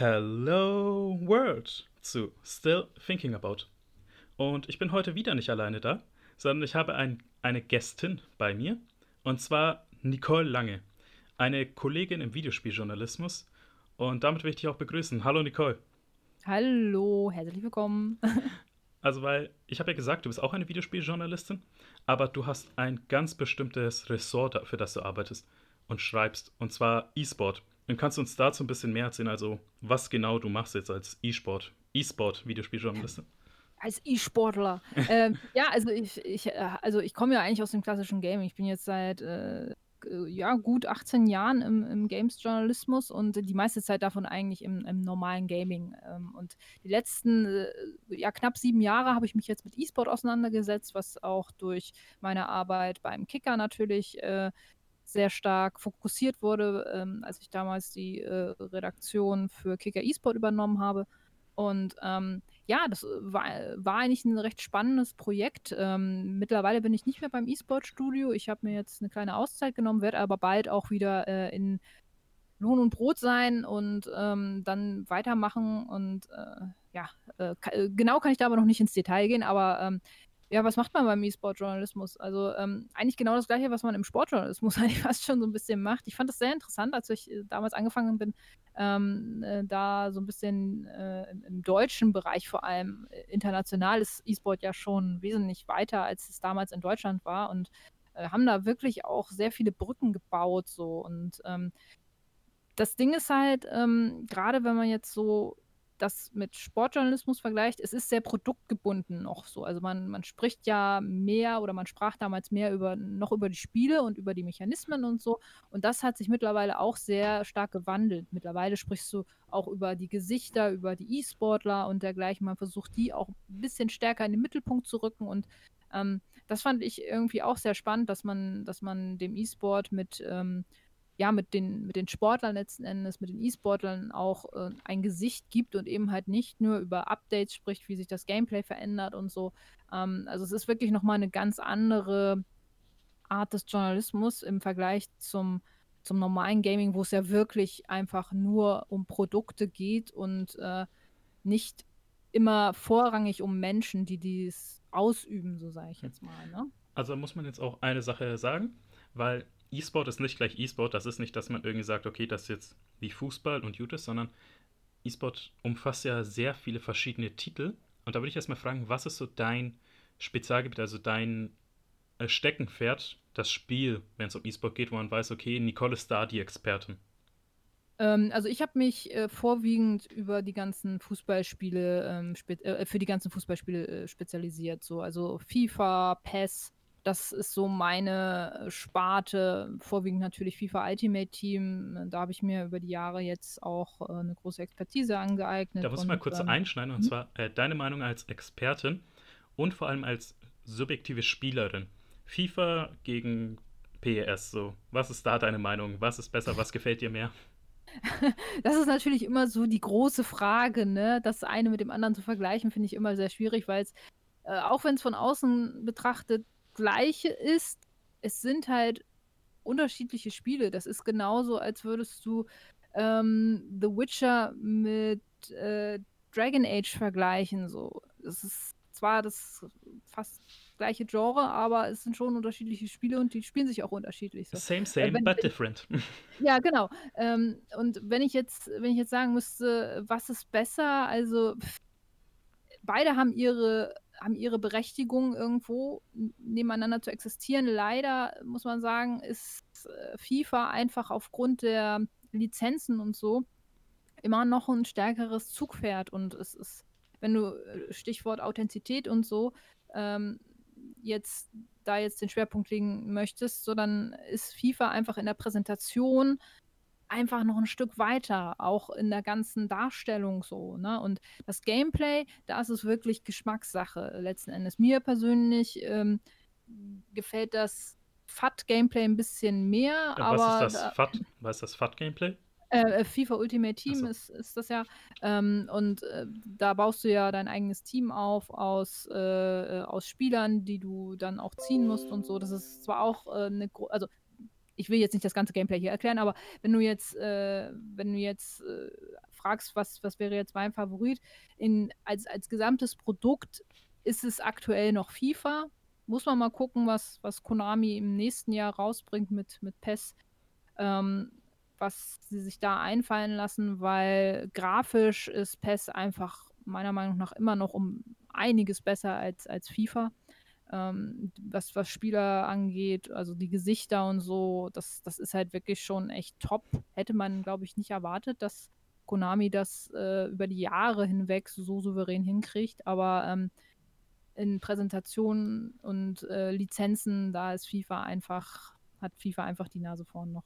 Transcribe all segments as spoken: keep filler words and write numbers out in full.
Hello World zu Still Thinking About. Und ich bin heute wieder nicht alleine da, sondern ich habe ein, eine Gästin bei mir, und zwar Nicole Lange, eine Kollegin im Videospieljournalismus, und damit will ich dich auch begrüßen. Hallo Nicole. Hallo, herzlich willkommen. Also, weil ich habe ja gesagt, du bist auch eine Videospieljournalistin, aber du hast ein ganz bestimmtes Ressort, für das du arbeitest und schreibst, und zwar E-Sport. Und kannst du uns dazu ein bisschen mehr erzählen, also was genau du machst jetzt als E-Sport, E-Sport-Videospieljournalistin? Als E-Sportler. ähm, ja, also ich, ich, also ich komme ja eigentlich aus dem klassischen Gaming. Ich bin jetzt seit äh, ja, gut achtzehn Jahren im, im Games-Journalismus und die meiste Zeit davon eigentlich im, im normalen Gaming. Ähm, und die letzten äh, ja, knapp sieben Jahre habe ich mich jetzt mit E-Sport auseinandergesetzt, was auch durch meine Arbeit beim Kicker natürlich äh, sehr stark fokussiert wurde, ähm, als ich damals die äh, Redaktion für Kicker E-Sport übernommen habe. Und ähm, ja, das war, war eigentlich ein recht spannendes Projekt. Ähm, mittlerweile bin ich nicht mehr beim E-Sport-Studio. Ich habe mir jetzt eine kleine Auszeit genommen, werde aber bald auch wieder äh, in Lohn und Brot sein und ähm, dann weitermachen. Und äh, ja, äh, k- genau kann ich da aber noch nicht ins Detail gehen, aber ähm, ja, was macht man beim E-Sport-Journalismus? Also ähm, eigentlich genau das Gleiche, was man im Sportjournalismus eigentlich fast schon so ein bisschen macht. Ich fand das sehr interessant, als ich damals angefangen bin, ähm, äh, da so ein bisschen äh, im deutschen Bereich vor allem. International ist E-Sport ja schon wesentlich weiter, als es damals in Deutschland war, und äh, haben da wirklich auch sehr viele Brücken gebaut. So. Und ähm, das Ding ist halt, ähm, gerade wenn man jetzt so das mit Sportjournalismus vergleicht, es ist sehr produktgebunden noch so. Also man, man spricht ja mehr oder man sprach damals mehr über noch über die Spiele und über die Mechanismen und so. Und das hat sich mittlerweile auch sehr stark gewandelt. Mittlerweile sprichst du auch über die Gesichter, über die E-Sportler und dergleichen. Man versucht, die auch ein bisschen stärker in den Mittelpunkt zu rücken. Und ähm, das fand ich irgendwie auch sehr spannend, dass man, dass man dem E-Sport mit ähm, ja, mit den, mit den Sportlern letzten Endes, mit den E-Sportlern auch äh, ein Gesicht gibt und eben halt nicht nur über Updates spricht, wie sich das Gameplay verändert und so. Ähm, also es ist wirklich nochmal eine ganz andere Art des Journalismus im Vergleich zum, zum normalen Gaming, wo es ja wirklich einfach nur um Produkte geht und äh, nicht immer vorrangig um Menschen, die dies ausüben, so sage ich jetzt mal. Ne? Also muss man jetzt auch eine Sache sagen, weil E-Sport ist nicht gleich E-Sport, das ist nicht, dass man irgendwie sagt, okay, das ist jetzt wie Fußball und Jutes, sondern E-Sport umfasst ja sehr viele verschiedene Titel. Und da würde ich erstmal fragen, was ist so dein Spezialgebiet, also dein Steckenpferd, das Spiel, wenn es um E-Sport geht, wo man weiß, okay, Nicole ist da die Expertin? Also ich habe mich äh, vorwiegend über die ganzen Fußballspiele, ähm, spe- äh, für die ganzen Fußballspiele äh, spezialisiert, so, also FIFA, P E S. Das ist so meine Sparte, vorwiegend natürlich FIFA Ultimate Team. Da habe ich mir über die Jahre jetzt auch äh, eine große Expertise angeeignet. Da muss ich mal kurz ähm, einschneiden, und zwar äh, deine Meinung als Expertin und vor allem als subjektive Spielerin. FIFA gegen P E S, so. Was ist da deine Meinung? Was ist besser? Was gefällt dir mehr? Das ist natürlich immer so die große Frage, ne? Das eine mit dem anderen zu vergleichen, finde ich immer sehr schwierig, weil es, äh, auch wenn es von außen betrachtet, Gleiche ist, es sind halt unterschiedliche Spiele. Das ist genauso, als würdest du ähm, The Witcher mit äh, Dragon Age vergleichen. So. Das ist zwar das fast gleiche Genre, aber es sind schon unterschiedliche Spiele und die spielen sich auch unterschiedlich. So. Same, same, wenn, but wenn, different. Ja, genau. Ähm, und wenn ich jetzt, wenn ich jetzt sagen müsste, was ist besser, also pff, beide haben ihre haben ihre Berechtigung, irgendwo nebeneinander zu existieren. Leider, muss man sagen, ist FIFA einfach aufgrund der Lizenzen und so immer noch ein stärkeres Zugpferd. Und es ist, wenn du, Stichwort Authentizität und so, ähm, jetzt da jetzt den Schwerpunkt legen möchtest, so, dann ist FIFA einfach in der Präsentation einfach noch ein Stück weiter, auch in der ganzen Darstellung so, ne? Und das Gameplay, da ist es wirklich Geschmackssache letzten Endes. Mir persönlich ähm, gefällt das F U T-Gameplay ein bisschen mehr. Ja, aber was ist das F U T? Was ist das F U T-Gameplay? Äh, FIFA Ultimate Team, so ist, ist das ja. Ähm, und äh, da baust du ja dein eigenes Team auf aus, äh, aus Spielern, die du dann auch ziehen musst und so. Das ist zwar auch äh, eine gro- also ich will jetzt nicht das ganze Gameplay hier erklären, aber wenn du jetzt, äh, wenn du jetzt äh, fragst, was, was wäre jetzt mein Favorit, in, als, als gesamtes Produkt ist es aktuell noch FIFA. Muss man mal gucken, was, was Konami im nächsten Jahr rausbringt mit, mit P E S, ähm, was sie sich da einfallen lassen, weil grafisch ist P E S einfach meiner Meinung nach immer noch um einiges besser als, als FIFA. Ähm, was, was Spieler angeht, also die Gesichter und so, das, das ist halt wirklich schon echt top. Hätte man, glaube ich, nicht erwartet, dass Konami das äh, über die Jahre hinweg so souverän hinkriegt, aber ähm, in Präsentationen und äh, Lizenzen, da ist FIFA einfach, hat FIFA einfach die Nase vorn noch.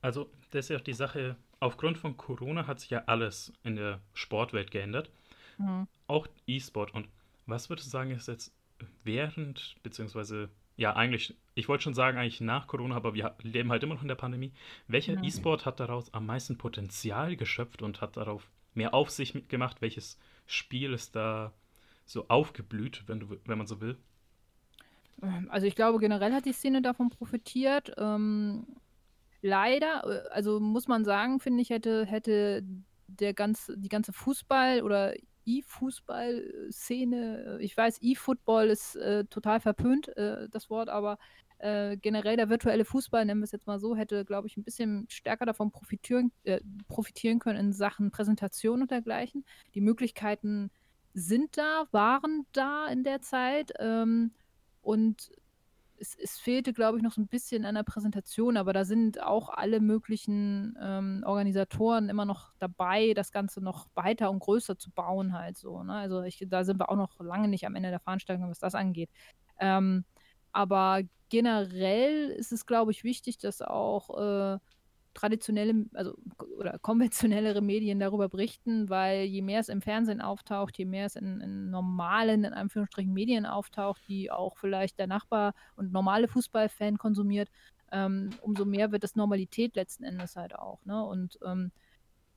Also, das ist ja auch die Sache, aufgrund von Corona hat sich ja alles in der Sportwelt geändert, mhm. auch E-Sport. Und was würdest du sagen, ist jetzt während, beziehungsweise, ja eigentlich, ich wollte schon sagen, eigentlich nach Corona, aber wir leben halt immer noch in der Pandemie. Welcher ja. E-Sport hat daraus am meisten Potenzial geschöpft und hat darauf mehr Aufsicht gemacht? Welches Spiel ist da so aufgeblüht, wenn du, wenn man so will? Also ich glaube, generell hat die Szene davon profitiert. Ähm, leider, also muss man sagen, finde ich, hätte, hätte der ganze, die ganze Fußball- oder E-Fußball-Szene, ich weiß, E-Football ist äh, total verpönt, äh, das Wort, aber äh, generell der virtuelle Fußball, nennen wir es jetzt mal so, hätte, glaube ich, ein bisschen stärker davon profitieren, äh, profitieren können in Sachen Präsentation und dergleichen. Die Möglichkeiten sind da, waren da in der Zeit ähm, und es, es fehlte, glaube ich, noch so ein bisschen an der Präsentation, aber da sind auch alle möglichen ähm, Organisatoren immer noch dabei, das Ganze noch weiter und größer zu bauen halt so. Ne? Also ich, da sind wir auch noch lange nicht am Ende der Veranstaltung, was das angeht. Ähm, aber generell ist es, glaube ich, wichtig, dass auch äh, traditionelle also oder konventionellere Medien darüber berichten, weil je mehr es im Fernsehen auftaucht, je mehr es in, in normalen, in Anführungsstrichen, Medien auftaucht, die auch vielleicht der Nachbar und normale Fußballfan konsumiert, ähm, umso mehr wird das Normalität letzten Endes halt auch. Ne? Und ähm,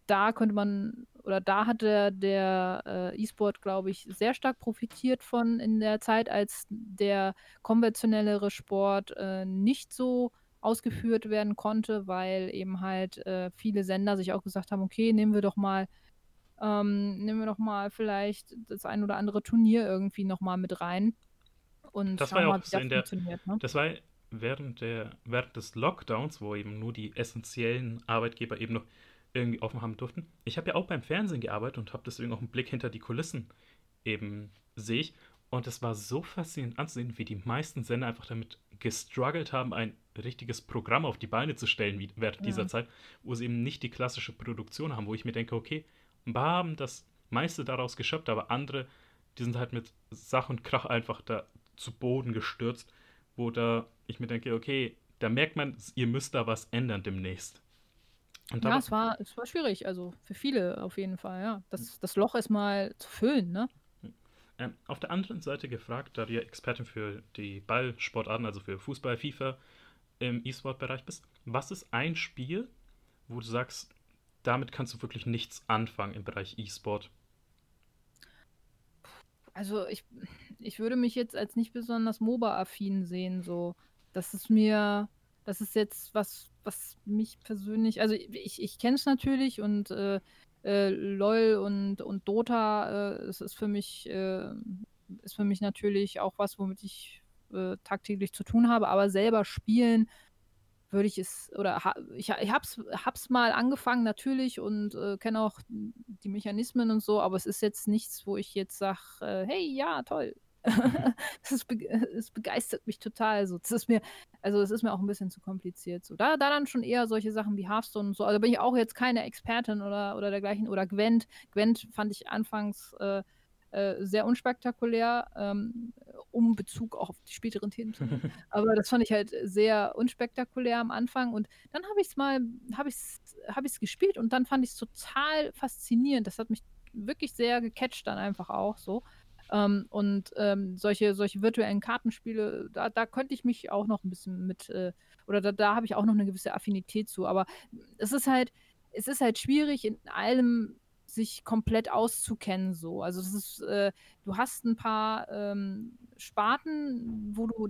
da könnte man, oder da hat der, der äh, E-Sport, glaube ich, sehr stark profitiert von in der Zeit, als der konventionellere Sport äh, nicht so ausgeführt werden konnte, weil eben halt äh, viele Sender sich auch gesagt haben, okay, nehmen wir doch mal, ähm, nehmen wir doch mal vielleicht das ein oder andere Turnier irgendwie nochmal mit rein. Und das war ja auch mal, so das in der, ne? Das war während der während des Lockdowns, wo eben nur die essentiellen Arbeitgeber eben noch irgendwie offen haben durften. Ich habe ja auch beim Fernsehen gearbeitet und habe deswegen auch einen Blick hinter die Kulissen eben sehe ich. Und es war so faszinierend anzusehen, wie die meisten Sender einfach damit gestruggelt haben, ein richtiges Programm auf die Beine zu stellen wie während ja. dieser Zeit, wo sie eben nicht die klassische Produktion haben, wo ich mir denke, okay, wir haben das meiste daraus geschöpft, aber andere, die sind halt mit Sach und Krach einfach da zu Boden gestürzt, wo da ich mir denke, okay, da merkt man, ihr müsst da was ändern demnächst. Und ja, es war, es war schwierig, also für viele auf jeden Fall, ja. Das, das Loch erstmal zu füllen, ne? Auf der anderen Seite gefragt, da du ja Expertin für die Ballsportarten, also für Fußball, FIFA, im E-Sport-Bereich bist, was ist ein Spiel, wo du sagst, damit kannst du wirklich nichts anfangen im Bereich E-Sport? Also ich, ich würde mich jetzt als nicht besonders MOBA-affin sehen, so. Das ist mir, das ist jetzt was, was mich persönlich, also ich, ich kenne es natürlich und äh, Äh, LOL und, und Dota, äh, es ist für mich äh, ist für mich natürlich auch was, womit ich äh, tagtäglich zu tun habe, aber selber spielen würde ich es, oder ha, ich, ich hab's, hab's mal angefangen natürlich und äh, kenne auch die Mechanismen und so, aber es ist jetzt nichts, wo ich jetzt sage, äh, hey, ja, toll. Es ist be- es begeistert mich total so. Das ist mir, also es ist mir auch ein bisschen zu kompliziert. So. Da, da dann schon eher solche Sachen wie Hearthstone und so. Also bin ich auch jetzt keine Expertin oder, oder dergleichen. Oder Gwent. Gwent fand ich anfangs äh, äh, sehr unspektakulär, ähm, um Bezug auch auf die späteren Themen zu nehmen. Aber das fand ich halt sehr unspektakulär am Anfang. Und dann habe ich es mal, habe ich es hab ich's gespielt und dann fand ich es total faszinierend. Das hat mich wirklich sehr gecatcht dann einfach auch so. Um, und um, solche, solche virtuellen Kartenspiele, da, da könnte ich mich auch noch ein bisschen mit, äh, oder da, da habe ich auch noch eine gewisse Affinität zu, aber es ist halt, es ist halt schwierig, in allem sich komplett auszukennen, so. Also es ist, äh, du hast ein paar ähm, Sparten, wo du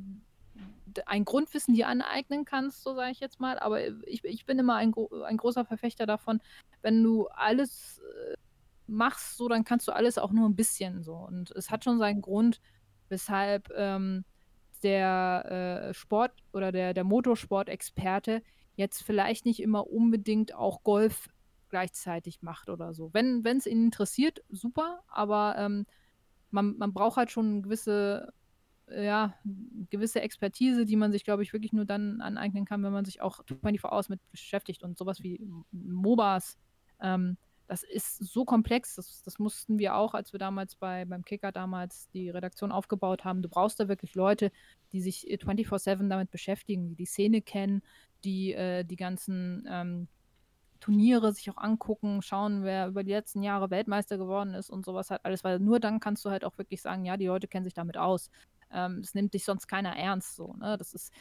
ein Grundwissen hier aneignen kannst, so sage ich jetzt mal, aber ich, ich bin immer ein, ein großer Verfechter davon, wenn du alles äh, machst, so, dann kannst du alles auch nur ein bisschen, so, und es hat schon seinen Grund, weshalb ähm, der äh, Sport oder der, der Motorsport-Experte jetzt vielleicht nicht immer unbedingt auch Golf gleichzeitig macht oder so. Wenn es ihn interessiert, super, aber ähm, man, man braucht halt schon eine gewisse, ja, gewisse Expertise, die man sich, glaube ich, wirklich nur dann aneignen kann, wenn man sich auch vierundzwanzig aus mit beschäftigt, und sowas wie MOBAs. Ähm, das ist so komplex, das, das mussten wir auch, als wir damals bei, beim Kicker damals die Redaktion aufgebaut haben. Du brauchst da wirklich Leute, die sich vierundzwanzig sieben damit beschäftigen, die die Szene kennen, die äh, die ganzen ähm, Turniere sich auch angucken, schauen, wer über die letzten Jahre Weltmeister geworden ist und sowas halt alles, weil nur dann kannst du halt auch wirklich sagen, ja, die Leute kennen sich damit aus. Ähm, das nimmt dich sonst keiner ernst, so, ne? Das ist,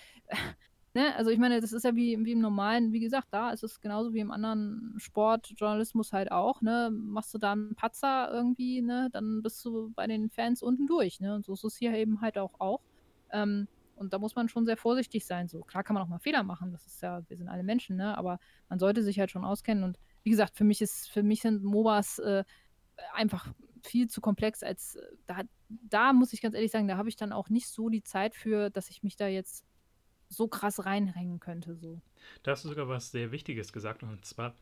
ne? Also ich meine, das ist ja wie, wie im normalen, wie gesagt, da ist es genauso wie im anderen Sportjournalismus halt auch, ne? Machst du da einen Patzer irgendwie, ne? Dann bist du bei den Fans unten durch, ne? Und so ist es hier eben halt auch auch. Ähm, und da muss man schon sehr vorsichtig sein, so. Klar kann man auch mal Fehler machen, das ist ja, wir sind alle Menschen, ne? Aber man sollte sich halt schon auskennen, und wie gesagt, für mich ist, für mich sind MOBAs äh, einfach viel zu komplex, als da, da muss ich ganz ehrlich sagen, da habe ich dann auch nicht so die Zeit für, dass ich mich da jetzt so krass reinhängen könnte. So. Da hast du sogar was sehr Wichtiges gesagt, und zwar,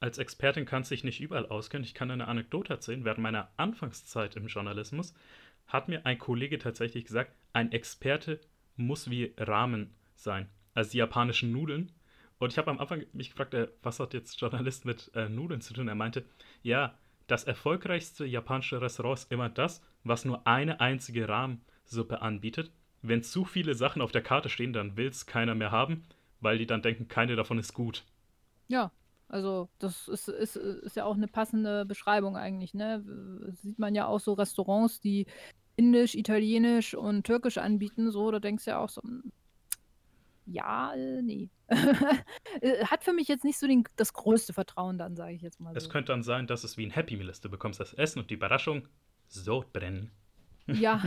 als Expertin kannst du dich nicht überall auskennen. Ich kann eine Anekdote erzählen. Während meiner Anfangszeit im Journalismus hat mir ein Kollege tatsächlich gesagt, ein Experte muss wie Ramen sein, also die japanischen Nudeln. Und ich habe am Anfang mich gefragt, was hat jetzt Journalist mit äh, Nudeln zu tun? Er meinte, ja, das erfolgreichste japanische Restaurant ist immer das, was nur eine einzige Rahmensuppe anbietet. Wenn zu viele Sachen auf der Karte stehen, dann will es keiner mehr haben, weil die dann denken, keine davon ist gut. Ja, also das ist, ist, ist ja auch eine passende Beschreibung eigentlich, ne? Das sieht man ja auch, so Restaurants, die Indisch, Italienisch und Türkisch anbieten, so, da denkst du ja auch so, ja, nee. Hat für mich jetzt nicht so den, das größte Vertrauen dann, sage ich jetzt mal so. Es könnte dann sein, dass es wie ein Happy Meal ist. Du bekommst das Essen und die Überraschung, Sodbrennen. Ja,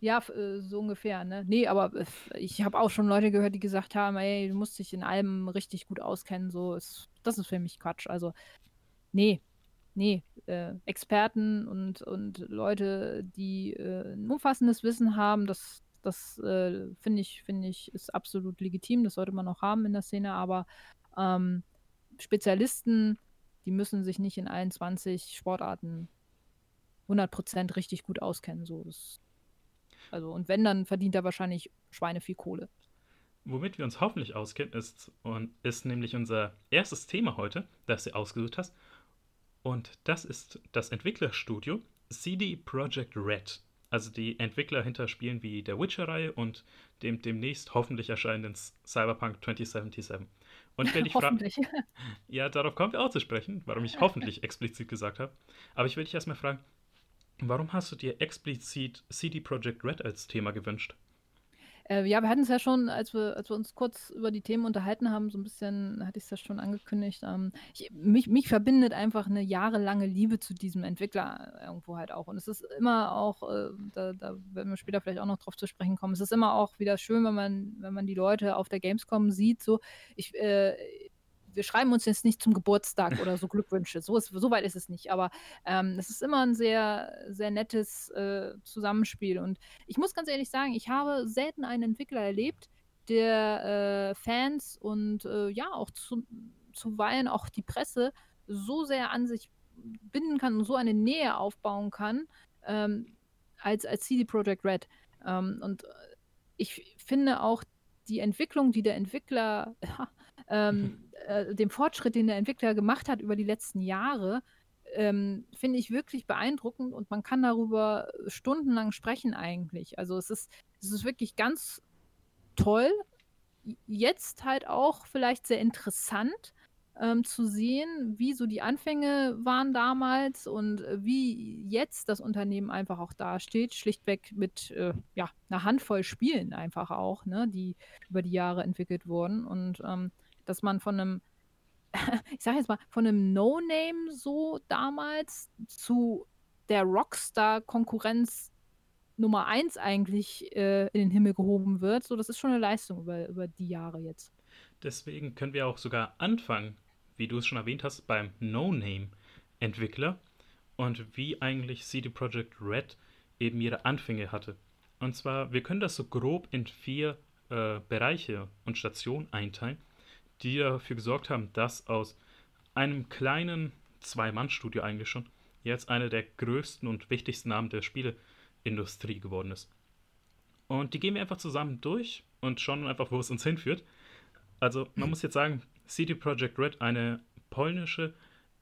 ja, ja, so ungefähr, ne? Nee, aber ich habe auch schon Leute gehört, die gesagt haben, ey, du musst dich in allem richtig gut auskennen, so, ist, das ist für mich Quatsch. Also, nee, nee. Äh, Experten und, und Leute, die äh, ein umfassendes Wissen haben, das Das äh, finde ich, finde ich, ist absolut legitim. Das sollte man auch haben in der Szene. Aber ähm, Spezialisten, die müssen sich nicht in allen zwanzig Sportarten hundert Prozent richtig gut auskennen. So. Das, also, und wenn, dann verdient er wahrscheinlich Schweine viel Kohle. Womit wir uns hoffentlich auskennen, ist, und ist nämlich unser erstes Thema heute, das du ausgesucht hast. Und das ist das Entwicklerstudio C D Projekt Red. Also die Entwickler hinter Spielen wie der Witcher-Reihe und dem demnächst hoffentlich erscheinenden Cyberpunk zwanzig siebenundsiebzig. Und ich will dich fragen, ja, darauf kommen wir auch zu sprechen, warum ich hoffentlich explizit gesagt habe. Aber ich will dich erstmal fragen, warum hast du dir explizit C D Projekt Red als Thema gewünscht? Äh, ja, wir hatten es ja schon, als wir, als wir uns kurz über die Themen unterhalten haben, so ein bisschen hatte ich es ja schon angekündigt. Ähm, ich, mich, mich verbindet einfach eine jahrelange Liebe zu diesem Entwickler irgendwo halt auch. Und es ist immer auch, äh, da, da werden wir später vielleicht auch noch drauf zu sprechen kommen, es ist immer auch wieder schön, wenn man, wenn man die Leute auf der Gamescom sieht. So, ich, äh, wir schreiben uns jetzt nicht zum Geburtstag oder so Glückwünsche, so, ist, so weit ist es nicht, aber ähm, es ist immer ein sehr, sehr nettes äh, Zusammenspiel, und ich muss ganz ehrlich sagen, ich habe selten einen Entwickler erlebt, der äh, Fans und äh, ja auch zu, zuweilen auch die Presse so sehr an sich binden kann und so eine Nähe aufbauen kann, ähm, als, als C D Projekt Red. Ähm, und ich finde auch die Entwicklung, die der Entwickler ja, Ähm, äh, dem Fortschritt, den der Entwickler gemacht hat über die letzten Jahre, ähm, finde ich wirklich beeindruckend, und man kann darüber stundenlang sprechen eigentlich. Also es ist, es ist wirklich ganz toll, jetzt halt auch vielleicht sehr interessant ähm, zu sehen, wie so die Anfänge waren damals und wie jetzt das Unternehmen einfach auch dasteht, schlichtweg mit äh, ja, einer Handvoll Spielen einfach auch, ne, die über die Jahre entwickelt wurden, und ähm, dass man von einem, ich sag jetzt mal, von einem No-Name so damals zu der Rockstar-Konkurrenz Nummer eins eigentlich äh, in den Himmel gehoben wird. So, das ist schon eine Leistung über, über die Jahre jetzt. Deswegen können wir auch sogar anfangen, wie du es schon erwähnt hast, beim No-Name-Entwickler und wie eigentlich C D Projekt Red eben ihre Anfänge hatte. Und zwar, wir können das so grob in vier äh, Bereiche und Stationen einteilen, die dafür gesorgt haben, dass aus einem kleinen Zwei-Mann-Studio eigentlich schon jetzt einer der größten und wichtigsten Namen der Spieleindustrie geworden ist. Und die gehen wir einfach zusammen durch und schauen einfach, wo es uns hinführt. Also man muss jetzt sagen, C D Projekt Red, eine polnische,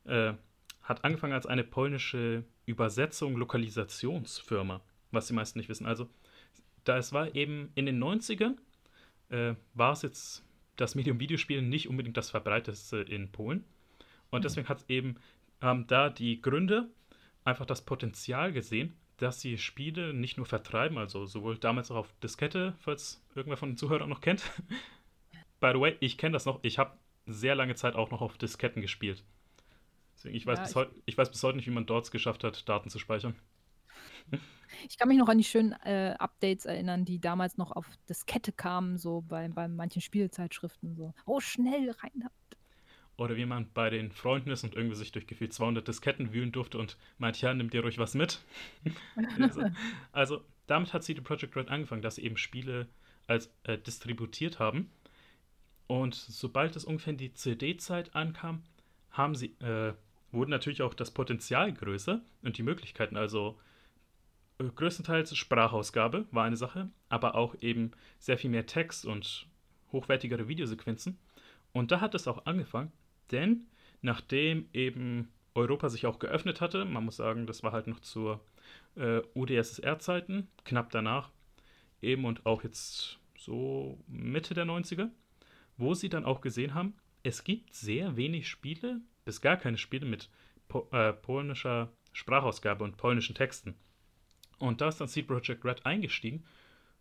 äh, hat angefangen als eine polnische Übersetzung Lokalisationsfirma, was die meisten nicht wissen. Also da es war eben in den neunzigern, äh, war es jetzt das Medium Videospielen nicht unbedingt das verbreitetste in Polen. Und deswegen hat es eben ähm, da die Gründer einfach das Potenzial gesehen, dass sie Spiele nicht nur vertreiben, also sowohl damals auch auf Diskette, falls irgendwer von den Zuhörern noch kennt. By the way, ich kenne das noch, ich habe sehr lange Zeit auch noch auf Disketten gespielt. Deswegen, ich, ja, weiß bis ich, heut, ich weiß bis heute nicht, wie man dort es geschafft hat, Daten zu speichern. Ich kann mich noch an die schönen äh, Updates erinnern, die damals noch auf Diskette kamen, so bei, bei manchen Spielzeitschriften. So, oh, schnell rein damit. Oder wie man bei den Freunden ist und irgendwie sich durch gefühlt zweihundert Disketten wühlen durfte und meint, ja, nimm dir ruhig was mit. also, also damit hat C D Projekt Red angefangen, dass sie eben Spiele als äh, distributiert haben. Und sobald es ungefähr in die C D-Zeit ankam, haben sie, äh, wurden natürlich auch das Potenzial größer und die Möglichkeiten. Also äh, größtenteils Sprachausgabe war eine Sache, aber auch eben sehr viel mehr Text und hochwertigere Videosequenzen. Und da hat es auch angefangen. Denn nachdem eben Europa sich auch geöffnet hatte, man muss sagen, das war halt noch zur äh, U d S S R-Zeiten, knapp danach, eben und auch jetzt so Mitte der neunziger, wo sie dann auch gesehen haben, es gibt sehr wenig Spiele, bis gar keine Spiele mit po- äh, polnischer Sprachausgabe und polnischen Texten. Und da ist dann C D Projekt Red eingestiegen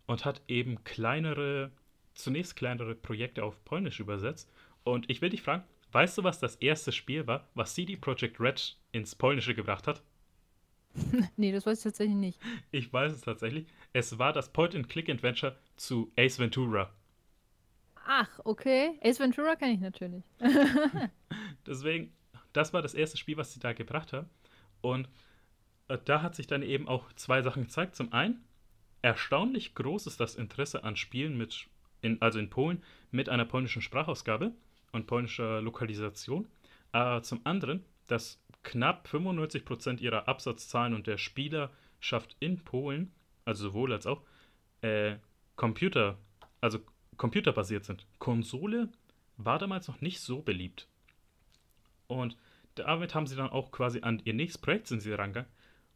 und hat eben kleinere, zunächst kleinere Projekte auf Polnisch übersetzt. Und ich will dich fragen, weißt du, was das erste Spiel war, was C D Projekt Red ins Polnische gebracht hat? Nee, das weiß ich tatsächlich nicht. Ich weiß es tatsächlich. Es war das Point-and-Click-Adventure zu Ace Ventura. Ach, okay. Ace Ventura kenne ich natürlich. Deswegen, das war das erste Spiel, was sie da gebracht haben. Und da hat sich dann eben auch zwei Sachen gezeigt. Zum einen, erstaunlich groß ist das Interesse an Spielen mit, in, also in Polen, mit einer polnischen Sprachausgabe und polnischer Lokalisation. Äh, zum anderen, dass knapp fünfundneunzig Prozent ihrer Absatzzahlen und der Spielerschaft in Polen, also sowohl als auch äh, Computer, also computerbasiert sind. Konsole war damals noch nicht so beliebt. Und damit haben sie dann auch quasi an ihr nächstes Projekt sind sie rangegangen.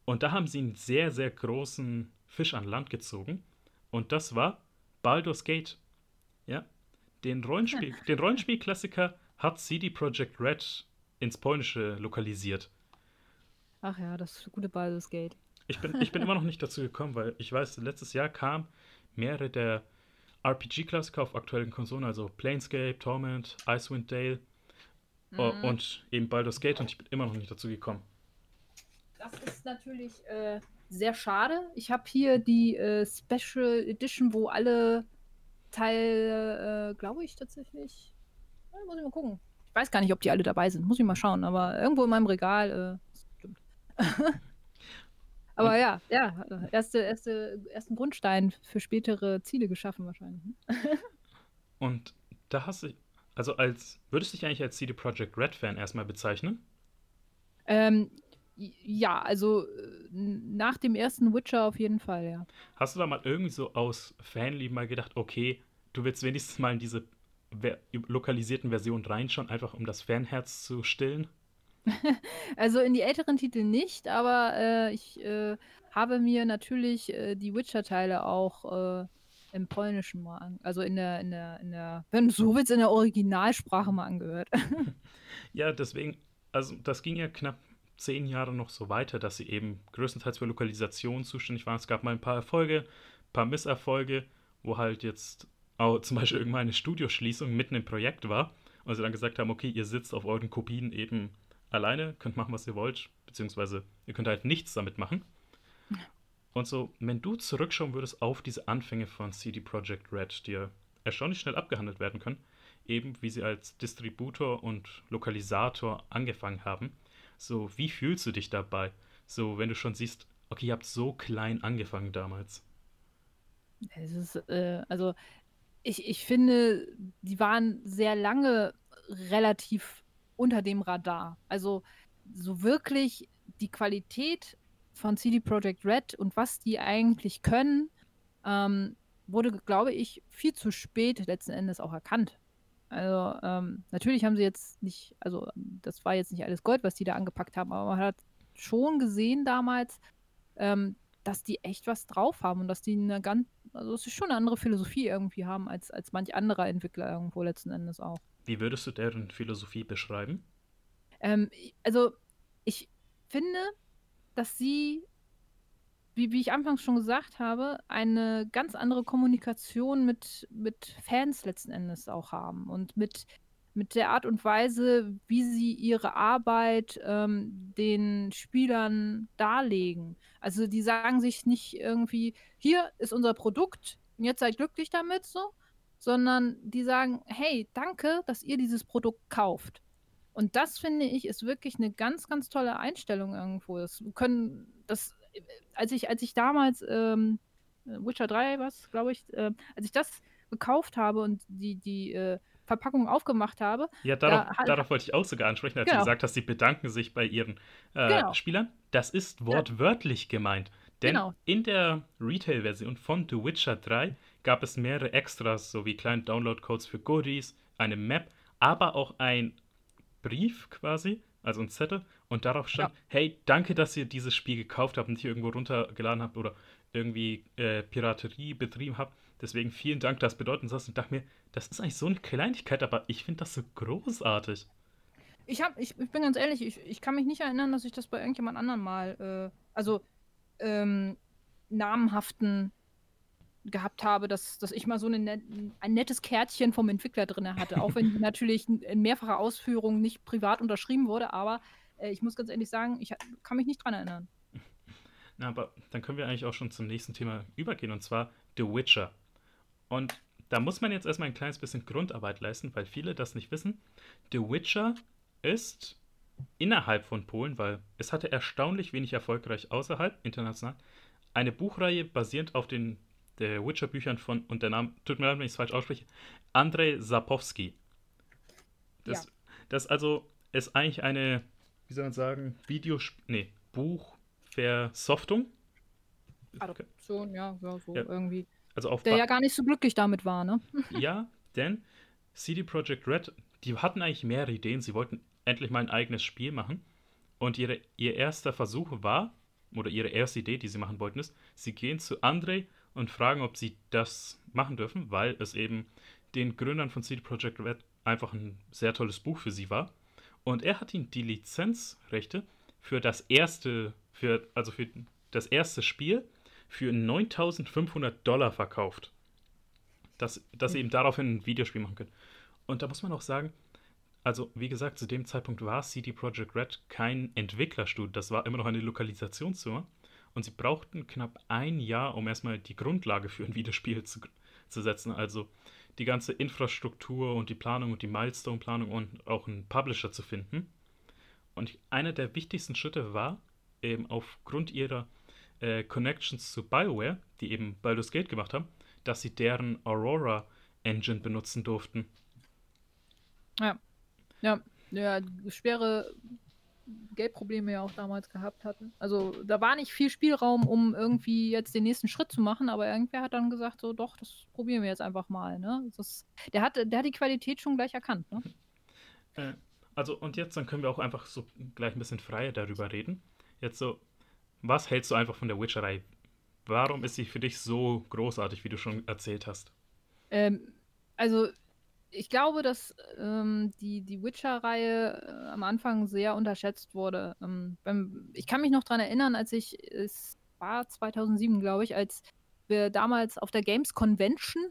Und da haben sie einen sehr, sehr großen Fisch an Land gezogen. Und das war Baldur's Gate. Ja. Den Rollenspiel, den Rollenspielklassiker hat C D Projekt Red ins Polnische lokalisiert. Ach ja, das gute Baldur's Gate. Ich bin, ich bin immer noch nicht dazu gekommen, weil ich weiß, letztes Jahr kamen mehrere der R P G-Klassiker auf aktuellen Konsolen, also Planescape, Torment, Icewind Dale mhm. und eben Baldur's Gate und ich bin immer noch nicht dazu gekommen. Das ist natürlich äh, sehr schade. Ich habe hier die äh, Special Edition, wo alle Teil, äh, glaube ich tatsächlich. Ja, muss ich mal gucken. Ich weiß gar nicht, ob die alle dabei sind. Muss ich mal schauen. Aber irgendwo in meinem Regal. Äh, stimmt. aber ja, ja. Erste, erste, ersten Grundstein für spätere Ziele geschaffen wahrscheinlich. Und da hast du, also als würdest du dich eigentlich als C D Projekt Red Fan erstmal bezeichnen? Ähm, ja, also nach dem ersten Witcher auf jeden Fall, ja. Hast du da mal irgendwie so aus Fanlieben mal gedacht, okay, du willst wenigstens mal in diese ver- lokalisierten Versionen reinschauen, einfach um das Fanherz zu stillen? Also in die älteren Titel nicht, aber äh, ich äh, habe mir natürlich äh, die Witcher-Teile auch äh, im Polnischen mal an, also in der, in der, in der, wenn du so willst, in der Originalsprache mal angehört. Ja, deswegen, also das ging ja knapp zehn Jahre noch so weiter, dass sie eben größtenteils für Lokalisation zuständig waren. Es gab mal ein paar Erfolge, ein paar Misserfolge, wo halt jetzt auch zum Beispiel irgendwann eine Studioschließung mitten im Projekt war und sie dann gesagt haben, okay, ihr sitzt auf euren Kopien eben alleine, könnt machen, was ihr wollt, beziehungsweise ihr könnt halt nichts damit machen. Und so, wenn du zurückschauen würdest auf diese Anfänge von C D Projekt Red, die ja erstaunlich schnell abgehandelt werden können, eben wie sie als Distributor und Lokalisator angefangen haben, so, wie fühlst du dich dabei? So, wenn du schon siehst, okay, ihr habt so klein angefangen damals. Es ist, äh, also ich, ich finde, die waren sehr lange relativ unter dem Radar. Also so wirklich die Qualität von C D Projekt Red und was die eigentlich können, ähm, wurde, glaube ich, viel zu spät letzten Endes auch erkannt. Also ähm, natürlich haben sie jetzt nicht, also das war jetzt nicht alles Gold, was die da angepackt haben, aber man hat schon gesehen damals, ähm, dass die echt was drauf haben und dass die eine ganz, also es ist schon eine andere Philosophie irgendwie haben als, als manch anderer Entwickler irgendwo letzten Endes auch. Wie würdest du deren Philosophie beschreiben? Ähm, also ich finde, dass sie, wie, wie ich anfangs schon gesagt habe, eine ganz andere Kommunikation mit, mit Fans letzten Endes auch haben und mit, mit der Art und Weise, wie sie ihre Arbeit ähm, den Spielern darlegen. Also die sagen sich nicht irgendwie, hier ist unser Produkt, jetzt seid glücklich damit, so, sondern die sagen, hey, danke, dass ihr dieses Produkt kauft. Und das, finde ich, ist wirklich eine ganz, ganz tolle Einstellung irgendwo. Das können, das, als ich, als ich damals ähm, Witcher drei, was, glaube ich, äh, als ich das gekauft habe und die, die äh, Verpackung aufgemacht habe. Ja, darauf, da, darauf wollte ich auch sogar ansprechen, als genau. du gesagt hast, sie bedanken sich bei ihren äh, genau. Spielern. Das ist wortwörtlich ja. gemeint. Denn genau. in der Retail-Version von The Witcher drei gab es mehrere Extras, sowie kleine Download-Codes für Goodies, eine Map, aber auch ein Brief quasi, also ein Zettel, und darauf stand, ja. hey, danke, dass ihr dieses Spiel gekauft habt und nicht irgendwo runtergeladen habt oder irgendwie äh, Piraterie betrieben habt. Deswegen vielen Dank, das bedeutet uns das. Und dachte mir, das ist eigentlich so eine Kleinigkeit, aber ich finde das so großartig. Ich, hab, ich, ich bin ganz ehrlich, ich, ich kann mich nicht erinnern, dass ich das bei irgendjemand anderem mal, äh, also ähm, namenhaften gehabt habe, dass, dass ich mal so eine net, ein nettes Kärtchen vom Entwickler drin hatte, auch wenn die natürlich in mehrfacher Ausführung nicht privat unterschrieben wurde, aber äh, ich muss ganz ehrlich sagen, ich kann mich nicht dran erinnern. Na, aber dann können wir eigentlich auch schon zum nächsten Thema übergehen, und zwar The Witcher. Und da muss man jetzt erstmal ein kleines bisschen Grundarbeit leisten, weil viele das nicht wissen. The Witcher ist innerhalb von Polen, weil es hatte erstaunlich wenig erfolgreich außerhalb, international, eine Buchreihe basierend auf den der Witcher-Büchern von, und der Name, tut mir leid, wenn ich es falsch ausspreche, Andrzej Sapkowski. Das, ja. das also ist eigentlich eine, wie soll man sagen, Videosp- nee, Buchversoftung. Adoption, ja, ja so ja. irgendwie. Also auf der ba- ja gar nicht so glücklich damit war, ne? Ja, denn C D Projekt Red, die hatten eigentlich mehrere Ideen, sie wollten endlich mal ein eigenes Spiel machen, und ihre, ihr erster Versuch war, oder ihre erste Idee, die sie machen wollten, ist, sie gehen zu Andrzej und fragen, ob sie das machen dürfen, weil es eben den Gründern von C D Projekt Red einfach ein sehr tolles Buch für sie war. Und er hat ihnen die Lizenzrechte für das erste, für, also für das erste Spiel für neuntausendfünfhundert Dollar verkauft. Dass, dass sie eben daraufhin ein Videospiel machen können. Und da muss man auch sagen, also wie gesagt, zu dem Zeitpunkt war C D Projekt Red kein Entwicklerstudio, das war immer noch eine Lokalisationsfirma. Und sie brauchten knapp ein Jahr, um erstmal die Grundlage für ein Videospiel zu, zu setzen. Also die ganze Infrastruktur und die Planung und die Milestone-Planung und auch einen Publisher zu finden. Und einer der wichtigsten Schritte war, eben aufgrund ihrer äh, Connections zu BioWare, die eben Baldur's Gate gemacht haben, dass sie deren Aurora-Engine benutzen durften. Ja, ja, ja, schwere Geldprobleme ja auch damals gehabt hatten. Also da war nicht viel Spielraum, um irgendwie jetzt den nächsten Schritt zu machen, aber irgendwer hat dann gesagt, so doch, das probieren wir jetzt einfach mal. Ne? Das, der, hat, der hat die Qualität schon gleich erkannt. Ne? Äh, also und jetzt, dann können wir auch einfach so gleich ein bisschen freier darüber reden. Jetzt so, was hältst du einfach von der Witcherei? Warum ist sie für dich so großartig, wie du schon erzählt hast? Ähm, also Ich glaube, dass ähm, die, die Witcher-Reihe äh, am Anfang sehr unterschätzt wurde. Ähm, beim, ich kann mich noch daran erinnern, als ich, es war zweitausendsieben, glaube ich, als wir damals auf der Games Convention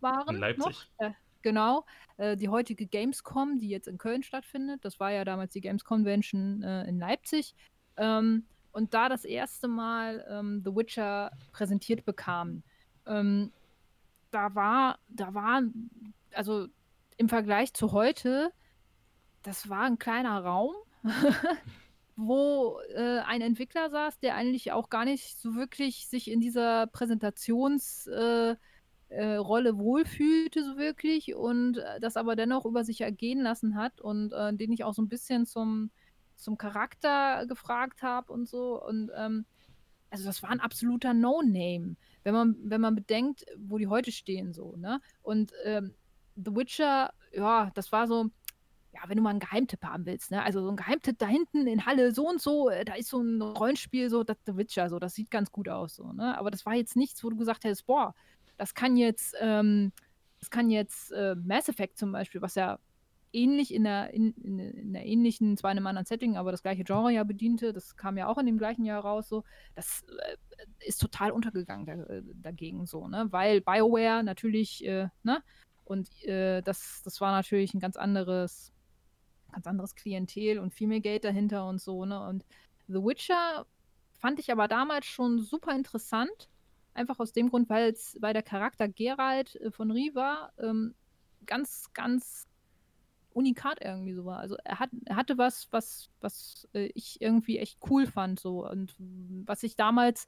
waren. In Leipzig. Noch, äh, genau, äh, die heutige Gamescom, die jetzt in Köln stattfindet. Das war ja damals die Games Convention äh, in Leipzig. Ähm, und da das erste Mal ähm, The Witcher präsentiert bekamen, ähm, da war, da war, also im Vergleich zu heute, das war ein kleiner Raum, wo äh, ein Entwickler saß, der eigentlich auch gar nicht so wirklich sich in dieser Präsentations- äh, Äh, Rolle wohlfühlte so wirklich und äh, das aber dennoch über sich ergehen lassen hat und äh, den ich auch so ein bisschen zum, zum Charakter gefragt habe und so und ähm, also das war ein absoluter No-Name, wenn man, wenn man bedenkt, wo die heute stehen so, ne? Und ähm, The Witcher, ja, das war so, ja, wenn du mal einen Geheimtipp haben willst, ne? Also so ein Geheimtipp da hinten in Halle so und so, da ist so ein Rollenspiel, so das The Witcher, so das sieht ganz gut aus, so, ne? Aber das war jetzt nichts, wo du gesagt hättest, boah, Das kann jetzt, ähm, das kann jetzt äh, Mass Effect zum Beispiel, was ja ähnlich in der, in, in, in einer ähnlichen, zwar in einem anderen Setting, aber das gleiche Genre ja bediente, das kam ja auch in dem gleichen Jahr raus, so, das äh, ist total untergegangen da, dagegen so, ne? Weil BioWare natürlich, äh, ne? Und äh, das, das war natürlich ein ganz anderes, ganz anderes Klientel und viel mehr Geld dahinter und so, ne? Und The Witcher fand ich aber damals schon super interessant. Einfach aus dem Grund, weil es bei der Charakter Geralt von Riva ähm, ganz, ganz unikat irgendwie so war. Also er, hat, er hatte was, was, was ich irgendwie echt cool fand so und was ich damals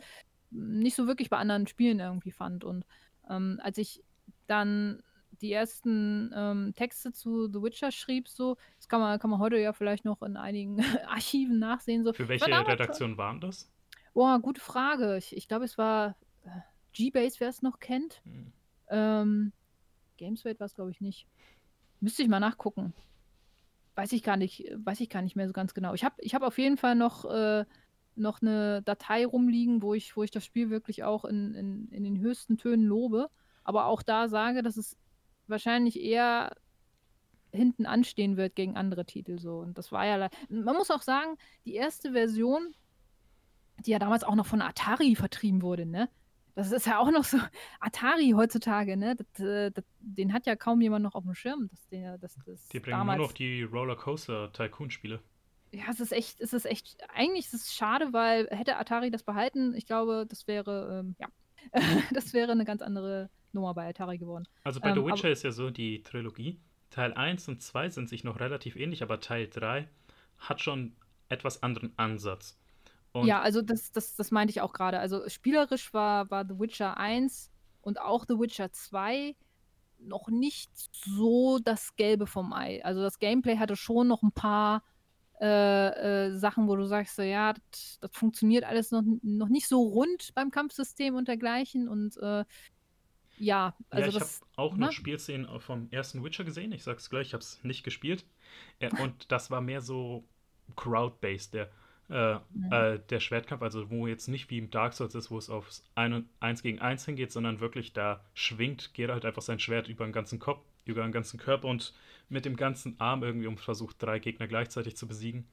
nicht so wirklich bei anderen Spielen irgendwie fand. Und ähm, als ich dann die ersten ähm, Texte zu The Witcher schrieb, so, das kann man, kann man heute ja vielleicht noch in einigen Archiven nachsehen. So. Für welche Redaktion waren das? Boah, gute Frage. Ich, ich glaube, es war G-Base, wer es noch kennt. Hm. Ähm, Gameswelt war es, glaube ich, nicht. Müsste ich mal nachgucken. Weiß ich gar nicht, weiß ich gar nicht mehr so ganz genau. Ich habe ich hab auf jeden Fall noch, äh, noch eine Datei rumliegen, wo ich, wo ich das Spiel wirklich auch in, in, in den höchsten Tönen lobe. Aber auch da sage, dass es wahrscheinlich eher hinten anstehen wird gegen andere Titel. So. Und das war ja le- Man muss auch sagen, die erste Version, die ja damals auch noch von Atari vertrieben wurde, ne? Das ist ja auch noch so, Atari heutzutage, ne? Das, das, den hat ja kaum jemand noch auf dem Schirm. Dass der, dass das die bringen damals nur noch die Rollercoaster-Tycoon-Spiele. Ja, es ist echt, es ist echt, eigentlich ist es schade, weil hätte Atari das behalten, ich glaube, das wäre, ähm, ja, das wäre eine ganz andere Nummer bei Atari geworden. Also bei ähm, The Witcher aber, ist ja so, die Trilogie, Teil eins und zwei sind sich noch relativ ähnlich, aber Teil drei hat schon etwas anderen Ansatz. Und ja, also das, das, das meinte ich auch gerade. Also spielerisch war, war The Witcher eins und auch The Witcher zwei noch nicht so das Gelbe vom Ei. Also das Gameplay hatte schon noch ein paar äh, äh, Sachen, wo du sagst, so, ja, das, das funktioniert alles noch, noch nicht so rund beim Kampfsystem und dergleichen. Und äh, ja, also ja, ich habe auch noch Spielszenen vom ersten Witcher gesehen. Ich sag's gleich, ich habe es nicht gespielt. Und das war mehr so crowd-based, der Äh, äh, der Schwertkampf, also wo jetzt nicht wie im Dark Souls ist, wo es aufs eins gegen eins hingeht, sondern wirklich da schwingt Geralt einfach sein Schwert über den ganzen Kopf, über den ganzen Körper und mit dem ganzen Arm irgendwie um versucht, drei Gegner gleichzeitig zu besiegen.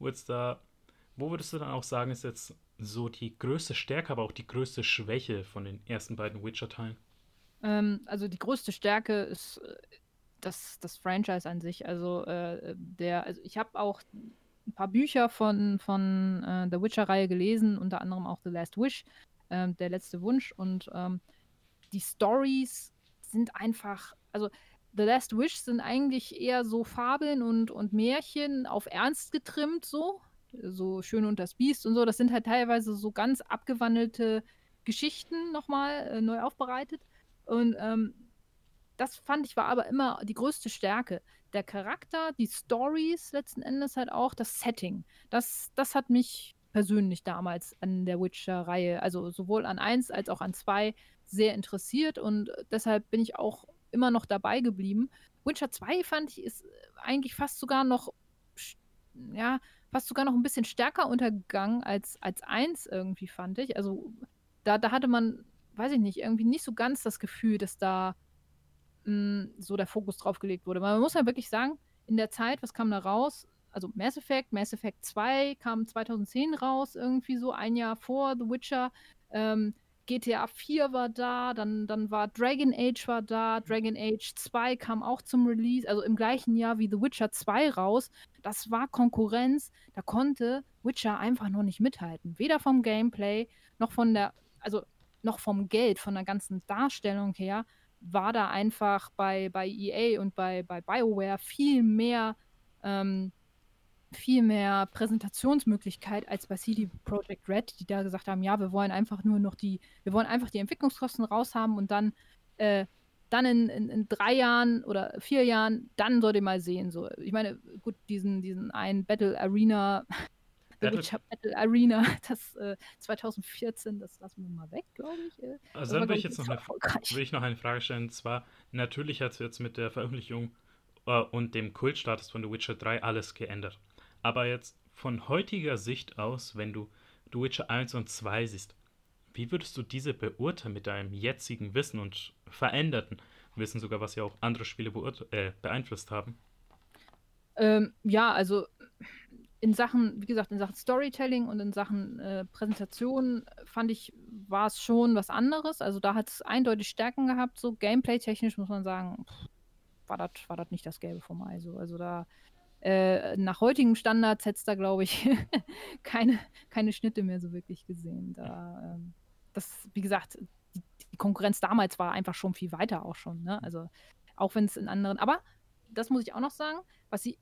Wo jetzt da, wo würdest du dann auch sagen, ist jetzt so die größte Stärke, aber auch die größte Schwäche von den ersten beiden Witcher-Teilen? Ähm, also die größte Stärke ist das, das Franchise an sich. Also äh, der, also ich habe auch ein paar Bücher von, von äh, der Witcher-Reihe gelesen, unter anderem auch The Last Wish, äh, der letzte Wunsch. Und ähm, die Stories sind einfach, also The Last Wish sind eigentlich eher so Fabeln und, und Märchen auf ernst getrimmt, so. So Schön und das Biest und so. Das sind halt teilweise so ganz abgewandelte Geschichten nochmal äh, neu aufbereitet. Und ähm, das fand ich war aber immer die größte Stärke. Der Charakter, die Stories letzten Endes halt auch, das Setting. Das, das hat mich persönlich damals an der Witcher-Reihe, also sowohl an eins als auch an zwei, sehr interessiert und deshalb bin ich auch immer noch dabei geblieben. Witcher zwei fand ich ist eigentlich fast sogar noch ja, fast sogar noch ein bisschen stärker untergegangen als, als eins irgendwie, fand ich. Also da, da hatte man, weiß ich nicht, irgendwie nicht so ganz das Gefühl, dass da so der Fokus drauf gelegt wurde. Man muss ja wirklich sagen, in der Zeit, was kam da raus? Also Mass Effect, Mass Effect zwei kam zwanzig zehn raus, irgendwie so ein Jahr vor The Witcher. Ähm, G T A vier war da, dann, dann war Dragon Age war da, Dragon Age zwei kam auch zum Release, also im gleichen Jahr wie The Witcher zwei raus. Das war Konkurrenz, da konnte Witcher einfach noch nicht mithalten. Weder vom Gameplay, noch von der, also noch vom Geld, von der ganzen Darstellung her, war da einfach bei, bei E A und bei, bei BioWare viel mehr, ähm, viel mehr Präsentationsmöglichkeit als bei C D Projekt Red, die da gesagt haben, ja, wir wollen einfach nur noch die, wir wollen einfach die Entwicklungskosten raushaben und dann, äh, dann in, in, in drei Jahren oder vier Jahren, dann sollt ihr mal sehen. So. Ich meine, gut, diesen, diesen einen Battle Arena, The Witcher Battle Arena, das äh, zwanzig vierzehn, das lassen wir mal weg, glaube ich. Äh. Also dann will ich jetzt noch eine, will ich noch eine Frage stellen, und zwar, natürlich hat es jetzt mit der Veröffentlichung äh, und dem Kultstatus von The Witcher drei alles geändert. Aber jetzt von heutiger Sicht aus, wenn du The Witcher eins und zwei siehst, wie würdest du diese beurteilen mit deinem jetzigen Wissen und veränderten Wissen sogar, was ja auch andere Spiele beurte- äh, beeinflusst haben? Ähm, ja, also in Sachen, wie gesagt, in Sachen Storytelling und in Sachen äh, Präsentation fand ich, war es schon was anderes. Also da hat es eindeutig Stärken gehabt. So Gameplay-technisch muss man sagen, pff, war das war das nicht das Gelbe vom Ei. So. Also da Äh, nach heutigem Standard hätte es da, glaube ich, keine, keine Schnitte mehr so wirklich gesehen. Da, ähm, das, wie gesagt, die, die Konkurrenz damals war einfach schon viel weiter auch schon. Ne? Also auch wenn es in anderen, aber das muss ich auch noch sagen, was sie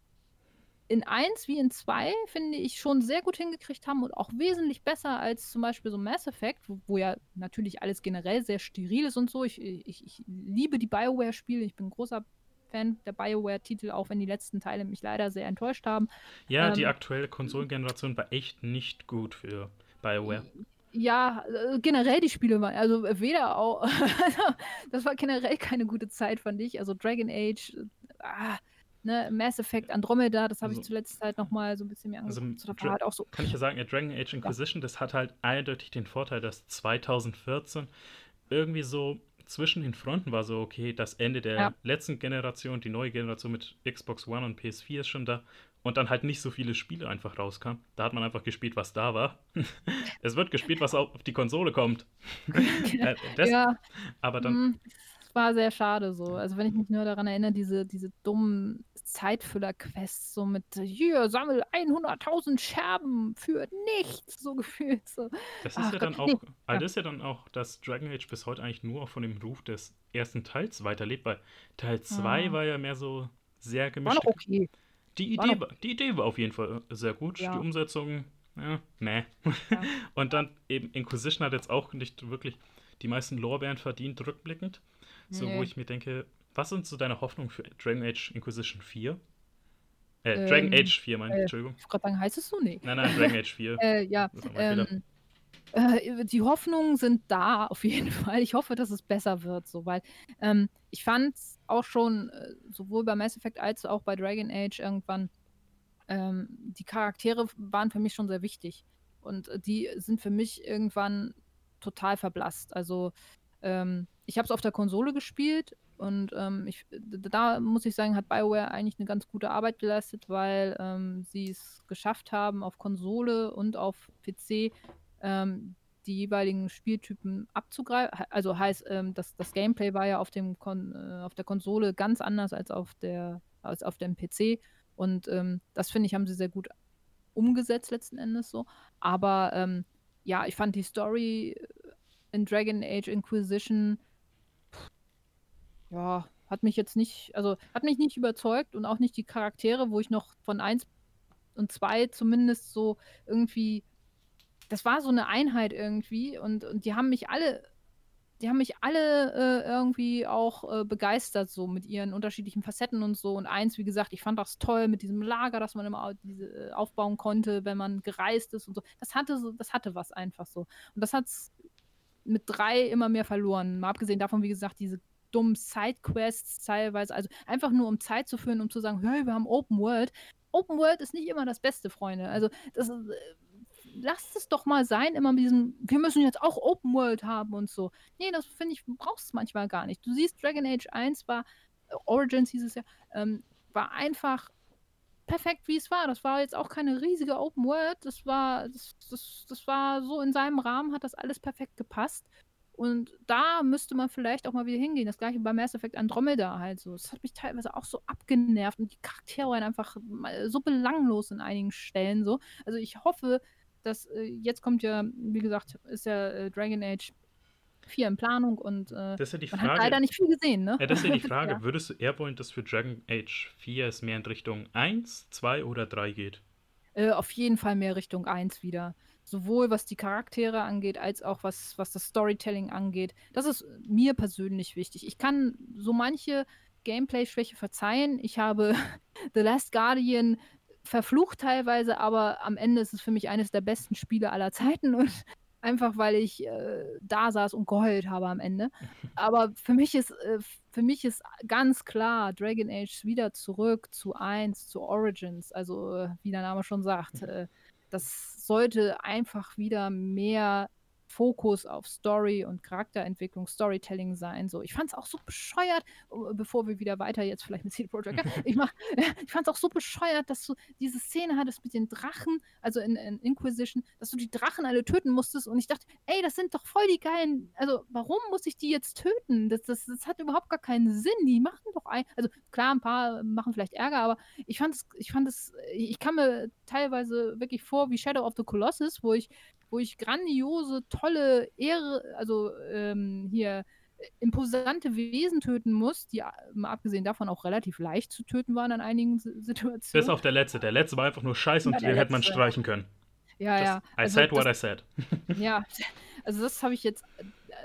in eins wie in zwei, finde ich, schon sehr gut hingekriegt haben und auch wesentlich besser als zum Beispiel so Mass Effect, wo, wo ja natürlich alles generell sehr steril ist und so. Ich, ich, ich liebe die BioWare-Spiele, ich bin ein großer Fan der BioWare-Titel, auch wenn die letzten Teile mich leider sehr enttäuscht haben. Ja, ähm, die aktuelle Konsolengeneration war echt nicht gut für BioWare. Ja, generell die Spiele waren, also weder auch, das war generell keine gute Zeit, fand ich. Also Dragon Age, ah, ne, Mass Effect, Andromeda, das habe also, ich zuletzt halt nochmal so ein bisschen mehr angeguckt. Also, Dra- halt auch so. Kann ich ja sagen, ja, Dragon Age Inquisition, ja. Das hat halt eindeutig den Vorteil, dass zwanzig vierzehn irgendwie so zwischen den Fronten war so, okay, das Ende der ja. letzten Generation, die neue Generation mit Xbox One und P S vier ist schon da und dann halt nicht so viele Spiele einfach rauskamen. Da hat man einfach gespielt, was da war. Es wird gespielt, was auf die Konsole kommt. äh, das, ja. Aber dann... Es war sehr schade so. Also wenn ich mich nur daran erinnere, diese, diese dummen Zeitfüller-Quests so mit hier, sammel hunderttausend Scherben für nichts, so gefühlt. So. Das ist Ach, ja dann Gott, auch, nee. also das ist ja dann auch, dass Dragon Age bis heute eigentlich nur von dem Ruf des ersten Teils weiterlebt, weil Teil zwei ah. war ja mehr so sehr gemischt. War noch okay. Die Idee war, war, die Idee war auf jeden Fall sehr gut, ja. Die Umsetzung, ja, meh. Ja. Und dann eben Inquisition hat jetzt auch nicht wirklich die meisten Lorbeeren verdient, rückblickend. So, nee. Wo ich mir denke, was sind so deine Hoffnungen für Dragon Age Inquisition vier? Äh, ähm, Dragon Age vier, meine ich, äh, Entschuldigung. Ich wollte gerade sagen, heißt es so nicht? Nein, nein, Dragon Age vier. äh, ja, ähm, äh, die Hoffnungen sind da, auf jeden Fall. Ich hoffe, dass es besser wird, so, weil ähm, ich fand es auch schon, äh, sowohl bei Mass Effect als auch bei Dragon Age irgendwann, ähm, die Charaktere waren für mich schon sehr wichtig. Und äh, die sind für mich irgendwann total verblasst. Also, ähm, Ich habe es auf der Konsole gespielt und ähm, ich, da muss ich sagen, hat BioWare eigentlich eine ganz gute Arbeit geleistet, weil ähm, sie es geschafft haben, auf Konsole und auf P C ähm, die jeweiligen Spieltypen abzugreifen. Also heißt, ähm, das, das Gameplay war ja auf, dem Kon- äh, auf der Konsole ganz anders als auf, der, als auf dem P C und ähm, das, finde ich, haben sie sehr gut umgesetzt letzten Endes so. Aber ähm, ja, ich fand die Story in Dragon Age Inquisition ja, hat mich jetzt nicht, also hat mich nicht überzeugt und auch nicht die Charaktere, wo ich noch von eins und zwei zumindest so irgendwie, das war so eine Einheit irgendwie und, und die haben mich alle, die haben mich alle äh, irgendwie auch äh, begeistert so mit ihren unterschiedlichen Facetten und so und eins, wie gesagt, ich fand das toll mit diesem Lager, dass man immer diese, äh, aufbauen konnte, wenn man gereist ist und so. Das hatte so, das hatte was einfach so und das hat's mit drei immer mehr verloren. Mal abgesehen davon, wie gesagt, diese dummen Sidequests teilweise, also einfach nur um Zeit zu füllen, um zu sagen, hey, wir haben Open World. Open World ist nicht immer das Beste, Freunde. Also das ist, lasst es doch mal sein, immer mit diesem, wir müssen jetzt auch Open World haben und so. Nee, das finde ich, brauchst du manchmal gar nicht. Du siehst, Dragon Age eins war, Origins hieß es ja, ähm, war einfach perfekt, wie es war. Das war jetzt auch keine riesige Open World. Das war, das, das, das war so in seinem Rahmen, hat das alles perfekt gepasst. Und da müsste man vielleicht auch mal wieder hingehen. Das gleiche bei Mass Effect Andromeda halt so. Das hat mich teilweise auch so abgenervt und die Charaktere waren einfach so belanglos in einigen Stellen so. Also ich hoffe, dass äh, jetzt kommt ja, wie gesagt, ist ja äh, Dragon Age vier in Planung und äh, das ist ja die Frage, man hat leider nicht viel gesehen, ne? Ja, das ist ja die Frage. Ja. Würdest du eher wollen, dass für Dragon Age vier es mehr in Richtung eins, zwei oder drei geht? Äh, auf jeden Fall mehr Richtung eins wieder. Sowohl was die Charaktere angeht, als auch was, was das Storytelling angeht. Das ist mir persönlich wichtig. Ich kann so manche Gameplay-Schwäche verzeihen. Ich habe The Last Guardian verflucht teilweise, aber am Ende ist es für mich eines der besten Spiele aller Zeiten. Und einfach, weil ich äh, da saß und geheult habe am Ende. Aber für mich ist, äh, für mich ist ganz klar, Dragon Age wieder zurück zu eins, zu Origins. Also, äh, wie der Name schon sagt, äh, das sollte einfach wieder mehr Fokus auf Story und Charakterentwicklung, Storytelling sein. So, ich fand es auch so bescheuert, bevor wir wieder weiter jetzt vielleicht mit C D Projekt, ich, ich fand es auch so bescheuert, dass du diese Szene hattest mit den Drachen, also in, in Inquisition, dass du die Drachen alle töten musstest und ich dachte, ey, das sind doch voll die geilen, also warum muss ich die jetzt töten? Das, das, das hat überhaupt gar keinen Sinn, die machen doch ein, also klar, ein paar machen vielleicht Ärger, aber ich fand es, ich fand es, ich kam mir teilweise wirklich vor wie Shadow of the Colossus, wo ich wo ich grandiose, tolle Ehre, also ähm, hier imposante Wesen töten muss, die mal abgesehen davon auch relativ leicht zu töten waren in einigen Situationen. Bis auf der letzte. Der letzte war einfach nur scheiße ja, und den letzte. Hätte man streichen können. Ja, das, ja. I also said what das, I said. Ja, also das habe ich jetzt,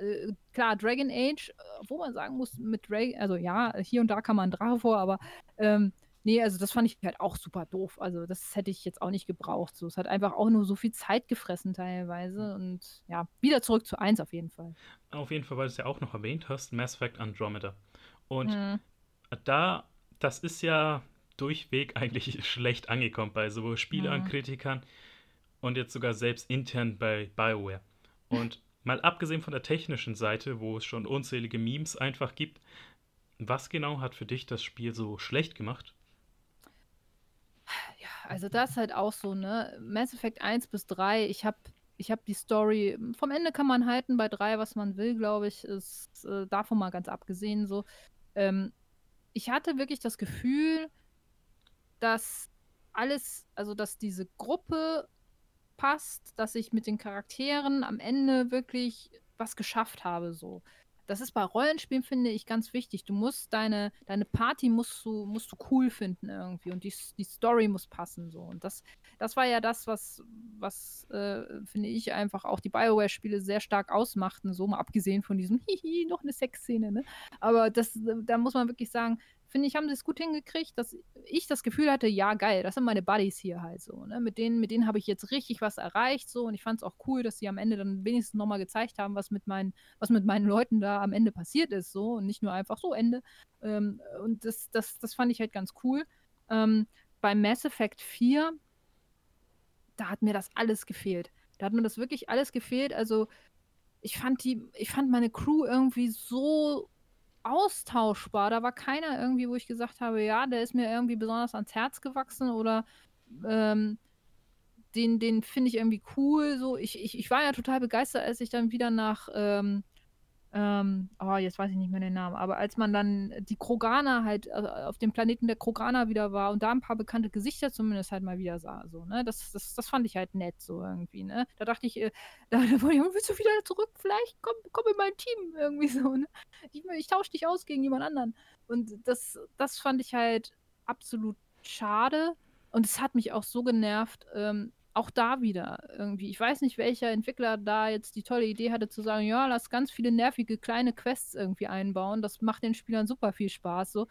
äh, klar, Dragon Age, wo man sagen muss, mit Dragon, also ja, hier und da kam man ein Drache vor, aber ähm, nee, also das fand ich halt auch super doof. Also das hätte ich jetzt auch nicht gebraucht. So, es hat einfach auch nur so viel Zeit gefressen teilweise. Und ja, wieder zurück zu eins auf jeden Fall. Auf jeden Fall, weil du es ja auch noch erwähnt hast, Mass Effect Andromeda. Und mhm. da, das ist ja durchweg eigentlich schlecht angekommen bei sowohl Spielern, mhm. Kritikern und jetzt sogar selbst intern bei BioWare. Und mal abgesehen von der technischen Seite, wo es schon unzählige Memes einfach gibt, was genau hat für dich das Spiel so schlecht gemacht? Ja, also das ist halt auch so, ne? Mass Effect eins bis drei, ich habe ich hab die Story, vom Ende kann man halten bei drei, was man will, glaube ich, ist äh, davon mal ganz abgesehen so. Ähm, ich hatte wirklich das Gefühl, dass alles, also dass diese Gruppe passt, dass ich mit den Charakteren am Ende wirklich was geschafft habe so. Das ist bei Rollenspielen, finde ich, ganz wichtig. Du musst deine, deine Party musst du, musst du cool finden irgendwie und die, die Story muss passen so. Und das, das war ja das, was, was äh, finde ich, einfach auch die BioWare-Spiele sehr stark ausmachten, so mal abgesehen von diesem Hihi, noch eine Sexszene, ne? Aber das, da muss man wirklich sagen, finde ich, haben sie es gut hingekriegt, dass ich das Gefühl hatte, ja geil, das sind meine Buddies hier halt so, ne? Mit denen, mit denen habe ich jetzt richtig was erreicht so und ich fand es auch cool, dass sie am Ende dann wenigstens nochmal gezeigt haben, was mit meinen, was mit meinen Leuten da am Ende passiert ist so und nicht nur einfach so Ende. Ähm, und das, das, das fand ich halt ganz cool. Ähm, bei Mass Effect vier, da hat mir das alles gefehlt. Da hat mir das wirklich alles gefehlt. Also ich fand die, ich fand meine Crew irgendwie so austauschbar, da war keiner irgendwie, wo ich gesagt habe, ja, der ist mir irgendwie besonders ans Herz gewachsen oder ähm, den, den finde ich irgendwie cool, so, ich, ich, ich war ja total begeistert, als ich dann wieder nach ähm, ähm, oh, jetzt weiß ich nicht mehr den Namen, aber als man dann die Kroganer halt, also auf dem Planeten der Kroganer wieder war und da ein paar bekannte Gesichter zumindest halt mal wieder sah, so, ne, das, das, das fand ich halt nett, so irgendwie, ne, da dachte ich, äh, da, da wollte ich, willst du wieder zurück, vielleicht, komm, komm in mein Team, irgendwie so, ne, ich, ich tausche dich aus gegen jemand anderen und das, das fand ich halt absolut schade und es hat mich auch so genervt, ähm, auch da wieder irgendwie. Ich weiß nicht, welcher Entwickler da jetzt die tolle Idee hatte, zu sagen, ja, lass ganz viele nervige kleine Quests irgendwie einbauen. Das macht den Spielern super viel Spaß. So.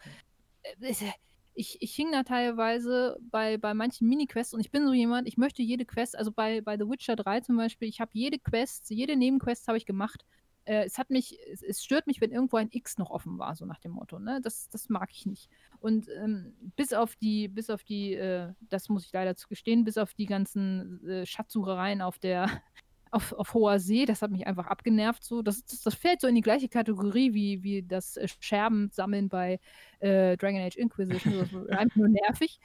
Ich, ich hing da teilweise bei, bei manchen Mini-Quests und ich bin so jemand, ich möchte jede Quest, also bei, bei The Witcher drei zum Beispiel, ich habe jede Quest, jede Nebenquest habe ich gemacht. Äh, es hat mich, es, es stört mich, wenn irgendwo ein X noch offen war, so nach dem Motto, ne? Das, das mag ich nicht. Und ähm, bis auf die, bis auf die, äh, das muss ich leider zugestehen, bis auf die ganzen äh, Schatzsuchereien auf der, auf, auf hoher See, das hat mich einfach abgenervt, so. Das, das, das fällt so in die gleiche Kategorie wie, wie das Scherben sammeln bei äh, Dragon Age Inquisition, das ist einfach nur nervig.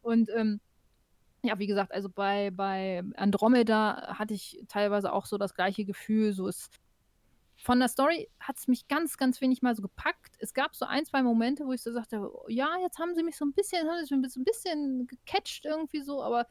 Und, ähm, ja, wie gesagt, also bei, bei Andromeda hatte ich teilweise auch so das gleiche Gefühl, so ist von der Story hat es mich ganz, ganz wenig mal so gepackt. Es gab so ein, zwei Momente, wo ich so sagte, ja, jetzt haben sie mich so ein bisschen, haben sie mich so ein bisschen gecatcht irgendwie so, aber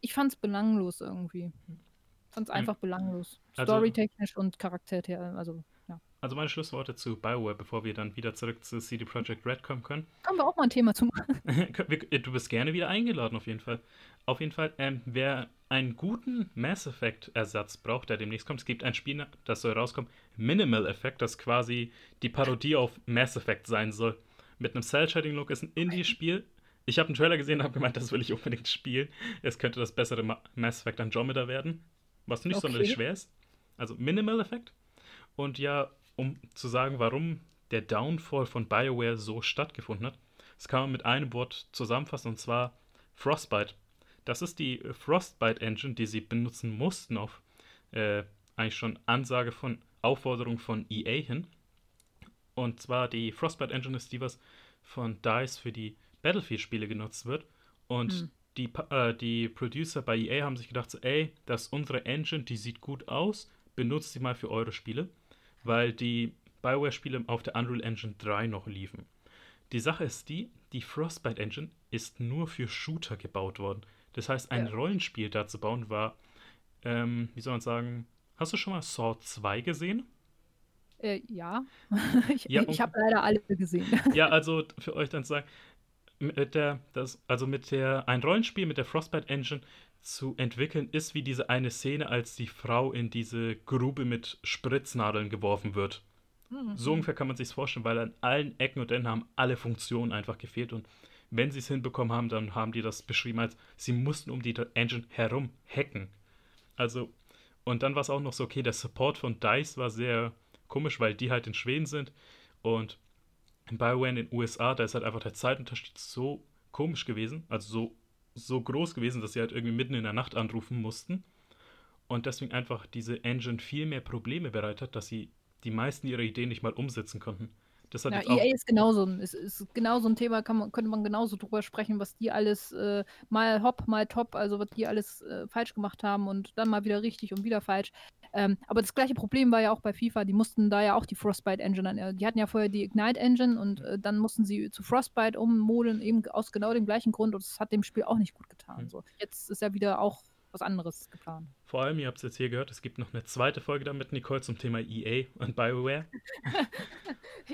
ich fand es belanglos irgendwie. Ich fand es einfach mhm. belanglos. Also, storytechnisch und charaktertechnisch, also ja. Also meine Schlussworte zu BioWare, bevor wir dann wieder zurück zu C D Projekt Red kommen können. Können wir auch mal ein Thema zu machen. Du bist gerne wieder eingeladen, auf jeden Fall. Auf jeden Fall, ähm, wer einen guten Mass Effect-Ersatz braucht, der demnächst kommt. Es gibt ein Spiel, das soll rauskommen, Minimal Effect, das quasi die Parodie auf Mass Effect sein soll. Mit einem Cell-Shading-Look, ist ein Indie-Spiel. Ich habe einen Trailer gesehen und habe gemeint, das will ich unbedingt spielen. Es könnte das bessere Ma- Mass Effect Andromeda werden, was nicht okay. sonderlich schwer ist. Also Minimal Effect. Und ja, um zu sagen, warum der Downfall von BioWare so stattgefunden hat, das kann man mit einem Wort zusammenfassen, und zwar Frostbite. Das ist die Frostbite Engine, die sie benutzen mussten auf äh, eigentlich schon Ansage von Aufforderung von E A hin. Und zwar die Frostbite Engine ist die, was von DICE für die Battlefield-Spiele genutzt wird. Und hm. die, äh, die Producer bei E A haben sich gedacht, so, ey, das ist unsere Engine, die sieht gut aus, benutzt sie mal für eure Spiele, weil die BioWare-Spiele auf der Unreal Engine drei noch liefen. Die Sache ist die, die Frostbite Engine ist nur für Shooter gebaut worden. Das heißt, ein ja. Rollenspiel da zu bauen war, ähm, wie soll man sagen, hast du schon mal Saw zwei gesehen? Äh, ja. ich ja, ich habe leider alle gesehen. Ja, also für euch dann zu sagen, mit der, das, also mit der, ein Rollenspiel mit der Frostbite Engine zu entwickeln, ist wie diese eine Szene, als die Frau in diese Grube mit Spritznadeln geworfen wird. Mhm. So ungefähr kann man sich vorstellen, weil an allen Ecken und Enden haben alle Funktionen einfach gefehlt, und wenn sie es hinbekommen haben, dann haben die das beschrieben als, sie mussten um die Engine herum hacken. Also, und dann war es auch noch so, okay, der Support von DICE war sehr komisch, weil die halt in Schweden sind und BioWare in den U S A, da ist halt einfach der Zeitunterschied so komisch gewesen, also so, so groß gewesen, dass sie halt irgendwie mitten in der Nacht anrufen mussten. Und deswegen einfach diese Engine viel mehr Probleme bereitet hat, dass sie die meisten ihrer Ideen nicht mal umsetzen konnten. Das hat ja, jetzt auch E A ist genauso, ist, ist genauso ein Thema, kann man, könnte man genauso drüber sprechen, was die alles äh, mal hopp, mal top, also was die alles äh, falsch gemacht haben und dann mal wieder richtig und wieder falsch. Ähm, aber das gleiche Problem war ja auch bei FIFA, die mussten da ja auch die Frostbite Engine an. Die hatten ja vorher die Ignite Engine und äh, dann mussten sie zu Frostbite ummodeln, eben aus genau dem gleichen Grund, und das hat dem Spiel auch nicht gut getan. Mhm. So. Jetzt ist ja wieder auch was anderes geplant. Vor allem, ihr habt es jetzt hier gehört, es gibt noch eine zweite Folge da mit Nicole zum Thema E A und BioWare.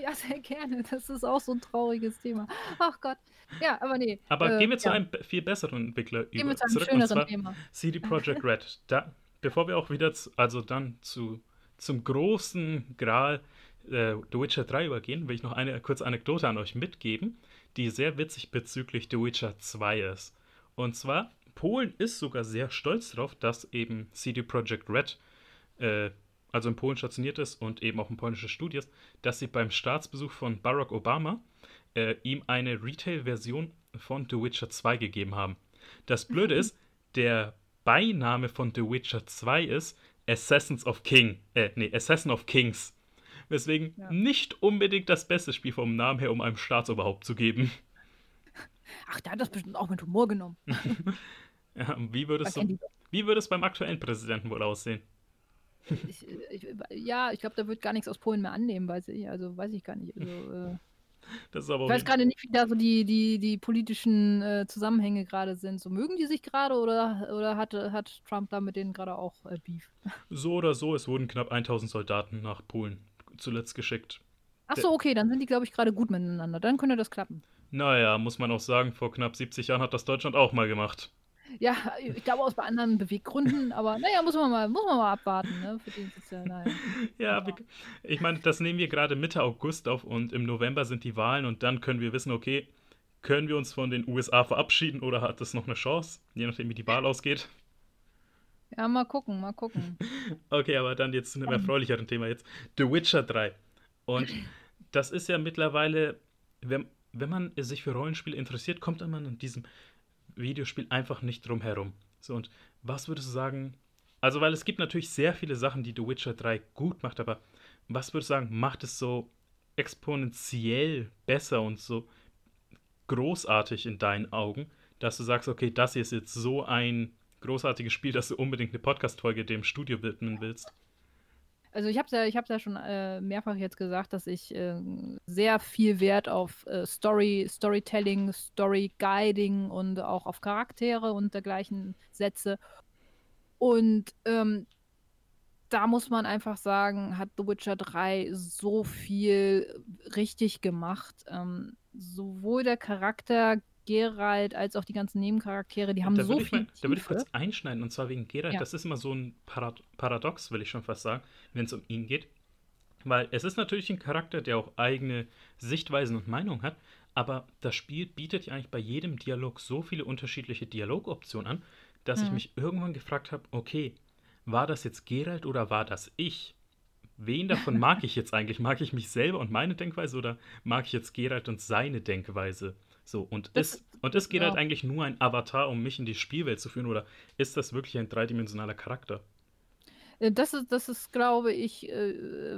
Ja, sehr gerne. Das ist auch so ein trauriges Thema. Ach Gott. Ja, aber nee. Aber äh, gehen wir zu ja. einem viel besseren Entwickler gehen über. Gehen wir zu einem Zurück, schöneren Thema. C D Projekt Red. Da, bevor wir auch wieder, zu, also dann zu, zum großen Gral äh, The Witcher drei übergehen, will ich noch eine kurze Anekdote an euch mitgeben, die sehr witzig bezüglich The Witcher zwei ist. Und zwar, Polen ist sogar sehr stolz darauf, dass eben C D Projekt Red, äh, also in Polen stationiert ist und eben auch in polnische Studios, dass sie beim Staatsbesuch von Barack Obama äh, ihm eine Retail-Version von The Witcher zwei gegeben haben. Das Blöde mhm. ist, der Beiname von The Witcher zwei ist Assassins of King, äh, nee, Assassin of Kings. Weswegen ja. nicht unbedingt das beste Spiel vom Namen her, um einem Staatsoberhaupt zu geben. Ach, der hat das bestimmt auch mit Humor genommen. Ja, wie würde es wie würde es beim aktuellen Präsidenten wohl aussehen? Ich, ich, ja, ich glaube, der wird gar nichts aus Polen mehr annehmen, weiß ich, also weiß ich gar nicht. Also, äh, das ist aber ich weiß gerade nicht, wie da so die, die, die politischen äh, Zusammenhänge gerade sind. So, mögen die sich gerade oder, oder hat, hat Trump da mit denen gerade auch äh, Beef? So oder so, es wurden knapp tausend Soldaten nach Polen zuletzt geschickt. Ach so, okay, dann sind die, glaube ich, gerade gut miteinander. Dann könnte das klappen. Naja, muss man auch sagen, vor knapp siebzig Jahren hat das Deutschland auch mal gemacht. Ja, ich glaube aus anderen Beweggründen, aber naja, muss man mal, muss man mal abwarten, ne? Für den ja, naja. ja, ja, ich meine, das nehmen wir gerade Mitte August auf und im November sind die Wahlen und dann können wir wissen, okay, können wir uns von den U S A verabschieden oder hat das noch eine Chance, je nachdem wie die Wahl ausgeht. Ja, mal gucken, mal gucken. Okay, aber dann jetzt zu einem erfreulicheren Thema jetzt. The Witcher drei. Und das ist ja mittlerweile, wenn, wenn man sich für Rollenspiele interessiert, kommt man in diesem Videospiel einfach nicht drum herum. So, und was würdest du sagen, also weil es gibt natürlich sehr viele Sachen, die The Witcher drei gut macht, aber was würdest du sagen, macht es so exponentiell besser und so großartig in deinen Augen, dass du sagst, okay, das hier ist jetzt so ein großartiges Spiel, dass du unbedingt eine Podcast-Folge dem Studio widmen willst? Also ich habe es ja, ich habe ja schon äh, mehrfach jetzt gesagt, dass ich äh, sehr viel Wert auf äh, Story, Storytelling, Story-Guiding und auch auf Charaktere und dergleichen setze. Und ähm, da muss man einfach sagen, hat The Witcher drei so viel richtig gemacht. Ähm, sowohl der Charakter Geralt als auch die ganzen Nebencharaktere, die haben so viel mal, Da würde ich kurz einschneiden, und zwar wegen Geralt. Ja. Das ist immer so ein Parad- Paradox, will ich schon fast sagen, wenn es um ihn geht. Weil es ist natürlich ein Charakter, der auch eigene Sichtweisen und Meinungen hat, aber das Spiel bietet ja eigentlich bei jedem Dialog so viele unterschiedliche Dialogoptionen an, dass mhm. ich mich irgendwann gefragt habe, okay, war das jetzt Geralt oder war das ich? Wen davon mag ich jetzt eigentlich? Mag ich mich selber und meine Denkweise oder mag ich jetzt Geralt und seine Denkweise? So, und das, ist, und ist Geralt ja. eigentlich nur ein Avatar, um mich in die Spielwelt zu führen, oder ist das wirklich ein dreidimensionaler Charakter? Das ist, das ist, glaube ich,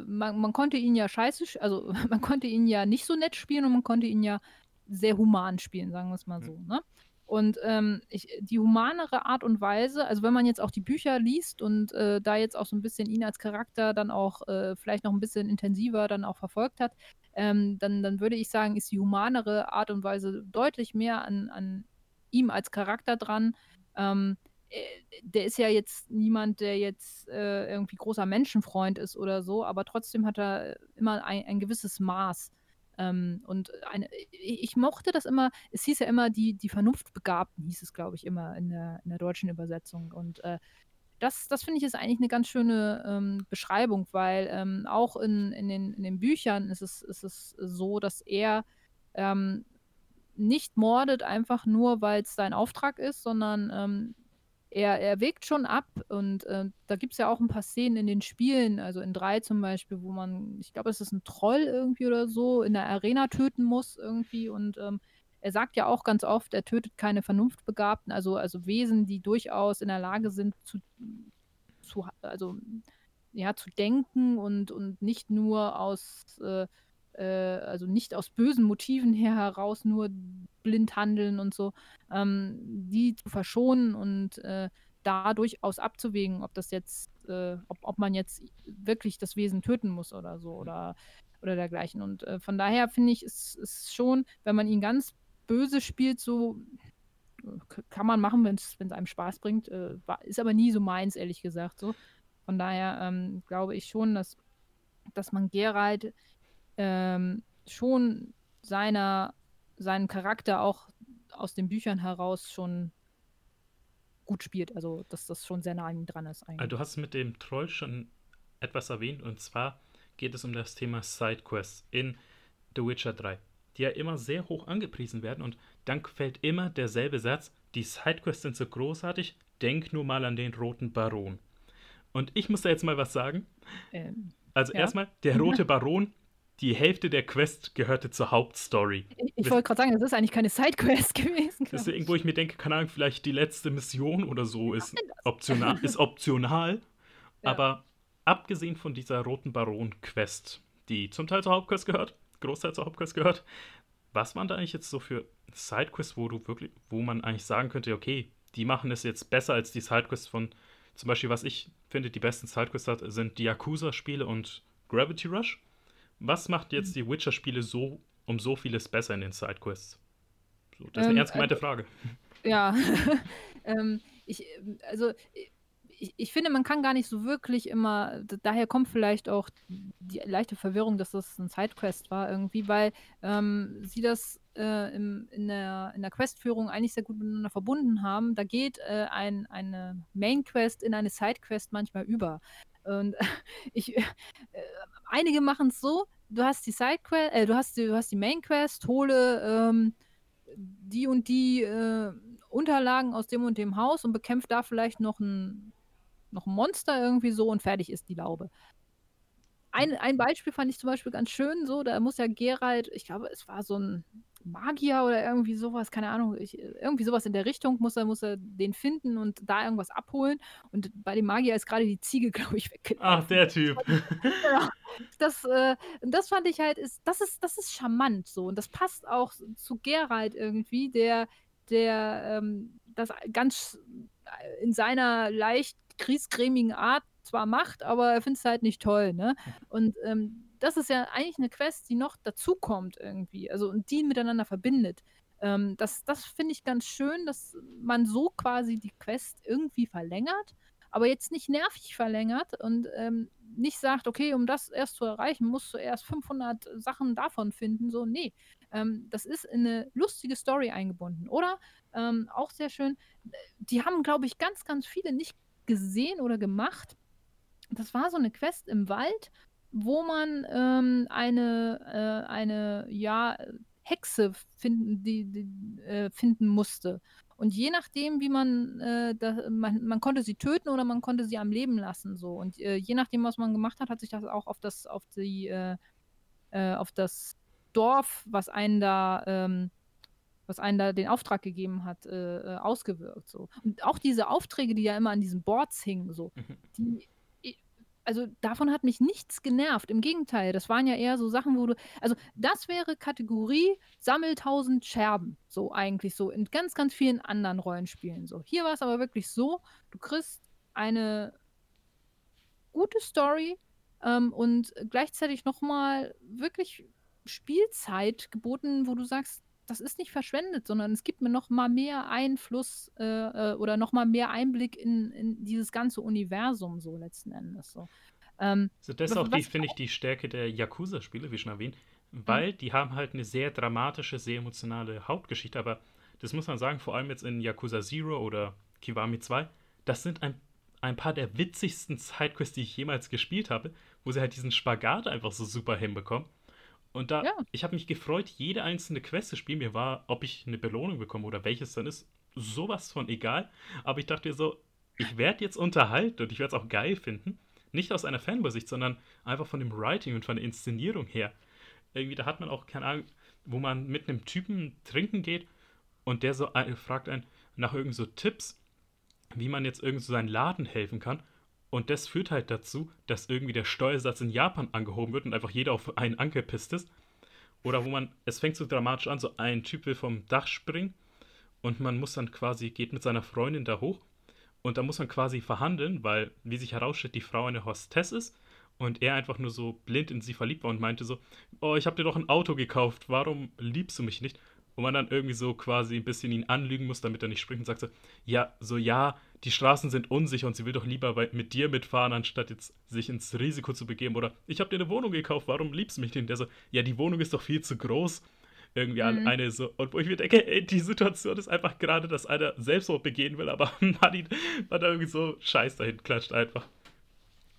man, man konnte ihn ja scheiße, also man konnte ihn ja nicht so nett spielen und man konnte ihn ja sehr human spielen, sagen wir es mal hm. so, ne? Und ähm, ich, die humanere Art und Weise, also wenn man jetzt auch die Bücher liest und äh, da jetzt auch so ein bisschen ihn als Charakter dann auch äh, vielleicht noch ein bisschen intensiver dann auch verfolgt hat, ähm, dann, dann würde ich sagen, ist die humanere Art und Weise deutlich mehr an, an ihm als Charakter dran. Ähm, der ist ja jetzt niemand, der jetzt äh, irgendwie großer Menschenfreund ist oder so, aber trotzdem hat er immer ein, ein gewisses Maß. Ähm, und eine, ich mochte das immer, es hieß ja immer, die, die Vernunftbegabten hieß es, glaube ich, immer in der, in der deutschen Übersetzung. Und äh, das, das finde ich ist eigentlich eine ganz schöne ähm, Beschreibung, weil ähm, auch in, in, den, in den Büchern ist es, ist es so, dass er ähm, nicht mordet einfach nur, weil es sein Auftrag ist, sondern ähm, er, er wägt schon ab. Und äh, da gibt es ja auch ein paar Szenen in den Spielen, also in drei zum Beispiel, wo man, ich glaube, es ist ein Troll irgendwie oder so, in der Arena töten muss irgendwie. Und ähm, er sagt ja auch ganz oft, er tötet keine Vernunftbegabten, also, also Wesen, die durchaus in der Lage sind, zu, zu, also, ja, zu denken und, und nicht nur aus, äh, äh, also nicht aus bösen Motiven her heraus nur blind handeln und so, ähm, die zu verschonen und äh, da durchaus abzuwägen, ob das jetzt, äh, ob, ob man jetzt wirklich das Wesen töten muss oder so oder, oder dergleichen. Und äh, von daher finde ich, ist, ist schon, wenn man ihn ganz böse spielt, so kann man machen, wenn es einem Spaß bringt. Äh, ist aber nie so meins, ehrlich gesagt. So. Von daher ähm, glaube ich schon, dass, dass man Geralt ähm, schon seiner, seinen Charakter auch aus den Büchern heraus schon gut spielt. Also, dass das schon sehr nah an ihm dran ist eigentlich. Also, du hast mit dem Troll schon etwas erwähnt, und zwar geht es um das Thema Sidequests in The Witcher drei, die ja immer sehr hoch angepriesen werden, und dann fällt immer derselbe Satz, die Sidequests sind so großartig, denk nur mal an den roten Baron. Und ich muss da jetzt mal was sagen. Ähm, also ja. erstmal, der rote Baron, die Hälfte der Quest gehörte zur Hauptstory. Ich, ich wollte gerade sagen, das ist eigentlich keine Sidequest gewesen. Deswegen, wo ich mir denke, keine Ahnung, vielleicht die letzte Mission oder so ist optional, ist optional. Ja. Aber abgesehen von dieser roten Baron-Quest, die zum Teil zur Hauptquest gehört, Großteil zur Hauptquest gehört. Was waren da eigentlich jetzt so für Sidequests, wo du wirklich, wo man eigentlich sagen könnte, okay, die machen es jetzt besser als die Sidequests von, zum Beispiel, was ich finde, die besten Sidequests sind die Yakuza-Spiele und Gravity Rush. Was macht jetzt mhm. die Witcher-Spiele so, um so vieles besser in den Sidequests? So, das ist eine ähm, ernst gemeinte äh, Frage. Ja, ähm, ich, also Ich, ich finde, man kann gar nicht so wirklich immer, d- daher kommt vielleicht auch die leichte Verwirrung, dass das ein Sidequest war irgendwie, weil ähm, sie das äh, im, in, der, in der Questführung eigentlich sehr gut miteinander verbunden haben. Da geht äh, ein, eine Mainquest in eine Sidequest manchmal über. Und äh, ich, äh, einige machen es so, du hast die Sidequest, äh, du hast die, du hast die Mainquest, hole ähm, die und die äh, Unterlagen aus dem und dem Haus und bekämpft da vielleicht noch ein noch ein Monster irgendwie so und fertig ist die Laube. Ein, ein Beispiel fand ich zum Beispiel ganz schön so, da muss ja Geralt, ich glaube, es war so ein Magier oder irgendwie sowas, keine Ahnung, ich, irgendwie sowas in der Richtung, muss er, muss er den finden und da irgendwas abholen und bei dem Magier ist gerade die Ziege, glaube ich, weg. Ach, der Typ. Genau. Das, äh, das fand ich halt, ist, das ist, das ist charmant so und das passt auch zu Geralt irgendwie, der, der ähm, das ganz in seiner leicht kriescremigen Art zwar macht, aber er findet es halt nicht toll, ne? Und ähm, das ist ja eigentlich eine Quest, die noch dazukommt irgendwie, also und die miteinander verbindet. Ähm, das das finde ich ganz schön, dass man so quasi die Quest irgendwie verlängert, aber jetzt nicht nervig verlängert und ähm, nicht sagt, okay, um das erst zu erreichen, musst du erst fünfhundert Sachen davon finden, so, nee. Ähm, das ist in eine lustige Story eingebunden, oder? Ähm, auch sehr schön. Die haben, glaube ich, ganz, ganz viele nicht gesehen oder gemacht. Das war so eine Quest im Wald, wo man ähm, eine, äh, eine, ja, Hexe finden, die, die, äh, finden musste. Und je nachdem, wie man, äh, da, man, man konnte sie töten oder man konnte sie am Leben lassen, so. Und äh, je nachdem, was man gemacht hat, hat sich das auch auf das, auf die, äh, äh, auf das Dorf, was einen da, ähm, was einen da den Auftrag gegeben hat, äh, ausgewirkt, so. Und auch diese Aufträge, die ja immer an diesen Boards hingen, so, die, also davon hat mich nichts genervt, im Gegenteil, das waren ja eher so Sachen, wo du, also das wäre Kategorie Sammeltausend Scherben, so eigentlich so, in ganz, ganz vielen anderen Rollenspielen, so. Hier war es aber wirklich so, du kriegst eine gute Story ähm, und gleichzeitig nochmal wirklich Spielzeit geboten, wo du sagst, das ist nicht verschwendet, sondern es gibt mir noch mal mehr Einfluss äh, oder noch mal mehr Einblick in, in dieses ganze Universum, so letzten Endes. So, ähm, also das ist auch, finde ich, die Stärke der Yakuza-Spiele, wie schon erwähnt, weil mhm. die haben halt eine sehr dramatische, sehr emotionale Hauptgeschichte, aber das muss man sagen, vor allem jetzt in Yakuza Zero oder Kiwami zwei, das sind ein, ein paar der witzigsten Sidequests, die ich jemals gespielt habe, wo sie halt diesen Spagat einfach so super hinbekommen. Und da, ja. ich habe mich gefreut, jede einzelne Quest zu spielen. Mir war, ob ich eine Belohnung bekomme oder welches dann ist, sowas von egal. Aber ich dachte so, ich werde jetzt unterhalten und ich werde es auch geil finden. Nicht aus einer Fanboy-Sicht, sondern einfach von dem Writing und von der Inszenierung her. Irgendwie, da hat man auch, keine Ahnung, wo man mit einem Typen trinken geht und der so ein, fragt einen nach irgend so Tipps, wie man jetzt irgend so seinen Laden helfen kann. Und das führt halt dazu, dass irgendwie der Steuersatz in Japan angehoben wird und einfach jeder auf einen angepisst ist. Oder wo man, es fängt so dramatisch an, so ein Typ will vom Dach springen und man muss dann quasi, geht mit seiner Freundin da hoch und da muss man quasi verhandeln, weil, wie sich herausstellt, die Frau eine Hostess ist und er einfach nur so blind in sie verliebt war und meinte so, oh, ich hab dir doch ein Auto gekauft, warum liebst du mich nicht? Und man dann irgendwie so quasi ein bisschen ihn anlügen muss, damit er nicht springt und sagt so, ja, so ja, die Straßen sind unsicher und sie will doch lieber mit dir mitfahren, anstatt jetzt sich ins Risiko zu begeben. Oder ich habe dir eine Wohnung gekauft, warum liebst du mich denn? Der so, ja, die Wohnung ist doch viel zu groß. Irgendwie mhm. eine so. Und wo ich mir denke, ey, die Situation ist einfach gerade, dass einer Selbstmord begehen will, aber man ihn, man da irgendwie so Scheiß dahin klatscht einfach.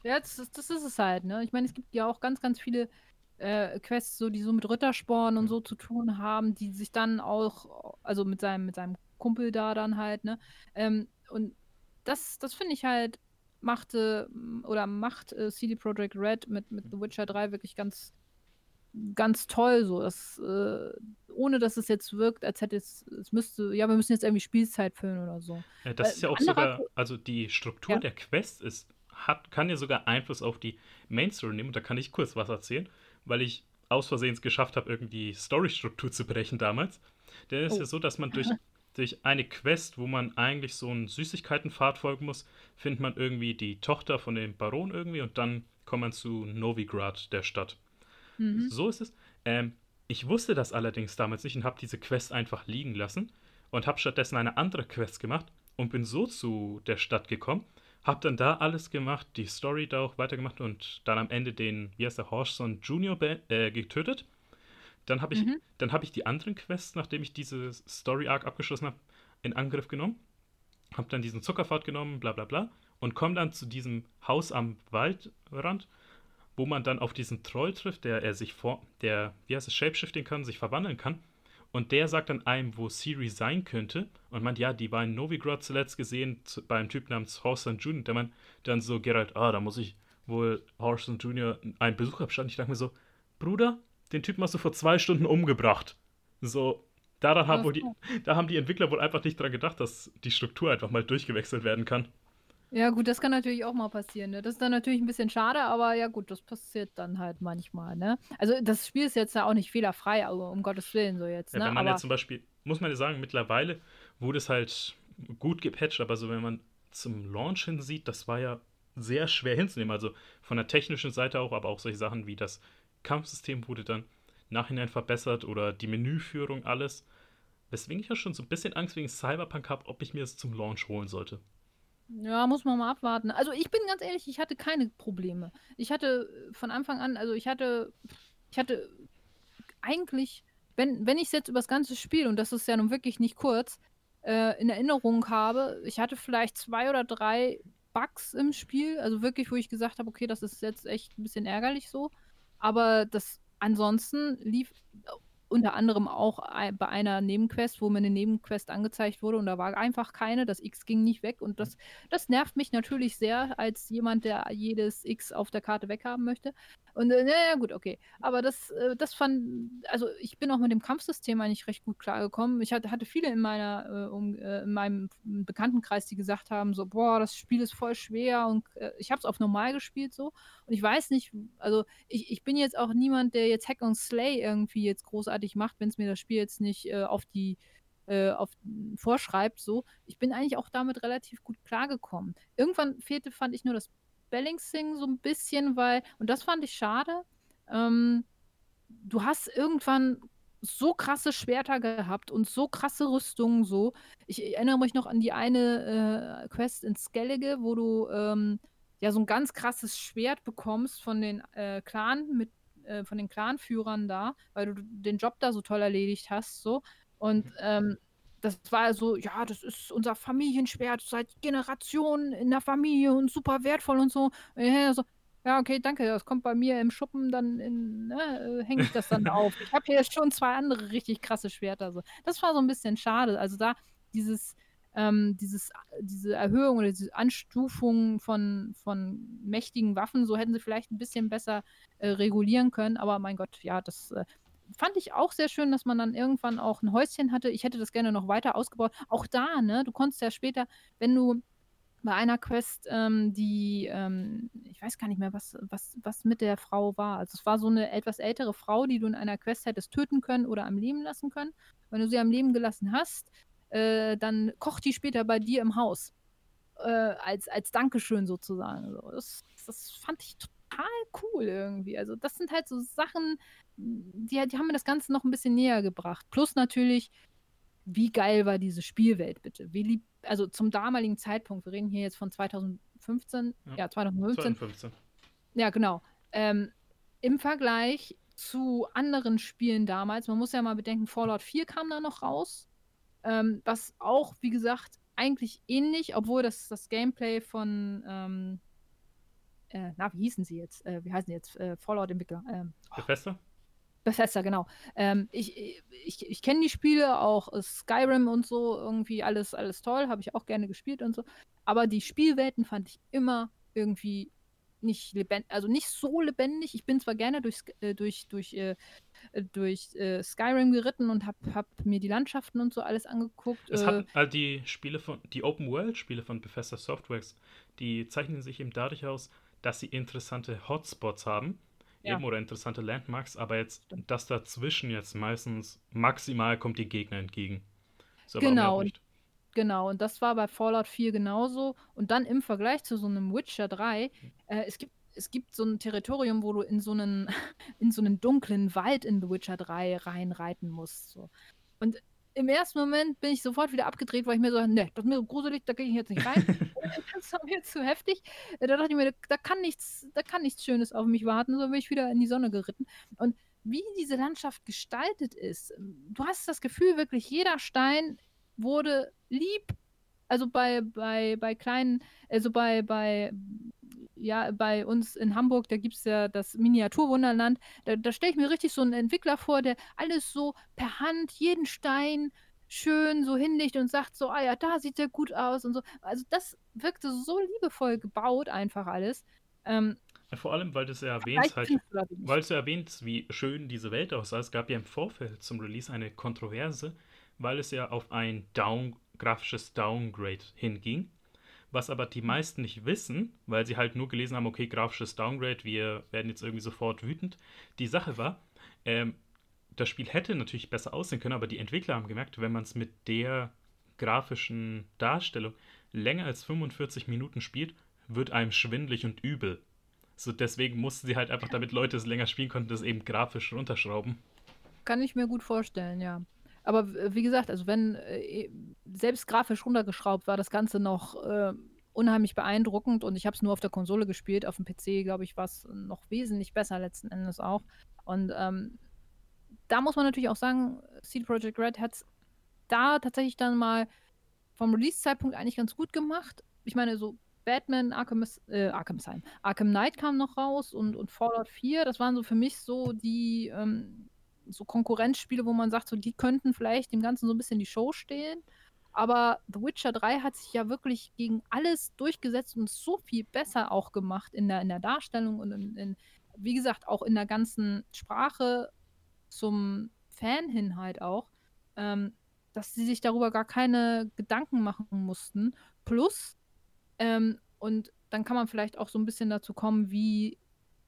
Ja, das ist, das ist es halt, ne? Ich meine, es gibt ja auch ganz, ganz viele Äh, Quests, so, die so mit Rittersporn und so zu tun haben, die sich dann auch, also mit seinem, mit seinem Kumpel da dann halt, ne, ähm, und das, das finde ich halt, machte, oder macht äh, C D Projekt Red mit, mit The Witcher drei wirklich ganz, ganz toll, so, das, äh, ohne dass es jetzt wirkt, als hätte es, es müsste, ja, wir müssen jetzt irgendwie Spielzeit füllen oder so. Ja, das äh, ist ja auch sogar, also die Struktur ja. der Quest ist, hat, kann ja sogar Einfluss auf die Mainstory nehmen, und da kann ich kurz was erzählen, weil ich aus Versehen es geschafft habe, irgendwie Storystruktur zu brechen damals. Denn es oh. ist ja so, dass man durch, durch eine Quest, wo man eigentlich so einen Süßigkeitenpfad folgen muss, findet man irgendwie die Tochter von dem Baron irgendwie und dann kommt man zu Novigrad, der Stadt. Mhm. So ist es. Ähm, ich wusste das allerdings damals nicht und habe diese Quest einfach liegen lassen und habe stattdessen eine andere Quest gemacht und bin so zu der Stadt gekommen, hab dann da alles gemacht, die Story da auch weitergemacht und dann am Ende den, wie heißt der, Horson Junior be- äh, getötet. Dann habe ich, mhm. dann hab ich die anderen Quests, nachdem ich diese Story-Arc abgeschlossen habe, in Angriff genommen. Hab dann diesen Zuckerpfad genommen, bla bla bla. Und komme dann zu diesem Haus am Waldrand, wo man dann auf diesen Troll trifft, der er sich vor, der, wie heißt es, shapeshifting kann, sich verwandeln kann. Und der sagt dann einem, wo Ciri sein könnte. Und meint, ja, die war in Novigrad zuletzt gesehen, zu, bei einem Typ namens Horson Junior Der meint dann so, Geralt, ah, da muss ich wohl Horson Junior einen Besuch abstatten. Ich dachte mir so, Bruder, den Typen hast du vor zwei Stunden umgebracht. So, daran haben wohl die, da haben die Entwickler wohl einfach nicht dran gedacht, dass die Struktur einfach mal durchgewechselt werden kann. Ja gut, das kann natürlich auch mal passieren, ne? Das ist dann natürlich ein bisschen schade, aber ja gut, das passiert dann halt manchmal, ne? Also das Spiel ist jetzt ja auch nicht fehlerfrei, also um Gottes Willen so jetzt, ne? Ja, wenn man aber jetzt zum Beispiel, muss man ja sagen, mittlerweile wurde es halt gut gepatcht, aber so wenn man zum Launch hin sieht, das war ja sehr schwer hinzunehmen. Also von der technischen Seite auch, aber auch solche Sachen wie das Kampfsystem wurde dann im Nachhinein verbessert oder die Menüführung, alles. Weswegen ich ja schon so ein bisschen Angst wegen Cyberpunk habe, ob ich mir das zum Launch holen sollte. Ja, muss man mal abwarten. Also ich bin ganz ehrlich, ich hatte keine Probleme. Ich hatte von Anfang an, also ich hatte, ich hatte eigentlich, wenn, wenn ich es jetzt über das ganze Spiel, und das ist ja nun wirklich nicht kurz, äh, in Erinnerung habe, ich hatte vielleicht zwei oder drei Bugs im Spiel, also wirklich, wo ich gesagt habe, okay, das ist jetzt echt ein bisschen ärgerlich so, aber das ansonsten lief unter anderem auch bei einer Nebenquest, wo mir eine Nebenquest angezeigt wurde und da war einfach keine, das X ging nicht weg und das, das nervt mich natürlich sehr als jemand, der jedes X auf der Karte weghaben möchte. Und äh, naja, gut, okay. Aber das, äh, das fand, also ich bin auch mit dem Kampfsystem eigentlich recht gut klargekommen. Ich hatte, hatte viele in meiner, äh, um, äh, in meinem Bekanntenkreis, die gesagt haben, so, boah, das Spiel ist voll schwer und äh, ich hab's auf normal gespielt so. Und ich weiß nicht, also ich, ich bin jetzt auch niemand, der jetzt Hack and Slay irgendwie jetzt großartig macht, wenn es mir das Spiel jetzt nicht äh, auf die Auf, vorschreibt, so. Ich bin eigentlich auch damit relativ gut klargekommen. Irgendwann fehlte, fand ich, nur das Balancing so ein bisschen, weil, und das fand ich schade, ähm, du hast irgendwann so krasse Schwerter gehabt und so krasse Rüstungen, so. Ich erinnere mich noch an die eine äh, Quest in Skellige, wo du ähm, ja so ein ganz krasses Schwert bekommst von den äh, Clan, mit, äh, von den Clanführern da, weil du den Job da so toll erledigt hast, so. Und ähm, das war so, ja, das ist unser Familienschwert, seit Generationen in der Familie und super wertvoll und so. Ja, so, ja okay, danke, das kommt bei mir im Schuppen, dann ne, hänge ich das dann auf. Ich habe hier schon zwei andere richtig krasse Schwerter. So. Das war so ein bisschen schade. Also da dieses, ähm, dieses, diese Erhöhung oder diese Anstufung von, von mächtigen Waffen, so hätten sie vielleicht ein bisschen besser äh, regulieren können. Aber mein Gott, ja, das... Äh, fand ich auch sehr schön, dass man dann irgendwann auch ein Häuschen hatte. Ich hätte das gerne noch weiter ausgebaut. Auch da, ne, du konntest ja später, wenn du bei einer Quest, ähm, die, ähm, ich weiß gar nicht mehr, was, was, was mit der Frau war. Also es war so eine etwas ältere Frau, die du in einer Quest hättest töten können oder am Leben lassen können. Wenn du sie am Leben gelassen hast, äh, dann kocht die später bei dir im Haus. Äh, als, als Dankeschön sozusagen. Also das, das fand ich total cool irgendwie. Also das sind halt so Sachen, die, die haben mir das Ganze noch ein bisschen näher gebracht. Plus natürlich, wie geil war diese Spielwelt, bitte? Wie lieb, also zum damaligen Zeitpunkt, wir reden hier jetzt von zweitausendfünfzehn, ja, ja zweitausendfünfzehn. zweitausendfünfzehn. Ja, genau. Ähm, im Vergleich zu anderen Spielen damals, man muss ja mal bedenken, Fallout vier kam da noch raus, ähm, was auch, wie gesagt, eigentlich ähnlich, obwohl das, das Gameplay von ähm, Äh, na, wie hießen sie jetzt? Äh, wie heißen jetzt? Äh, Fallout-Entwickler. Ähm, oh. Bethesda? Bethesda, genau. Ähm, ich ich, ich kenne die Spiele, auch Skyrim und so, irgendwie alles, alles toll, habe ich auch gerne gespielt und so. Aber die Spielwelten fand ich immer irgendwie nicht lebendig, also nicht so lebendig. Ich bin zwar gerne durch, äh, durch, durch, äh, durch äh, Skyrim geritten und habe hab mir die Landschaften und so alles angeguckt. Es äh, hat, also die Spiele von, die Open-World-Spiele von Bethesda Softworks, die zeichnen sich eben dadurch aus, dass sie interessante Hotspots haben, ja, eben, oder interessante Landmarks, aber jetzt das dazwischen jetzt meistens maximal kommt die Gegner entgegen. Ist aber genau, nicht. Genau, und das war bei Fallout vier genauso. Und dann im Vergleich zu so einem Witcher drei, äh, es gibt es gibt so ein Territorium, wo du in so einen in so einen dunklen Wald in The Witcher drei reinreiten musst. So. Und im ersten Moment bin ich sofort wieder abgedreht, weil ich mir so, ne, das ist mir so gruselig, da gehe ich jetzt nicht rein. Das war mir zu heftig. Da dachte ich mir, da kann nichts, da kann nichts Schönes auf mich warten. So bin ich wieder in die Sonne geritten. Und wie diese Landschaft gestaltet ist, du hast das Gefühl, wirklich jeder Stein wurde lieb. Also bei, bei, bei kleinen, also bei, bei, ja, bei uns in Hamburg, da gibt es ja das Miniaturwunderland, da, da stelle ich mir richtig so einen Entwickler vor, der alles so per Hand, jeden Stein schön so hinlegt und sagt so, ah ja, da sieht der gut aus und so. Also das wirkte so liebevoll gebaut, einfach alles. Ähm, ja, vor allem, weil du es ja erwähnst, halt, weil du erwähnst, wie schön diese Welt aussah. Es gab ja im Vorfeld zum Release eine Kontroverse, weil es ja auf ein Down, grafisches Downgrade hinging. Was aber die meisten nicht wissen, weil sie halt nur gelesen haben, okay, grafisches Downgrade, wir werden jetzt irgendwie sofort wütend. Die Sache war, ähm, das Spiel hätte natürlich besser aussehen können, aber die Entwickler haben gemerkt, wenn man es mit der grafischen Darstellung länger als fünfundvierzig Minuten spielt, wird einem schwindelig und übel. So, deswegen mussten sie halt einfach, damit Leute es länger spielen konnten, das eben grafisch runterschrauben. Kann ich mir gut vorstellen, ja. Aber wie gesagt, also wenn selbst grafisch runtergeschraubt war das Ganze noch äh, unheimlich beeindruckend, und ich habe es nur auf der Konsole gespielt, auf dem P C, glaube ich, war es noch wesentlich besser letzten Endes auch. Und ähm, da muss man natürlich auch sagen, C D Projekt Red hat es da tatsächlich dann mal vom Release-Zeitpunkt eigentlich ganz gut gemacht. Ich meine, so Batman, Arkham, äh, Arkhamsheim, Arkham Knight kam noch raus und, und Fallout vier, das waren so für mich so die ähm, so Konkurrenzspiele, wo man sagt, so die könnten vielleicht dem Ganzen so ein bisschen die Show stehlen, aber The Witcher drei hat sich ja wirklich gegen alles durchgesetzt und so viel besser auch gemacht in der, in der Darstellung und in, in, wie gesagt, auch in der ganzen Sprache zum Fan hin halt auch, ähm, dass sie sich darüber gar keine Gedanken machen mussten. Plus, ähm, und dann kann man vielleicht auch so ein bisschen dazu kommen, wie,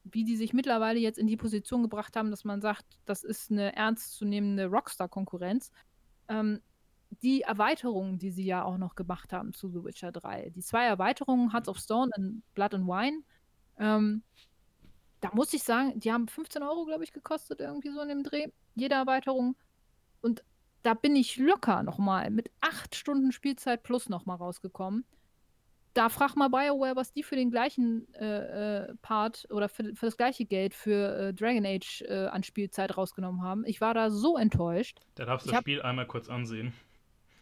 wie die sich mittlerweile jetzt in die Position gebracht haben, dass man sagt, das ist eine ernstzunehmende Rockstar-Konkurrenz. Ähm, die Erweiterungen, die sie ja auch noch gemacht haben zu The Witcher drei. Die zwei Erweiterungen, Hearts of Stone und Blood and Wine, ähm, da muss ich sagen, die haben fünfzehn Euro, glaube ich, gekostet, irgendwie so in dem Dreh, jede Erweiterung. Und da bin ich locker nochmal mit acht Stunden Spielzeit plus nochmal rausgekommen. Da frag mal BioWare, was die für den gleichen äh, Part oder für, für das gleiche Geld für äh, Dragon Age äh, an Spielzeit rausgenommen haben. Ich war da so enttäuscht. Da darfst du das Spiel einmal kurz ansehen.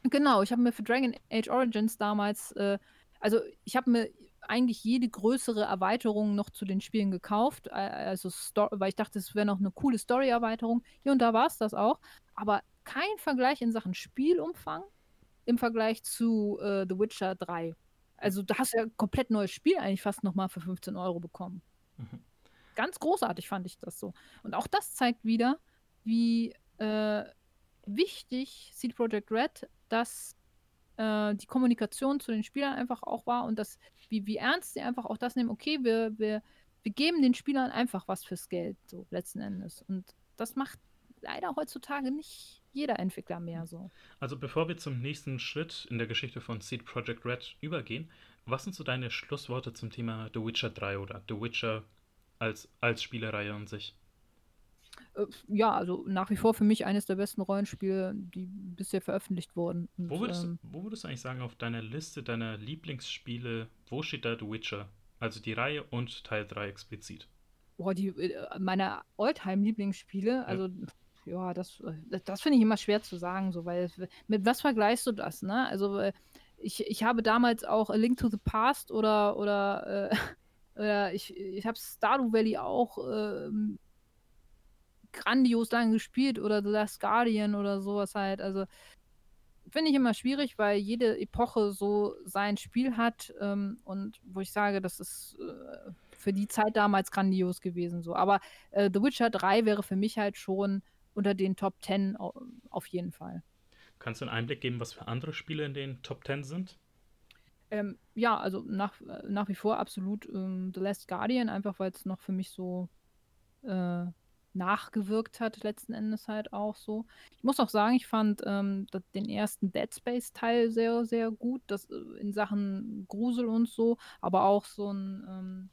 Genau, ich habe mir für Dragon Age Origins damals, äh, also ich habe mir eigentlich jede größere Erweiterung noch zu den Spielen gekauft, also Sto- weil ich dachte, es wäre noch eine coole Story-Erweiterung. Hier und da war es das auch, aber kein Vergleich in Sachen Spielumfang im Vergleich zu äh, The Witcher drei. Also da hast du ja ein komplett neues Spiel eigentlich fast nochmal für fünfzehn Euro bekommen. Mhm. Ganz großartig fand ich das so. Und auch das zeigt wieder, wie äh, wichtig C D Projekt Red das die Kommunikation zu den Spielern einfach auch war und das, wie, wie ernst sie einfach auch das nehmen, okay, wir, wir, wir geben den Spielern einfach was fürs Geld, so letzten Endes. Und das macht leider heutzutage nicht jeder Entwickler mehr so. Also bevor wir zum nächsten Schritt in der Geschichte von C D Projekt Red übergehen, was sind so deine Schlussworte zum Thema The Witcher drei oder The Witcher als, als Spielereihe an sich? Ja, also nach wie vor für mich eines der besten Rollenspiele, die bisher veröffentlicht wurden. Und, wo, würdest, ähm, wo würdest du eigentlich sagen, auf deiner Liste deiner Lieblingsspiele, wo steht da The Witcher? Also die Reihe und Teil drei explizit. Boah, die, meine Alltime-Lieblingsspiele, also ja, ja das, das finde ich immer schwer zu sagen, so, weil mit was vergleichst du das, ne? Also ich, ich habe damals auch A Link to the Past oder, oder, äh, oder ich, ich habe Stardew Valley auch ähm, grandios lange gespielt oder The Last Guardian oder sowas halt. Also finde ich immer schwierig, weil jede Epoche so sein Spiel hat ähm, und wo ich sage, das ist äh, für die Zeit damals grandios gewesen. So. Aber äh, The Witcher drei wäre für mich halt schon unter den Top Ten au- auf jeden Fall. Kannst du einen Einblick geben, was für andere Spiele in den Top Ten sind? Ähm, ja, also nach, nach wie vor absolut ähm, The Last Guardian, einfach weil es noch für mich so äh, nachgewirkt hat, letzten Endes halt auch so. Ich muss auch sagen, ich fand ähm, den ersten Dead Space-Teil sehr, sehr gut, das in Sachen Grusel und so, aber auch so ein ähm,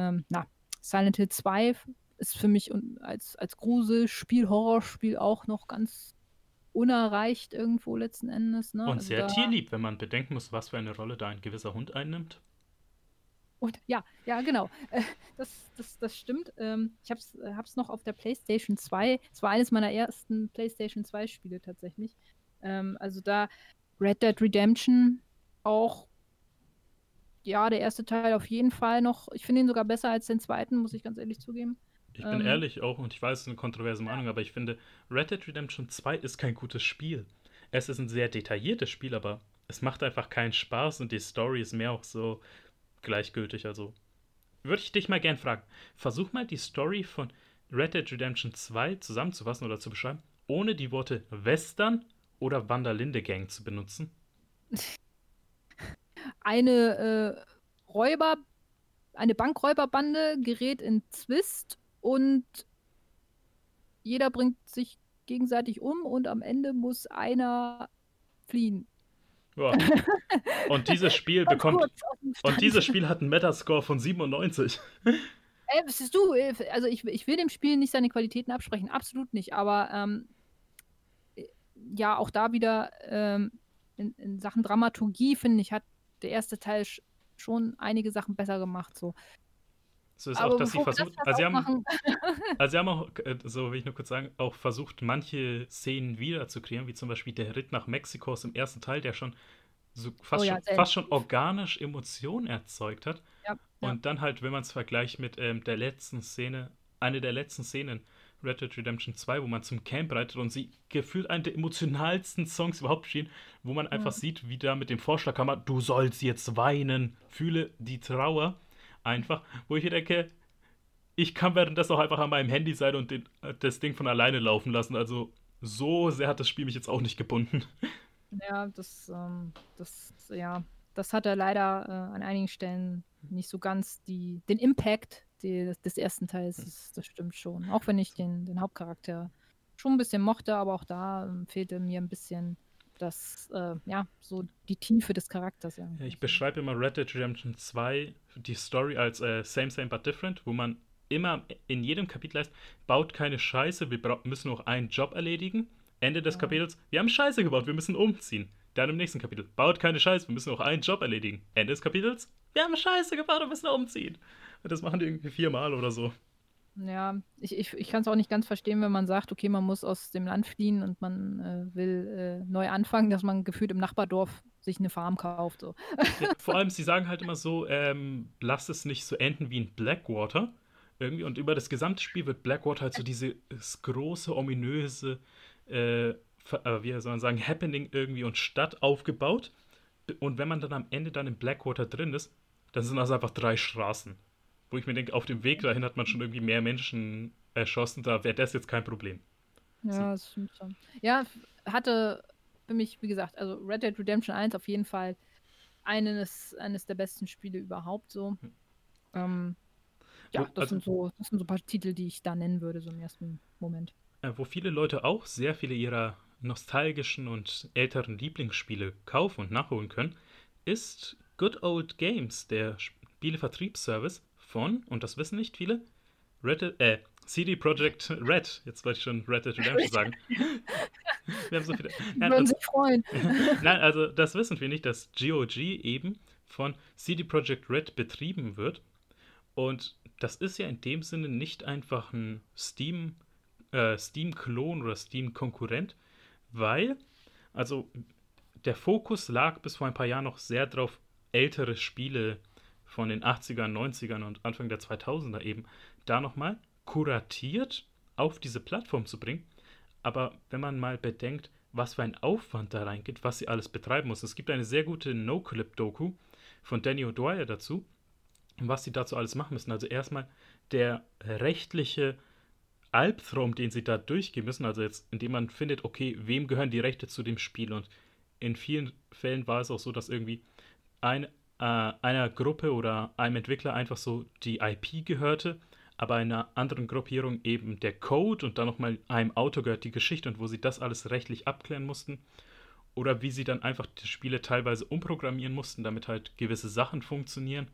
ähm, na, Silent Hill zwei ist für mich als, als Gruselspiel, Horrorspiel auch noch ganz unerreicht irgendwo letzten Endes. Ne? Und also sehr da, tierlieb, wenn man bedenken muss, was für eine Rolle da ein gewisser Hund einnimmt. Und, ja, ja, genau. Äh, das, das, das stimmt. Ähm, ich hab's, hab's noch auf der PlayStation zwei. Es war eines meiner ersten PlayStation zwei-Spiele tatsächlich. Ähm, also da Red Dead Redemption auch, ja, der erste Teil auf jeden Fall noch. Ich finde ihn sogar besser als den zweiten, muss ich ganz ehrlich zugeben. Ich bin ähm, ehrlich auch, und ich weiß, es ist eine kontroverse Meinung, aber ich finde, Red Dead Redemption zwei ist kein gutes Spiel. Es ist ein sehr detailliertes Spiel, aber es macht einfach keinen Spaß und die Story ist mehr auch so gleichgültig, also würde ich dich mal gern fragen, versuch mal die Story von Red Dead Redemption zwei zusammenzufassen oder zu beschreiben, ohne die Worte Western oder Wanderlinde Gang zu benutzen. Eine äh, Räuber, eine Bankräuberbande gerät in Zwist und jeder bringt sich gegenseitig um und am Ende muss einer fliehen. Ja. Und dieses Spiel bekommt und dieses Spiel hat einen Metascore von siebenundneunzig. Ey, was ist du? Also ich, ich will dem Spiel nicht seine Qualitäten absprechen, absolut nicht. Aber ähm, ja, auch da wieder ähm, in, in Sachen Dramaturgie, finde ich, hat der erste Teil sch- schon einige Sachen besser gemacht. So. So ist aber auch, dass sie versucht, das also, sie haben, also sie haben auch, so will ich nur kurz sagen, auch versucht, manche Szenen wieder zu kreieren, wie zum Beispiel der Ritt nach Mexiko aus dem ersten Teil, der schon so fast, oh ja, schon, fast schon organisch Emotionen erzeugt hat. Ja, und ja. dann halt, wenn man es vergleicht mit ähm, der letzten Szene, eine der letzten Szenen, Red Dead Redemption zwei, wo man zum Camp reitet und sie gefühlt einen der emotionalsten Songs überhaupt schien, wo man einfach ja. sieht, wie da mit dem Vorschlaghammer, du sollst jetzt weinen, fühle die Trauer. Einfach, wo ich denke, ich kann währenddessen auch einfach an meinem Handy sein und den, das Ding von alleine laufen lassen. Also so sehr hat das Spiel mich jetzt auch nicht gebunden. Ja, das, ähm, das, ja, das hat er leider äh, an einigen Stellen nicht so ganz die, den Impact die, des ersten Teils, das, das stimmt schon. Auch wenn ich den, den Hauptcharakter schon ein bisschen mochte, aber auch da ähm, fehlte mir ein bisschen das, äh, ja, so die Tiefe des Charakters. Ja. Ich beschreibe immer Red Dead Redemption zwei, die Story als äh, same, same, but different, wo man immer in jedem Kapitel heißt, baut keine Scheiße, wir bra- müssen noch einen Job erledigen. Ende des ja. Kapitels, wir haben Scheiße gebaut, wir müssen umziehen. Dann im nächsten Kapitel, baut keine Scheiße, wir müssen noch einen Job erledigen. Ende des Kapitels, wir haben Scheiße gebaut und müssen umziehen. Und das machen die irgendwie viermal oder so. Ja, ich, ich, ich kann es auch nicht ganz verstehen, wenn man sagt, okay, man muss aus dem Land fliehen und man äh, will äh, neu anfangen, dass man gefühlt im Nachbardorf sich eine Farm kauft. So. Ja, vor allem, sie sagen halt immer so, ähm, lass es nicht so enden wie in Blackwater. Irgendwie. Und über das gesamte Spiel wird Blackwater halt so dieses große, ominöse, äh, wie soll man sagen, Happening irgendwie und Stadt aufgebaut. Und wenn man dann am Ende dann in Blackwater drin ist, dann sind das einfach drei Straßen. Wo ich mir denke, auf dem Weg dahin hat man schon irgendwie mehr Menschen erschossen, da wäre das jetzt kein Problem. Ja, das stimmt schon. Ja, hatte für mich, wie gesagt, also Red Dead Redemption eins auf jeden Fall eines, eines der besten Spiele überhaupt so. Hm. Ähm, ja, wo, das, also, sind so, das sind so ein paar Titel, die ich da nennen würde, so im ersten Moment. Wo viele Leute auch sehr viele ihrer nostalgischen und älteren Lieblingsspiele kaufen und nachholen können, ist Good Old Games, der Spielevertriebsservice, von, und das wissen nicht viele, Red, äh, C D Projekt Red. Jetzt wollte ich schon Red Dead Redemption sagen. Wir haben so viele. Nein, würden also, sich freuen. Nein, also das wissen wir nicht, dass G O G eben von C D Projekt Red betrieben wird. Und das ist ja in dem Sinne nicht einfach ein Steam, äh, Steam-Klon oder Steam-Konkurrent, weil, also der Fokus lag bis vor ein paar Jahren noch sehr drauf, ältere Spiele von den achtzigern, neunzigern und Anfang der zweitausender eben, da nochmal kuratiert auf diese Plattform zu bringen. Aber wenn man mal bedenkt, was für ein Aufwand da reingeht, was sie alles betreiben muss. Es gibt eine sehr gute No-Clip-Doku von Danny O'Dwyer dazu, was sie dazu alles machen müssen. Also erstmal der rechtliche Albtraum, den sie da durchgehen müssen, also jetzt, indem man findet, okay, wem gehören die Rechte zu dem Spiel? Und in vielen Fällen war es auch so, dass irgendwie eine einer Gruppe oder einem Entwickler einfach so die I P gehörte, aber einer anderen Gruppierung eben der Code und dann nochmal einem Autor gehört die Geschichte und wo sie das alles rechtlich abklären mussten oder wie sie dann einfach die Spiele teilweise umprogrammieren mussten, damit halt gewisse Sachen funktionieren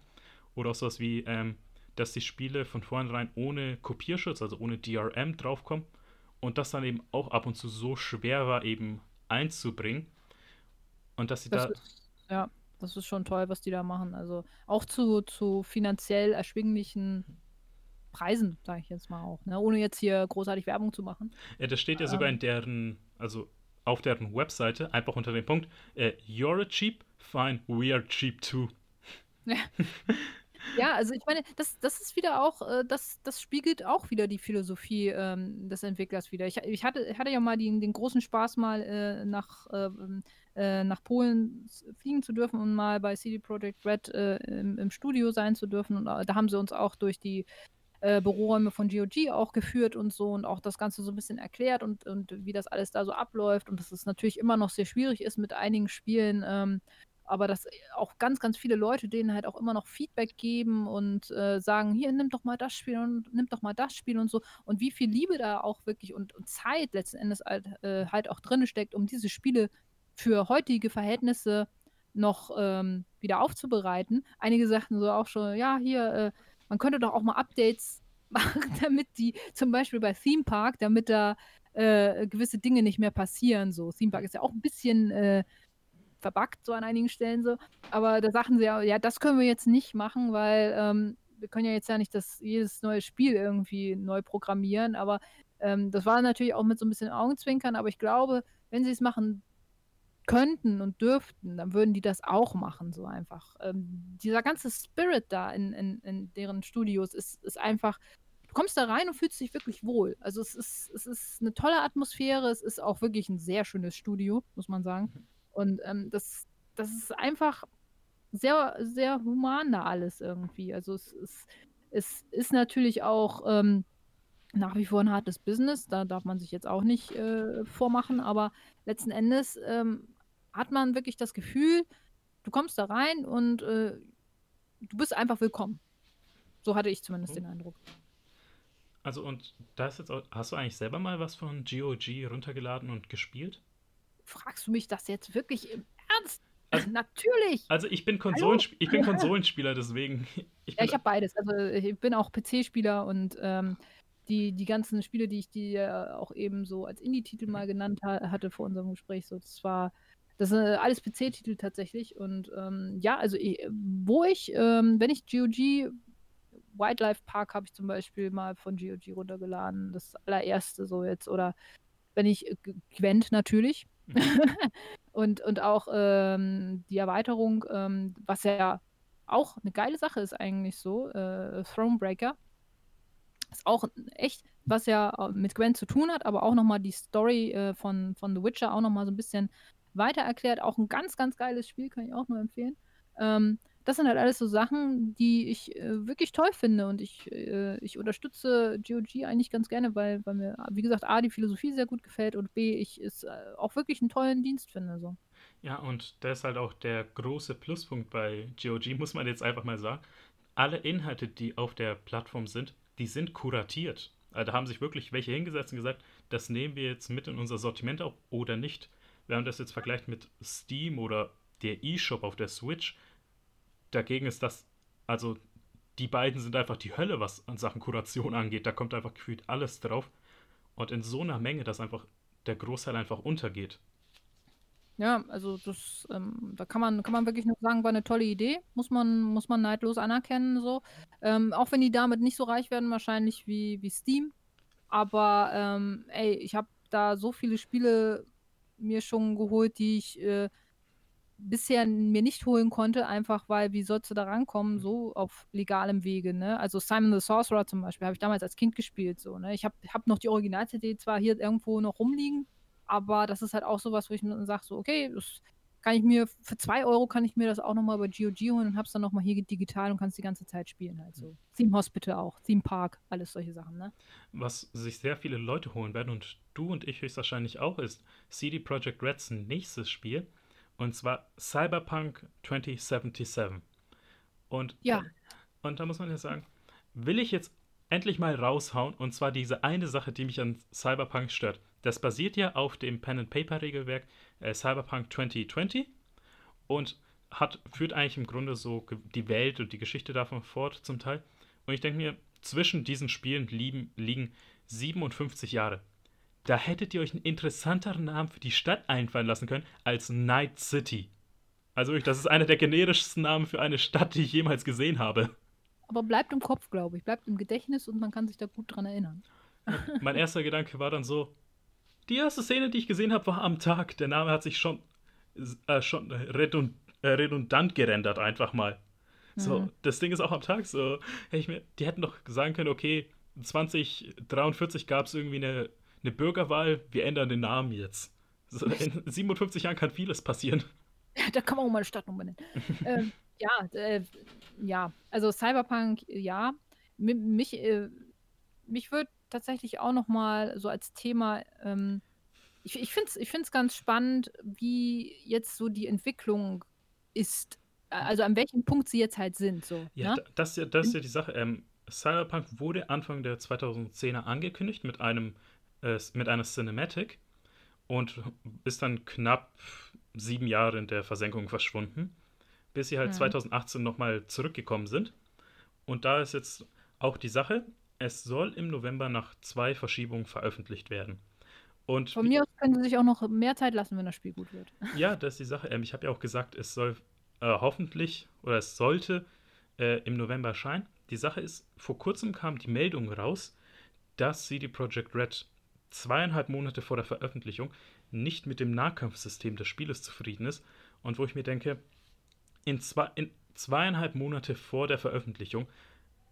oder auch sowas wie, ähm, dass die Spiele von vornherein ohne Kopierschutz, also ohne D R M draufkommen und das dann eben auch ab und zu so schwer war eben einzubringen und dass sie das da... Ist, ja. Das ist schon toll, was die da machen. Also auch zu, zu finanziell erschwinglichen Preisen, sage ich jetzt mal auch, ne? Ohne jetzt hier großartig Werbung zu machen. Ja, das steht ja ähm. sogar in deren, also auf deren Webseite, einfach unter dem Punkt, äh, you're cheap, fine, we are cheap too. Ja, ja also ich meine, das, das ist wieder auch, äh, das, das spiegelt auch wieder die Philosophie ähm, des Entwicklers wieder. Ich, ich, hatte, ich hatte ja mal den, den großen Spaß mal äh, nach... Äh, nach Polen fliegen zu dürfen und mal bei C D Projekt Red äh, im, im Studio sein zu dürfen. Und da haben sie uns auch durch die äh, Büroräume von G O G auch geführt und so und auch das Ganze so ein bisschen erklärt und, und wie das alles da so abläuft und dass es natürlich immer noch sehr schwierig ist mit einigen Spielen, ähm, aber dass auch ganz, ganz viele Leute denen halt auch immer noch Feedback geben und äh, sagen, hier, nimm doch mal das Spiel und nimm doch mal das Spiel und so. Und wie viel Liebe da auch wirklich und, und Zeit letzten Endes halt, äh, halt auch drin steckt, um diese Spiele für heutige Verhältnisse noch ähm, wieder aufzubereiten. Einige sagten so auch schon, ja, hier, äh, man könnte doch auch mal Updates machen, damit die, zum Beispiel bei Theme Park, damit da äh, gewisse Dinge nicht mehr passieren. So, Theme Park ist ja auch ein bisschen äh, verbuggt, so an einigen Stellen so. Aber da sagten sie ja, ja, das können wir jetzt nicht machen, weil ähm, wir können ja jetzt ja nicht das, jedes neue Spiel irgendwie neu programmieren. Aber ähm, das war natürlich auch mit so ein bisschen Augenzwinkern. Aber ich glaube, wenn sie es machen könnten und dürften, dann würden die das auch machen, so einfach. Ähm, dieser ganze Spirit da in, in, in deren Studios ist, ist einfach, du kommst da rein und fühlst dich wirklich wohl. Also es ist, es ist eine tolle Atmosphäre, es ist auch wirklich ein sehr schönes Studio, muss man sagen. Und ähm, das, das ist einfach sehr, sehr human da alles irgendwie. Also es ist, es ist natürlich auch ähm, nach wie vor ein hartes Business, da darf man sich jetzt auch nicht äh, vormachen, aber letzten Endes ähm, hat man wirklich das Gefühl, du kommst da rein und äh, du bist einfach willkommen. So hatte ich zumindest oh. den Eindruck. Also und da ist jetzt auch, hast du eigentlich selber mal was von G O G runtergeladen und gespielt? Fragst du mich das jetzt wirklich im Ernst? Also, natürlich! Also ich bin, Konsolensp- ich bin Konsolenspieler, deswegen. Ich bin ja, ich habe beides. Also ich bin auch P C-Spieler und ähm, die, die ganzen Spiele, die ich dir auch eben so als Indie-Titel mal genannt ha- hatte vor unserem Gespräch, so das war das sind alles P C-Titel tatsächlich. Und ähm, ja, also ich, wo ich, ähm, wenn ich G O G, Wildlife Park habe ich zum Beispiel mal von G O G runtergeladen, das allererste so jetzt. Oder wenn ich, äh, Gwent natürlich. und, und auch ähm, die Erweiterung, ähm, was ja auch eine geile Sache ist eigentlich so, äh, Thronebreaker, ist auch echt, was ja mit Gwent zu tun hat, aber auch nochmal die Story äh, von, von The Witcher auch nochmal so ein bisschen weiter erklärt, auch ein ganz, ganz geiles Spiel, kann ich auch nur empfehlen. Ähm, das sind halt alles so Sachen, die ich äh, wirklich toll finde und ich, äh, ich unterstütze G O G eigentlich ganz gerne, weil, weil mir, wie gesagt, A, die Philosophie sehr gut gefällt und B, ich es äh, auch wirklich einen tollen Dienst finde. So. Ja, und das ist halt auch der große Pluspunkt bei G O G, muss man jetzt einfach mal sagen. Alle Inhalte, die auf der Plattform sind, die sind kuratiert. Also da haben sich wirklich welche hingesetzt und gesagt, das nehmen wir jetzt mit in unser Sortiment auf oder nicht. Wenn man das jetzt vergleicht mit Steam oder der eShop auf der Switch, dagegen ist das, also die beiden sind einfach die Hölle, was an Sachen Kuration angeht. Da kommt einfach gefühlt alles drauf. Und in so einer Menge, dass einfach der Großteil einfach untergeht. Ja, also das, ähm, da kann man, kann man wirklich nur sagen, war eine tolle Idee. Muss man, muss man neidlos anerkennen, so. Ähm, auch wenn die damit nicht so reich werden wahrscheinlich wie, wie Steam. Aber ähm, ey, ich habe da so viele Spiele mir schon geholt, die ich äh, bisher mir nicht holen konnte, einfach weil, wie sollst du da rankommen, so auf legalem Wege, ne? Also Simon the Sorcerer zum Beispiel, habe ich damals als Kind gespielt, so, ne? Ich habe hab noch die Original-C D zwar hier irgendwo noch rumliegen, aber das ist halt auch sowas, wo ich mir sage, so, okay, das kann ich mir, für zwei Euro kann ich mir das auch nochmal bei G O G holen und hab's dann nochmal hier digital und kann's die ganze Zeit spielen halt so. Theme Hospital auch, Theme Park, alles solche Sachen, ne? Was sich sehr viele Leute holen werden und du und ich höchstwahrscheinlich auch ist, C D Projekt Reds nächstes Spiel, und zwar Cyberpunk zwanzig siebenundsiebzig. Und, ja. und da muss man ja sagen, will ich jetzt endlich mal raushauen, und zwar diese eine Sache, die mich an Cyberpunk stört. Das basiert ja auf dem Pen-and-Paper-Regelwerk äh, Cyberpunk zwanzig zwanzig und hat, führt eigentlich im Grunde so die Welt und die Geschichte davon fort zum Teil. Und ich denke mir, zwischen diesen Spielen liegen, liegen siebenundfünfzig Jahre. Da hättet ihr euch einen interessanteren Namen für die Stadt einfallen lassen können als Night City. Also das ist einer der generischsten Namen für eine Stadt, die ich jemals gesehen habe. Aber bleibt im Kopf, glaube ich. Bleibt im Gedächtnis und man kann sich da gut dran erinnern. Mein erster Gedanke war dann so, die erste Szene, die ich gesehen habe, war am Tag. Der Name hat sich schon, äh, schon redund, äh, redundant gerendert einfach mal. Mhm. So, das Ding ist auch am Tag. So, hätte ich mir, die hätten doch sagen können, okay, zwanzig dreiundvierzig gab es irgendwie eine Eine Bürgerwahl, wir ändern den Namen jetzt. In siebenundfünfzig Jahren kann vieles passieren. Da kann man auch mal eine Stadt umbenennen. ähm, ja, äh, ja, also Cyberpunk, ja. M- mich äh, mich würde tatsächlich auch noch mal so als Thema, ähm, ich, ich finde es ich find's ganz spannend, wie jetzt so die Entwicklung ist. Also an welchem Punkt sie jetzt halt sind. So, ja, ne? das, das ist ja die Sache. Ähm, Cyberpunk wurde Anfang der zweitausendzehner angekündigt mit einem mit einer Cinematic und ist dann knapp sieben Jahre in der Versenkung verschwunden, bis sie halt mhm. zwanzig achtzehn nochmal zurückgekommen sind. Und da ist jetzt auch die Sache, es soll im November nach zwei Verschiebungen veröffentlicht werden. Und von mir aus können sie sich auch noch mehr Zeit lassen, wenn das Spiel gut wird. Ja, das ist die Sache. Ähm, ich habe ja auch gesagt, es soll äh, hoffentlich oder es sollte äh, im November erscheinen. Die Sache ist, vor kurzem kam die Meldung raus, dass C D Projekt Red zweieinhalb Monate vor der Veröffentlichung nicht mit dem Nahkampfsystem des Spieles zufrieden ist. Und wo ich mir denke, in, zwei, in zweieinhalb Monate vor der Veröffentlichung,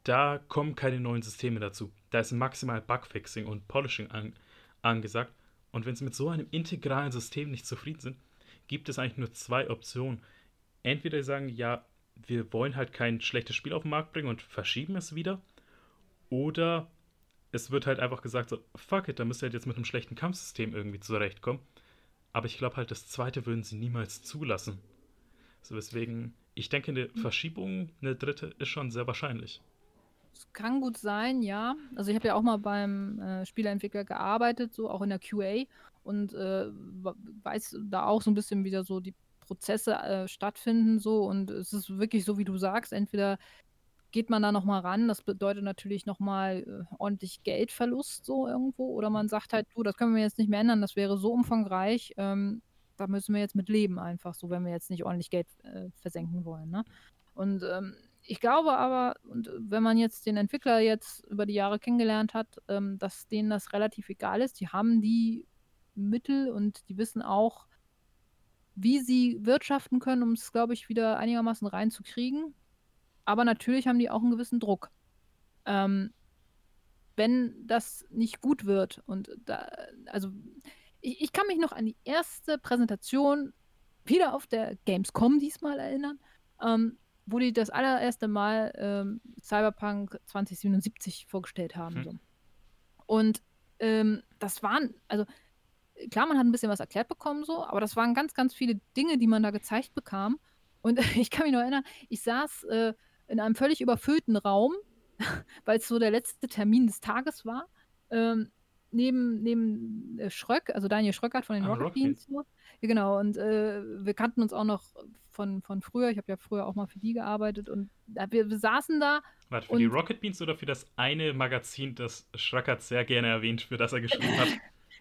da kommen keine neuen Systeme dazu. Da ist maximal Bugfixing und Polishing an, angesagt. Und wenn sie mit so einem integralen System nicht zufrieden sind, gibt es eigentlich nur zwei Optionen. Entweder sagen, ja, wir wollen halt kein schlechtes Spiel auf den Markt bringen und verschieben es wieder. Oder es wird halt einfach gesagt, so, fuck it, da müsst ihr halt jetzt mit einem schlechten Kampfsystem irgendwie zurechtkommen. Aber ich glaube halt, das zweite würden sie niemals zulassen. So, deswegen, ich denke, eine Verschiebung, eine dritte, ist schon sehr wahrscheinlich. Es kann gut sein, ja. Also ich habe ja auch mal beim äh, Spieleentwickler gearbeitet, so auch in der Q A. Und äh, weiß da auch so ein bisschen, wie da so die Prozesse äh, stattfinden. So. Und es ist wirklich so, wie du sagst, entweder geht man da nochmal ran, das bedeutet natürlich nochmal äh, ordentlich Geldverlust so irgendwo. Oder man sagt halt, du, das können wir jetzt nicht mehr ändern, das wäre so umfangreich, ähm, da müssen wir jetzt mit leben einfach so, wenn wir jetzt nicht ordentlich Geld äh, versenken wollen. Ne? Und ähm, ich glaube aber, und wenn man jetzt den Entwickler jetzt über die Jahre kennengelernt hat, ähm, dass denen das relativ egal ist, die haben die Mittel und die wissen auch, wie sie wirtschaften können, um es, glaube ich, wieder einigermaßen reinzukriegen. Aber natürlich haben die auch einen gewissen Druck. Ähm, wenn das nicht gut wird und da, also ich, ich kann mich noch an die erste Präsentation wieder auf der Gamescom diesmal erinnern, ähm, wo die das allererste Mal ähm, Cyberpunk zwanzig siebenundsiebzig vorgestellt haben. Mhm. So. Und ähm, das waren, also klar, man hat ein bisschen was erklärt bekommen, so, aber das waren ganz, ganz viele Dinge, die man da gezeigt bekam. Und ich kann mich noch erinnern, ich saß äh, in einem völlig überfüllten Raum, weil es so der letzte Termin des Tages war, ähm, neben, neben äh, Schröck, also Daniel Schröckert von den ah, Rocket Beans. Ja, genau, und äh, wir kannten uns auch noch von, von früher. Ich habe ja früher auch mal für die gearbeitet und äh, wir, wir saßen da. Warte, für die Rocket Beans oder für das eine Magazin, das Schröckert sehr gerne erwähnt, für das er geschrieben hat?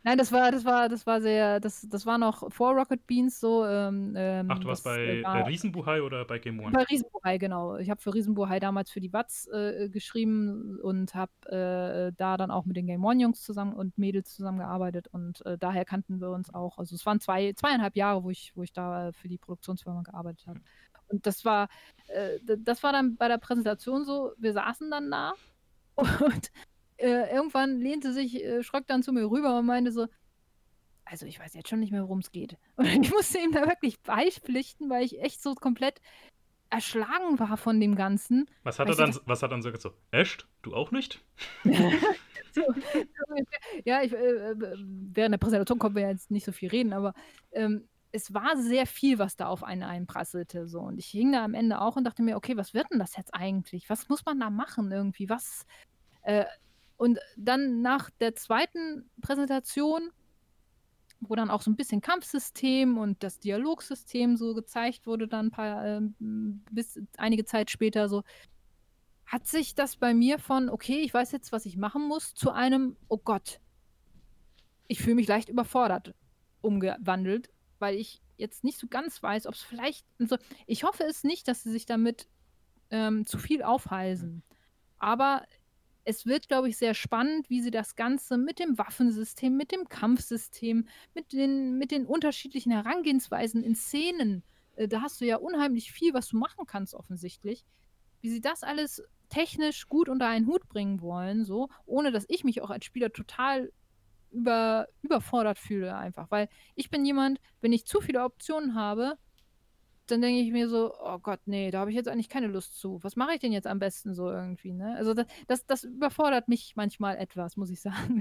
Nein, das war, das war, das war sehr, das, das war noch vor Rocket Beans so. Ähm, Ach, du warst bei war, Rizzen Buhei oder bei Game One? Bei Rizzen Buhei, genau. Ich habe für Rizzen Buhei damals für die Watz äh, geschrieben und habe äh, da dann auch mit den Game One-Jungs zusammen und Mädels zusammengearbeitet und äh, daher kannten wir uns auch. Also es waren zwei, zweieinhalb Jahre, wo ich, wo ich da für die Produktionsfirma gearbeitet habe. Und das war, äh, das war dann bei der Präsentation so, wir saßen dann da und Äh, irgendwann lehnte sich äh, Schröck dann zu mir rüber und meinte so, also ich weiß jetzt schon nicht mehr, worum es geht. Und ich musste ihm da wirklich beipflichten, weil ich echt so komplett erschlagen war von dem Ganzen. Was hat er dann, so, was hat dann so gesagt? Echt? Du auch nicht? so, ja, ich, äh, während der Präsentation konnten wir jetzt nicht so viel reden, aber ähm, es war sehr viel, was da auf einen einprasselte. So. Und ich hing da am Ende auch und dachte mir, okay, was wird denn das jetzt eigentlich? Was muss man da machen irgendwie? Was äh, Und dann nach der zweiten Präsentation, wo dann auch so ein bisschen Kampfsystem und das Dialogsystem so gezeigt wurde, dann ein paar, äh, bis einige Zeit später so, hat sich das bei mir von, okay, ich weiß jetzt, was ich machen muss, zu einem, oh Gott, ich fühle mich leicht überfordert, umgewandelt, weil ich jetzt nicht so ganz weiß, ob es vielleicht, also ich hoffe es nicht, dass sie sich damit ähm, zu viel aufhalsen, aber es wird, glaube ich, sehr spannend, wie sie das Ganze mit dem Waffensystem, mit dem Kampfsystem, mit den, mit den unterschiedlichen Herangehensweisen in Szenen, äh, da hast du ja unheimlich viel, was du machen kannst offensichtlich, wie sie das alles technisch gut unter einen Hut bringen wollen, so, ohne dass ich mich auch als Spieler total über, überfordert fühle einfach, weil ich bin jemand, wenn ich zu viele Optionen habe, dann denke ich mir so, oh Gott, nee, da habe ich jetzt eigentlich keine Lust zu. Was mache ich denn jetzt am besten so irgendwie, ne? Also das, das, das überfordert mich manchmal etwas, muss ich sagen.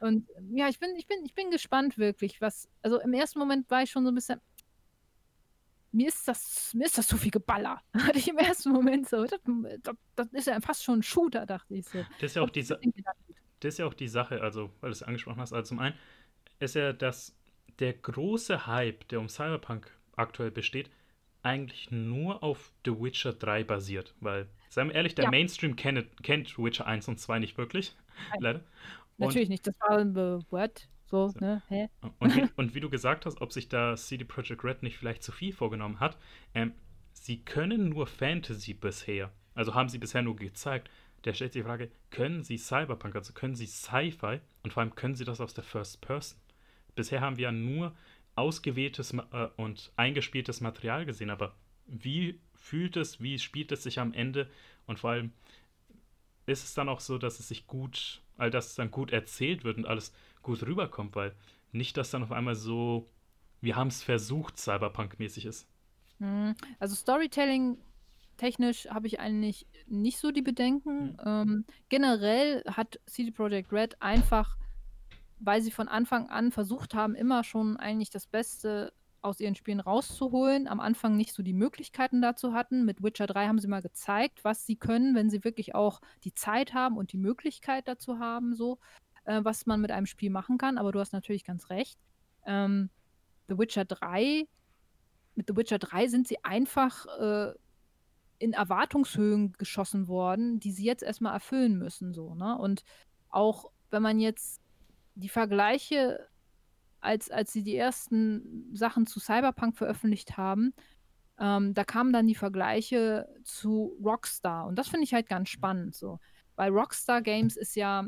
Und ja, ich bin, ich bin, ich bin gespannt wirklich, was, also im ersten Moment war ich schon so ein bisschen, mir ist das, mir ist das so viel Geballer. Hatte ich im ersten Moment so, das, das, das ist ja fast schon ein Shooter, dachte ich so. Das ist ja auch die, das ist ja auch die Sache, also, weil du es angesprochen hast, also zum einen ist ja das der große Hype, der um Cyberpunk aktuell besteht, eigentlich nur auf The Witcher drei basiert. Weil, seien wir ehrlich, der ja. Mainstream kennt, kennt Witcher eins und zwei nicht wirklich. Leider. Und natürlich nicht, das war ein Be- What? So, so. Ne? Hä? Und, wie, und wie du gesagt hast, ob sich da C D Projekt Red nicht vielleicht zu viel vorgenommen hat, ähm, sie können nur Fantasy bisher. Also haben sie bisher nur gezeigt. Da stellt sich die Frage, können sie Cyberpunk, also können sie Sci-Fi und vor allem können sie das aus der First Person? Bisher haben wir ja nur ausgewähltes äh, und eingespieltes Material gesehen, aber wie fühlt es, wie spielt es sich am Ende und vor allem ist es dann auch so, dass es sich gut, all das dann gut erzählt wird und alles gut rüberkommt, weil nicht, dass dann auf einmal so, wir haben es versucht, Cyberpunk-mäßig ist. Also Storytelling technisch habe ich eigentlich nicht so die Bedenken. Mhm. Ähm, generell hat C D Projekt Red einfach, weil sie von Anfang an versucht haben, immer schon eigentlich das Beste aus ihren Spielen rauszuholen, am Anfang nicht so die Möglichkeiten dazu hatten. Mit Witcher drei haben sie mal gezeigt, was sie können, wenn sie wirklich auch die Zeit haben und die Möglichkeit dazu haben, so äh, was man mit einem Spiel machen kann. Aber du hast natürlich ganz recht. Ähm, The Witcher drei, mit The Witcher drei sind sie einfach äh, in Erwartungshöhen geschossen worden, die sie jetzt erstmal erfüllen müssen. So, ne? Und auch wenn man jetzt die Vergleiche, als, als sie die ersten Sachen zu Cyberpunk veröffentlicht haben, ähm, da kamen dann die Vergleiche zu Rockstar. Und das finde ich halt ganz spannend. So. Weil Rockstar Games ist ja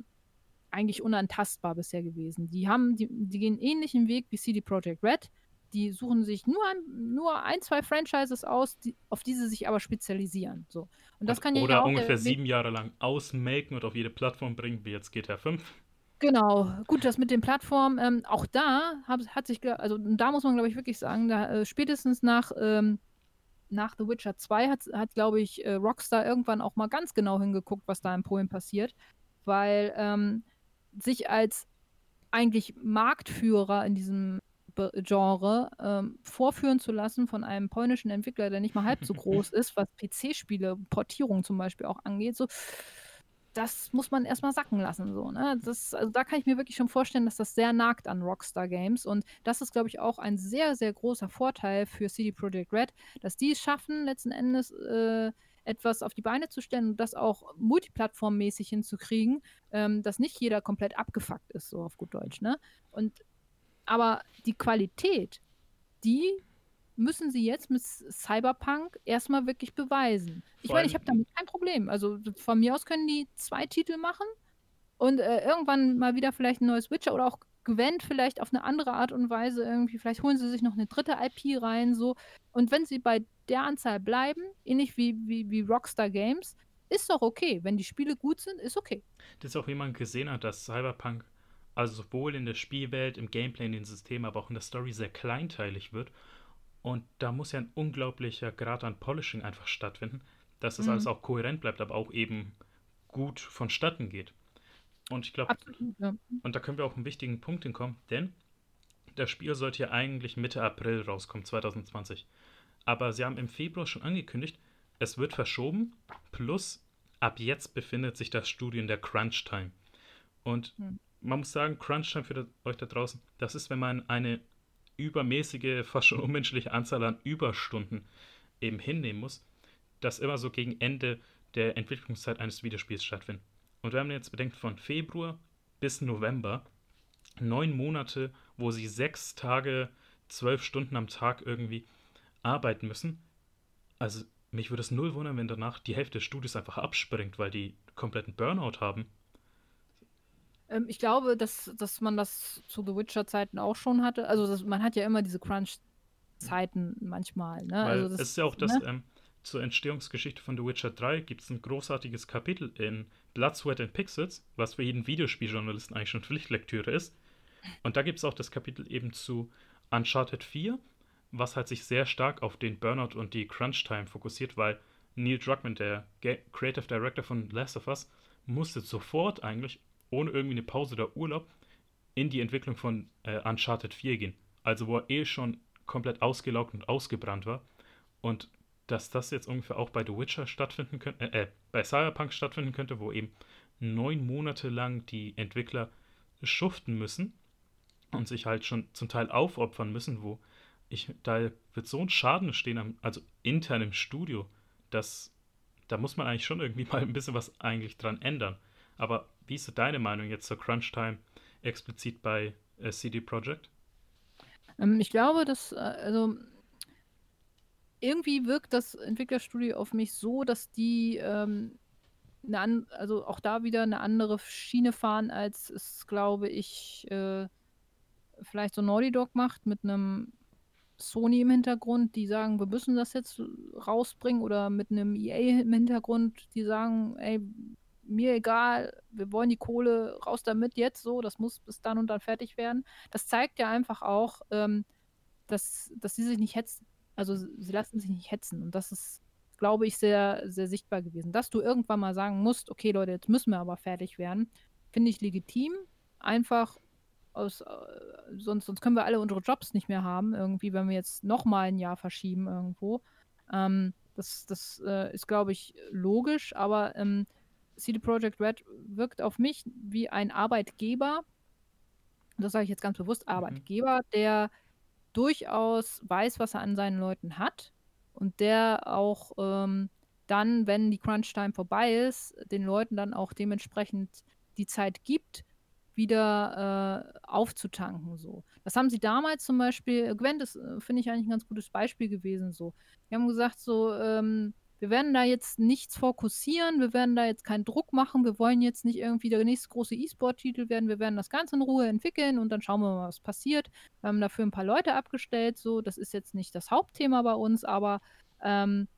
eigentlich unantastbar bisher gewesen. Die haben, die, die gehen einen ähnlichen Weg wie C D Projekt Red. Die suchen sich nur ein, nur ein zwei Franchises aus, die, auf die sie sich aber spezialisieren. So. Und das also, kann oder ja auch ungefähr sieben Jahre lang ausmelken und auf jede Plattform bringen, wie jetzt G T A fünf. Genau, gut, das mit den Plattformen, ähm, auch da hab, hat sich, also da muss man, glaube ich, wirklich sagen, da, äh, spätestens nach, ähm, nach The Witcher zwei hat, hat glaube ich, äh, Rockstar irgendwann auch mal ganz genau hingeguckt, was da in Polen passiert, weil ähm, sich als eigentlich Marktführer in diesem Be- Genre ähm, vorführen zu lassen von einem polnischen Entwickler, der nicht mal halb so groß ist, was P C-Spiele, Portierung zum Beispiel auch angeht, so, das muss man erstmal sacken lassen. So, ne? Das, also da kann ich mir wirklich schon vorstellen, dass das sehr nagt an Rockstar Games. Und das ist, glaube ich, auch ein sehr, sehr großer Vorteil für C D Projekt Red, dass die es schaffen, letzten Endes äh, etwas auf die Beine zu stellen und das auch multiplattformmäßig hinzukriegen, ähm, dass nicht jeder komplett abgefuckt ist, so auf gut Deutsch. Ne? Und, aber die Qualität, die müssen sie jetzt mit Cyberpunk erstmal wirklich beweisen. Ich meine, ich habe damit kein Problem. Also von mir aus können die zwei Titel machen und äh, irgendwann mal wieder vielleicht ein neues Witcher oder auch Gwent vielleicht auf eine andere Art und Weise irgendwie, vielleicht holen sie sich noch eine dritte I P rein, so. Und wenn sie bei der Anzahl bleiben, ähnlich wie, wie, wie Rockstar Games, ist doch okay. Wenn die Spiele gut sind, ist okay. Dass auch jemand gesehen hat, dass Cyberpunk also sowohl in der Spielwelt, im Gameplay, in den Systemen, aber auch in der Story sehr kleinteilig wird. Und da muss ja ein unglaublicher Grad an Polishing einfach stattfinden, dass das mhm. alles auch kohärent bleibt, aber auch eben gut vonstatten geht. Und ich glaube, ja. und da können wir auf einen wichtigen Punkt hinkommen, denn das Spiel sollte ja eigentlich Mitte April rauskommen, zwanzig zwanzig. Aber sie haben im Februar schon angekündigt, es wird verschoben, plus ab jetzt befindet sich das Studio in der Crunch-Time. Und mhm. man muss sagen, Crunch-Time für euch da draußen, das ist, wenn man eine übermäßige, fast schon unmenschliche Anzahl an Überstunden eben hinnehmen muss, dass immer so gegen Ende der Entwicklungszeit eines Videospiels stattfindet. Und wir haben jetzt bedenkt, von Februar bis November, neun Monate, wo sie sechs Tage, zwölf Stunden am Tag irgendwie arbeiten müssen. Also mich würde es null wundern, wenn danach die Hälfte des Studios einfach abspringt, weil die kompletten Burnout haben. Ich glaube, dass, dass man das zu The Witcher-Zeiten auch schon hatte. Also das, man hat ja immer diese Crunch-Zeiten manchmal. Ne? Also das, es ist ja auch das, ne? ähm, zur Entstehungsgeschichte von The Witcher drei gibt es ein großartiges Kapitel in Blood, Sweat and Pixels, was für jeden Videospieljournalisten eigentlich schon Pflichtlektüre ist. Und da gibt es auch das Kapitel eben zu Uncharted vier, was halt sich sehr stark auf den Burnout und die Crunch-Time fokussiert, weil Neil Druckmann, der Ge- Creative Director von Last of Us, musste sofort eigentlich ohne irgendwie eine Pause oder Urlaub in die Entwicklung von äh, Uncharted vier gehen. Also wo er eh schon komplett ausgelaugt und ausgebrannt war. Und dass das jetzt ungefähr auch bei The Witcher stattfinden könnte, äh, bei Cyberpunk stattfinden könnte, wo eben neun Monate lang die Entwickler schuften müssen und sich halt schon zum Teil aufopfern müssen, wo ich, da wird so ein Schaden stehen, am, also intern im Studio, dass da muss man eigentlich schon irgendwie mal ein bisschen was eigentlich dran ändern. Aber wie ist so deine Meinung jetzt zur Crunch-Time explizit bei äh, C D Projekt? Ähm, ich glaube, dass, also irgendwie wirkt das Entwicklerstudio auf mich so, dass die ähm, eine an, also auch da wieder eine andere Schiene fahren, als es, glaube ich, äh, vielleicht so Naughty Dog macht mit einem Sony im Hintergrund, die sagen, wir müssen das jetzt rausbringen, oder mit einem E A im Hintergrund, die sagen, ey, mir egal, wir wollen die Kohle, raus damit jetzt so, das muss bis dann und dann fertig werden. Das zeigt ja einfach auch, ähm, dass, dass sie sich nicht hetzen, also sie lassen sich nicht hetzen, und das ist, glaube ich, sehr, sehr sichtbar gewesen. Dass du irgendwann mal sagen musst, okay Leute, jetzt müssen wir aber fertig werden, finde ich legitim, einfach aus, äh, sonst, sonst können wir alle unsere Jobs nicht mehr haben, irgendwie, wenn wir jetzt nochmal ein Jahr verschieben irgendwo. Ähm, das das äh, ist, glaube ich, logisch, aber ähm, C D Projekt Red wirkt auf mich wie ein Arbeitgeber, das sage ich jetzt ganz bewusst, Arbeitgeber, mhm. der durchaus weiß, was er an seinen Leuten hat, und der auch ähm, dann, wenn die Crunch-Time vorbei ist, den Leuten dann auch dementsprechend die Zeit gibt, wieder äh, aufzutanken. So. Das haben sie damals zum Beispiel, Gwent ist, finde ich, eigentlich ein ganz gutes Beispiel gewesen. So. Die haben gesagt, so, ähm, wir werden da jetzt nichts fokussieren, wir werden da jetzt keinen Druck machen, wir wollen jetzt nicht irgendwie der nächste große E-Sport-Titel werden, wir werden das Ganze in Ruhe entwickeln und dann schauen wir mal, was passiert. Wir haben dafür ein paar Leute abgestellt, so, das ist jetzt nicht das Hauptthema bei uns, aber ähm,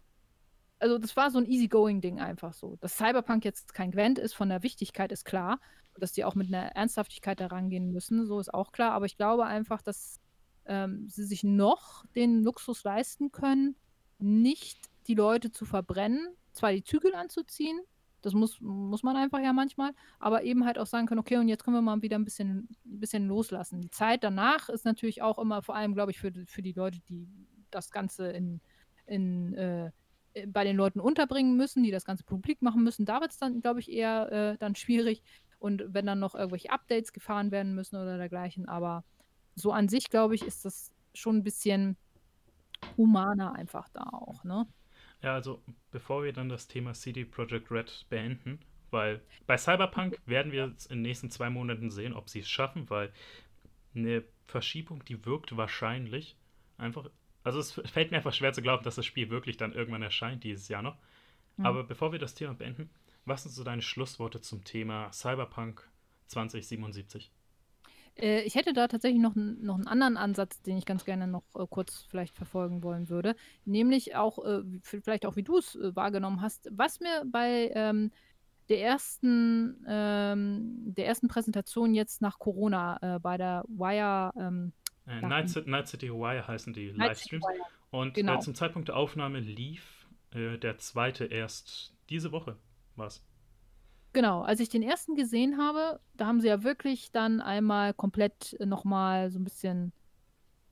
also das war so ein Easy-Going-Ding einfach so. Dass Cyberpunk jetzt kein Gwent ist, von der Wichtigkeit ist klar, dass die auch mit einer Ernsthaftigkeit da rangehen müssen, so ist auch klar, aber ich glaube einfach, dass ähm, sie sich noch den Luxus leisten können, nicht die Leute zu verbrennen, zwar die Zügel anzuziehen, das muss, muss man einfach ja manchmal, aber eben halt auch sagen können, okay, und jetzt können wir mal wieder ein bisschen, ein bisschen loslassen. Die Zeit danach ist natürlich auch immer, vor allem, glaube ich, für, für die Leute, die das Ganze in, in äh, bei den Leuten unterbringen müssen, die das Ganze publik machen müssen, da wird es dann, glaube ich, eher äh, dann schwierig, und wenn dann noch irgendwelche Updates gefahren werden müssen oder dergleichen, aber so an sich, glaube ich, ist das schon ein bisschen humaner einfach da auch, ne? Ja, also bevor wir dann das Thema C D Projekt Red beenden, weil bei Cyberpunk werden wir jetzt in den nächsten zwei Monaten sehen, ob sie es schaffen, weil eine Verschiebung, die wirkt wahrscheinlich einfach, also es fällt mir einfach schwer zu glauben, dass das Spiel wirklich dann irgendwann erscheint, dieses Jahr noch. Mhm. Aber bevor wir das Thema beenden, was sind so deine Schlussworte zum Thema Cyberpunk zwanzig siebenundsiebzig? Äh, ich hätte da tatsächlich noch, noch einen anderen Ansatz, den ich ganz gerne noch äh, kurz vielleicht verfolgen wollen würde. Nämlich auch, äh, vielleicht auch wie du es äh, wahrgenommen hast, was mir bei ähm, der, ersten, ähm, der ersten Präsentation jetzt nach Corona äh, bei der Wire... Ähm, äh, Night, C- Night City Wire heißen die Night Livestreams. Und genau. äh, zum Zeitpunkt der Aufnahme lief äh, der zweite erst diese Woche. Was? Genau, als ich den ersten gesehen habe, da haben sie ja wirklich dann einmal komplett nochmal so ein bisschen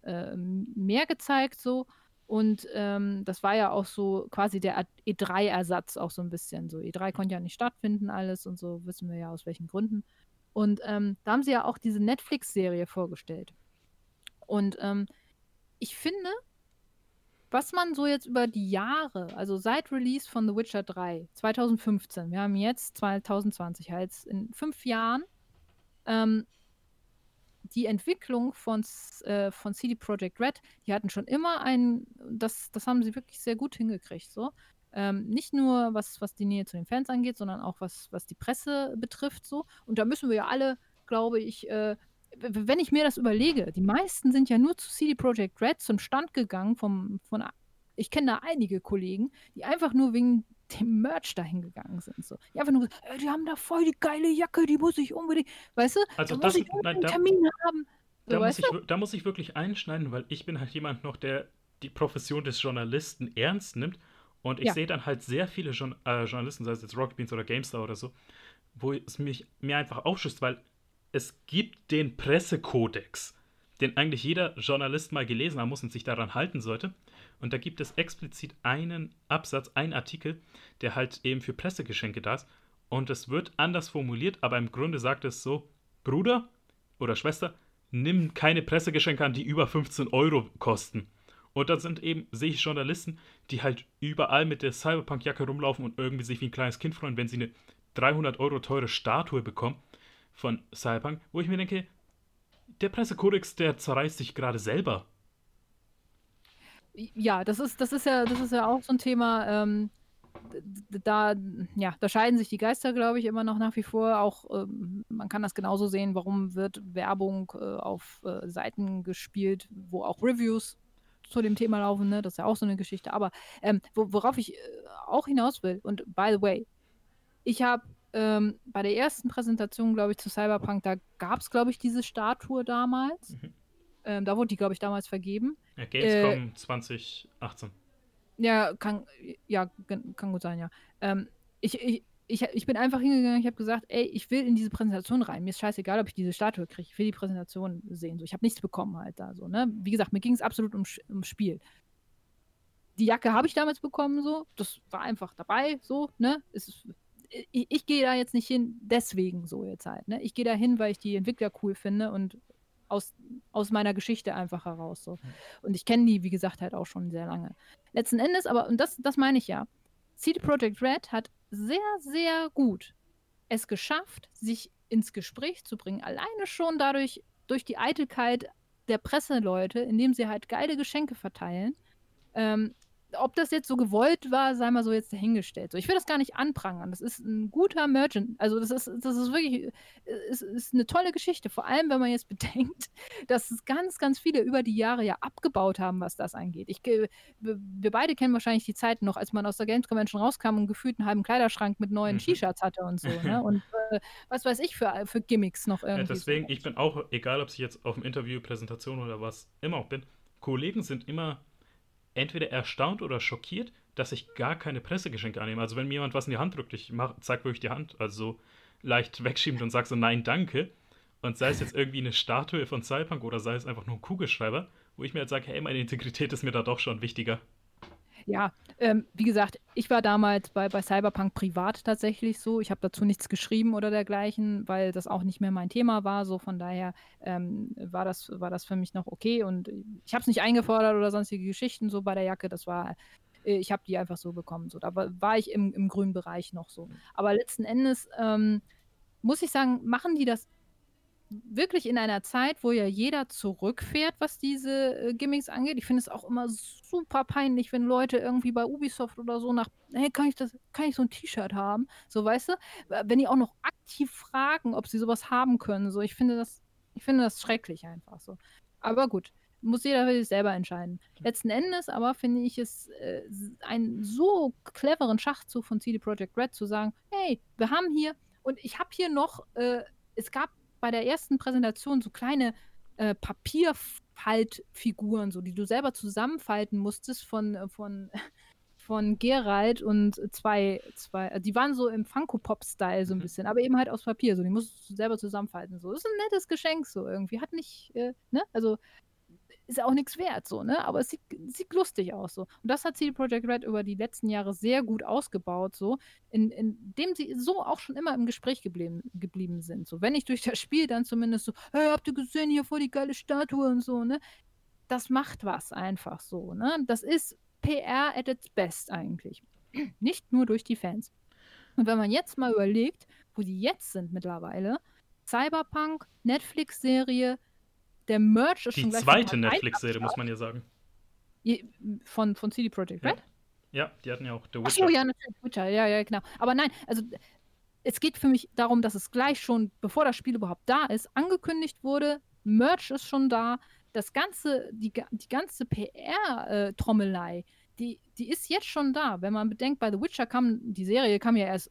äh, mehr gezeigt, so. Und ähm, das war ja auch so quasi der E drei Ersatz auch so ein bisschen. So, E drei konnte ja nicht stattfinden, alles und so, wissen wir ja aus welchen Gründen. Und ähm, da haben sie ja auch diese Netflix-Serie vorgestellt. Und ähm, ich finde, was man so jetzt über die Jahre, also seit Release von The Witcher drei, zwanzig fünfzehn, wir haben jetzt zwanzig zwanzig, halt in fünf Jahren, ähm, die Entwicklung von, äh, von C D Projekt Red, die hatten schon immer einen, das, das haben sie wirklich sehr gut hingekriegt, so. Ähm, nicht nur, was, was die Nähe zu den Fans angeht, sondern auch, was, was die Presse betrifft, so. Und da müssen wir ja alle, glaube ich, äh, wenn ich mir das überlege, die meisten sind ja nur zu C D Projekt Red zum Stand gegangen, vom, von, ich kenne da einige Kollegen, die einfach nur wegen dem Merch dahin gegangen sind. So. Die einfach nur gesagt, äh, die haben da voll die geile Jacke, die muss ich unbedingt, weißt du, also da muss das, ich nein, einen da, Termin haben. So, da, muss ich, da muss ich wirklich einschneiden, weil ich bin halt jemand noch, der die Profession des Journalisten ernst nimmt, und ich ja. sehe dann halt sehr viele Gen- äh, Journalisten, sei es jetzt Rocket Beans oder GameStar oder so, wo es mich mir einfach aufschüsst, weil es gibt den Pressekodex, den eigentlich jeder Journalist mal gelesen haben muss und sich daran halten sollte. Und da gibt es explizit einen Absatz, einen Artikel, der halt eben für Pressegeschenke da ist. Und es wird anders formuliert, aber im Grunde sagt es so: Bruder oder Schwester, nimm keine Pressegeschenke an, die über fünfzehn Euro kosten. Und dann sind eben, sehe ich Journalisten, die halt überall mit der Cyberpunk-Jacke rumlaufen und irgendwie sich wie ein kleines Kind freuen, wenn sie eine dreihundert Euro teure Statue bekommen von Cyberpunk, wo ich mir denke, der Pressekodex, der zerreißt sich gerade selber. Ja, das ist, das ist ja, das ist ja auch so ein Thema, ähm, da, ja, da scheiden sich die Geister, glaube ich, immer noch nach wie vor. Auch ähm, man kann das genauso sehen, warum wird Werbung äh, auf äh, Seiten gespielt, wo auch Reviews zu dem Thema laufen, ne? Das ist ja auch so eine Geschichte. Aber ähm, wo, worauf ich äh, auch hinaus will, und by the way, ich habe ähm, bei der ersten Präsentation, glaube ich, zu Cyberpunk, da gab es, glaube ich, diese Statue damals. Mhm. Ähm, da wurde die, glaube ich, damals vergeben. Ja, Gamescom äh, zwanzig achtzehn. Ja, kann, ja, kann gut sein, ja. Ähm, ich, ich, ich, ich bin einfach hingegangen, ich habe gesagt, ey, ich will in diese Präsentation rein. Mir ist scheißegal, ob ich diese Statue kriege. Ich will die Präsentation sehen. So, ich habe nichts bekommen halt da so, ne? Wie gesagt, mir ging es absolut um, um Spiel. Die Jacke habe ich damals bekommen, so. Das war einfach dabei, so, ne? Es ist... Ich, ich gehe da jetzt nicht hin, deswegen so jetzt halt. Ne? Ich gehe da hin, weil ich die Entwickler cool finde und aus, aus meiner Geschichte einfach heraus so. Und ich kenne die, wie gesagt, halt auch schon sehr lange. Letzten Endes, aber, und das, das meine ich ja, C D Projekt Red hat sehr, sehr gut es geschafft, sich ins Gespräch zu bringen. Alleine schon dadurch, durch die Eitelkeit der Presseleute, indem sie halt geile Geschenke verteilen. Ähm, Ob das jetzt so gewollt war, sei mal so jetzt dahingestellt. So, ich will das gar nicht anprangern. Das ist ein guter Merchant. Also das ist, das ist wirklich ist, ist eine tolle Geschichte. Vor allem, wenn man jetzt bedenkt, dass es ganz, ganz viele über die Jahre ja abgebaut haben, was das angeht. Ich, wir beide kennen wahrscheinlich die Zeiten noch, als man aus der Games Convention rauskam und gefühlt einen halben Kleiderschrank mit neuen mhm. T-Shirts hatte und so. Ne? Und äh, was weiß ich für, für Gimmicks noch irgendwie. Ja, deswegen, so. Ich bin auch, egal ob ich jetzt auf dem Interview, Präsentation oder was immer auch bin, Kollegen sind immer entweder erstaunt oder schockiert, dass ich gar keine Pressegeschenke annehme. Also wenn mir jemand was in die Hand drückt, ich mach, zeig wirklich die Hand, also so leicht wegschiebend und sag so, nein, danke. Und sei es jetzt irgendwie eine Statue von Cyberpunk oder sei es einfach nur ein Kugelschreiber, wo ich mir halt sage, hey, meine Integrität ist mir da doch schon wichtiger. Ja, ähm, wie gesagt, ich war damals bei, bei Cyberpunk privat tatsächlich so. Ich habe dazu nichts geschrieben oder dergleichen, weil das auch nicht mehr mein Thema war. So von daher ähm, war das, war das für mich noch okay. Und ich habe es nicht eingefordert oder sonstige Geschichten so bei der Jacke. Das war, ich habe die einfach so bekommen. So, da war, war ich im, im grünen Bereich noch so. Aber letzten Endes ähm, muss ich sagen, machen die das wirklich in einer Zeit, wo ja jeder zurückfährt, was diese äh, Gimmicks angeht. Ich finde es auch immer super peinlich, wenn Leute irgendwie bei Ubisoft oder so nach, hey, kann ich das, kann ich so ein T-Shirt haben? So, weißt du? Wenn die auch noch aktiv fragen, ob sie sowas haben können. So, ich finde das, ich finde das schrecklich einfach so. Aber gut, muss jeder für sich selber entscheiden. Letzten Endes aber finde ich es äh, einen so cleveren Schachzug von C D Projekt Red zu sagen, hey, wir haben hier, und ich habe hier noch, äh, es gab bei der ersten Präsentation so kleine äh, Papierfaltfiguren, so, die du selber zusammenfalten musstest von, von, von Geralt und zwei, zwei, die waren so im Funko-Pop-Style so ein bisschen, aber eben halt aus Papier, so, die musstest du selber zusammenfalten, so, ist ein nettes Geschenk, so, irgendwie, hat nicht, äh, ne, also, ist ja auch nichts wert, so, ne, aber es sieht, sieht lustig aus, so, und das hat C D Projekt Red über die letzten Jahre sehr gut ausgebaut, so, in, in dem sie so auch schon immer im Gespräch geblieben, geblieben sind, so, wenn nicht durch das Spiel, dann zumindest so, hey, habt ihr gesehen, hier voll die geile Statue und so, ne, das macht was einfach so, ne, das ist P R at its best eigentlich, nicht nur durch die Fans. Und wenn man jetzt mal überlegt, wo die jetzt sind mittlerweile, Cyberpunk, Netflix-Serie, der Merch ist die schon gleich... Die zweite Netflix-Serie, muss man ja sagen. Von, von C D Projekt Red? Ja. ja, die hatten ja auch The Witcher. Ach so, ja, natürlich, Witcher, ja, ja, genau. Aber nein, also es geht für mich darum, dass es gleich schon, bevor das Spiel überhaupt da ist, angekündigt wurde, Merch ist schon da, das ganze, die, die ganze P R-Trommelei, die, die ist jetzt schon da. Wenn man bedenkt, bei The Witcher kam, die Serie kam ja erst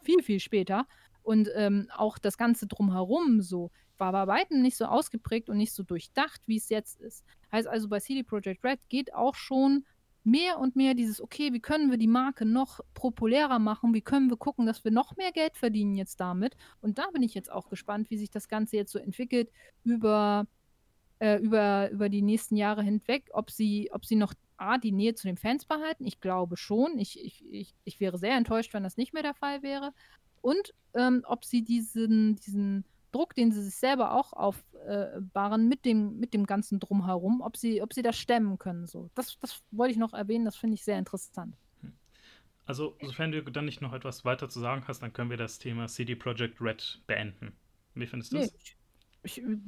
viel, viel später, und ähm, auch das Ganze drumherum so, war bei weitem nicht so ausgeprägt und nicht so durchdacht, wie es jetzt ist. Heißt also, bei C D Projekt Red geht auch schon mehr und mehr dieses, okay, wie können wir die Marke noch populärer machen, wie können wir gucken, dass wir noch mehr Geld verdienen jetzt damit. Und da bin ich jetzt auch gespannt, wie sich das Ganze jetzt so entwickelt über, äh, über, über die nächsten Jahre hinweg, ob sie, ob sie noch A, die Nähe zu den Fans behalten. Ich glaube schon. Ich, ich, ich, ich wäre sehr enttäuscht, wenn das nicht mehr der Fall wäre. Und ähm, ob sie diesen, diesen Druck, den sie sich selber auch aufbahren mit dem, mit dem Ganzen drumherum, ob sie, ob sie das stemmen können. So. Das, das wollte ich noch erwähnen, das finde ich sehr interessant. Also, sofern du dann nicht noch etwas weiter zu sagen hast, dann können wir das Thema C D Projekt Red beenden. Wie findest du das? Nee,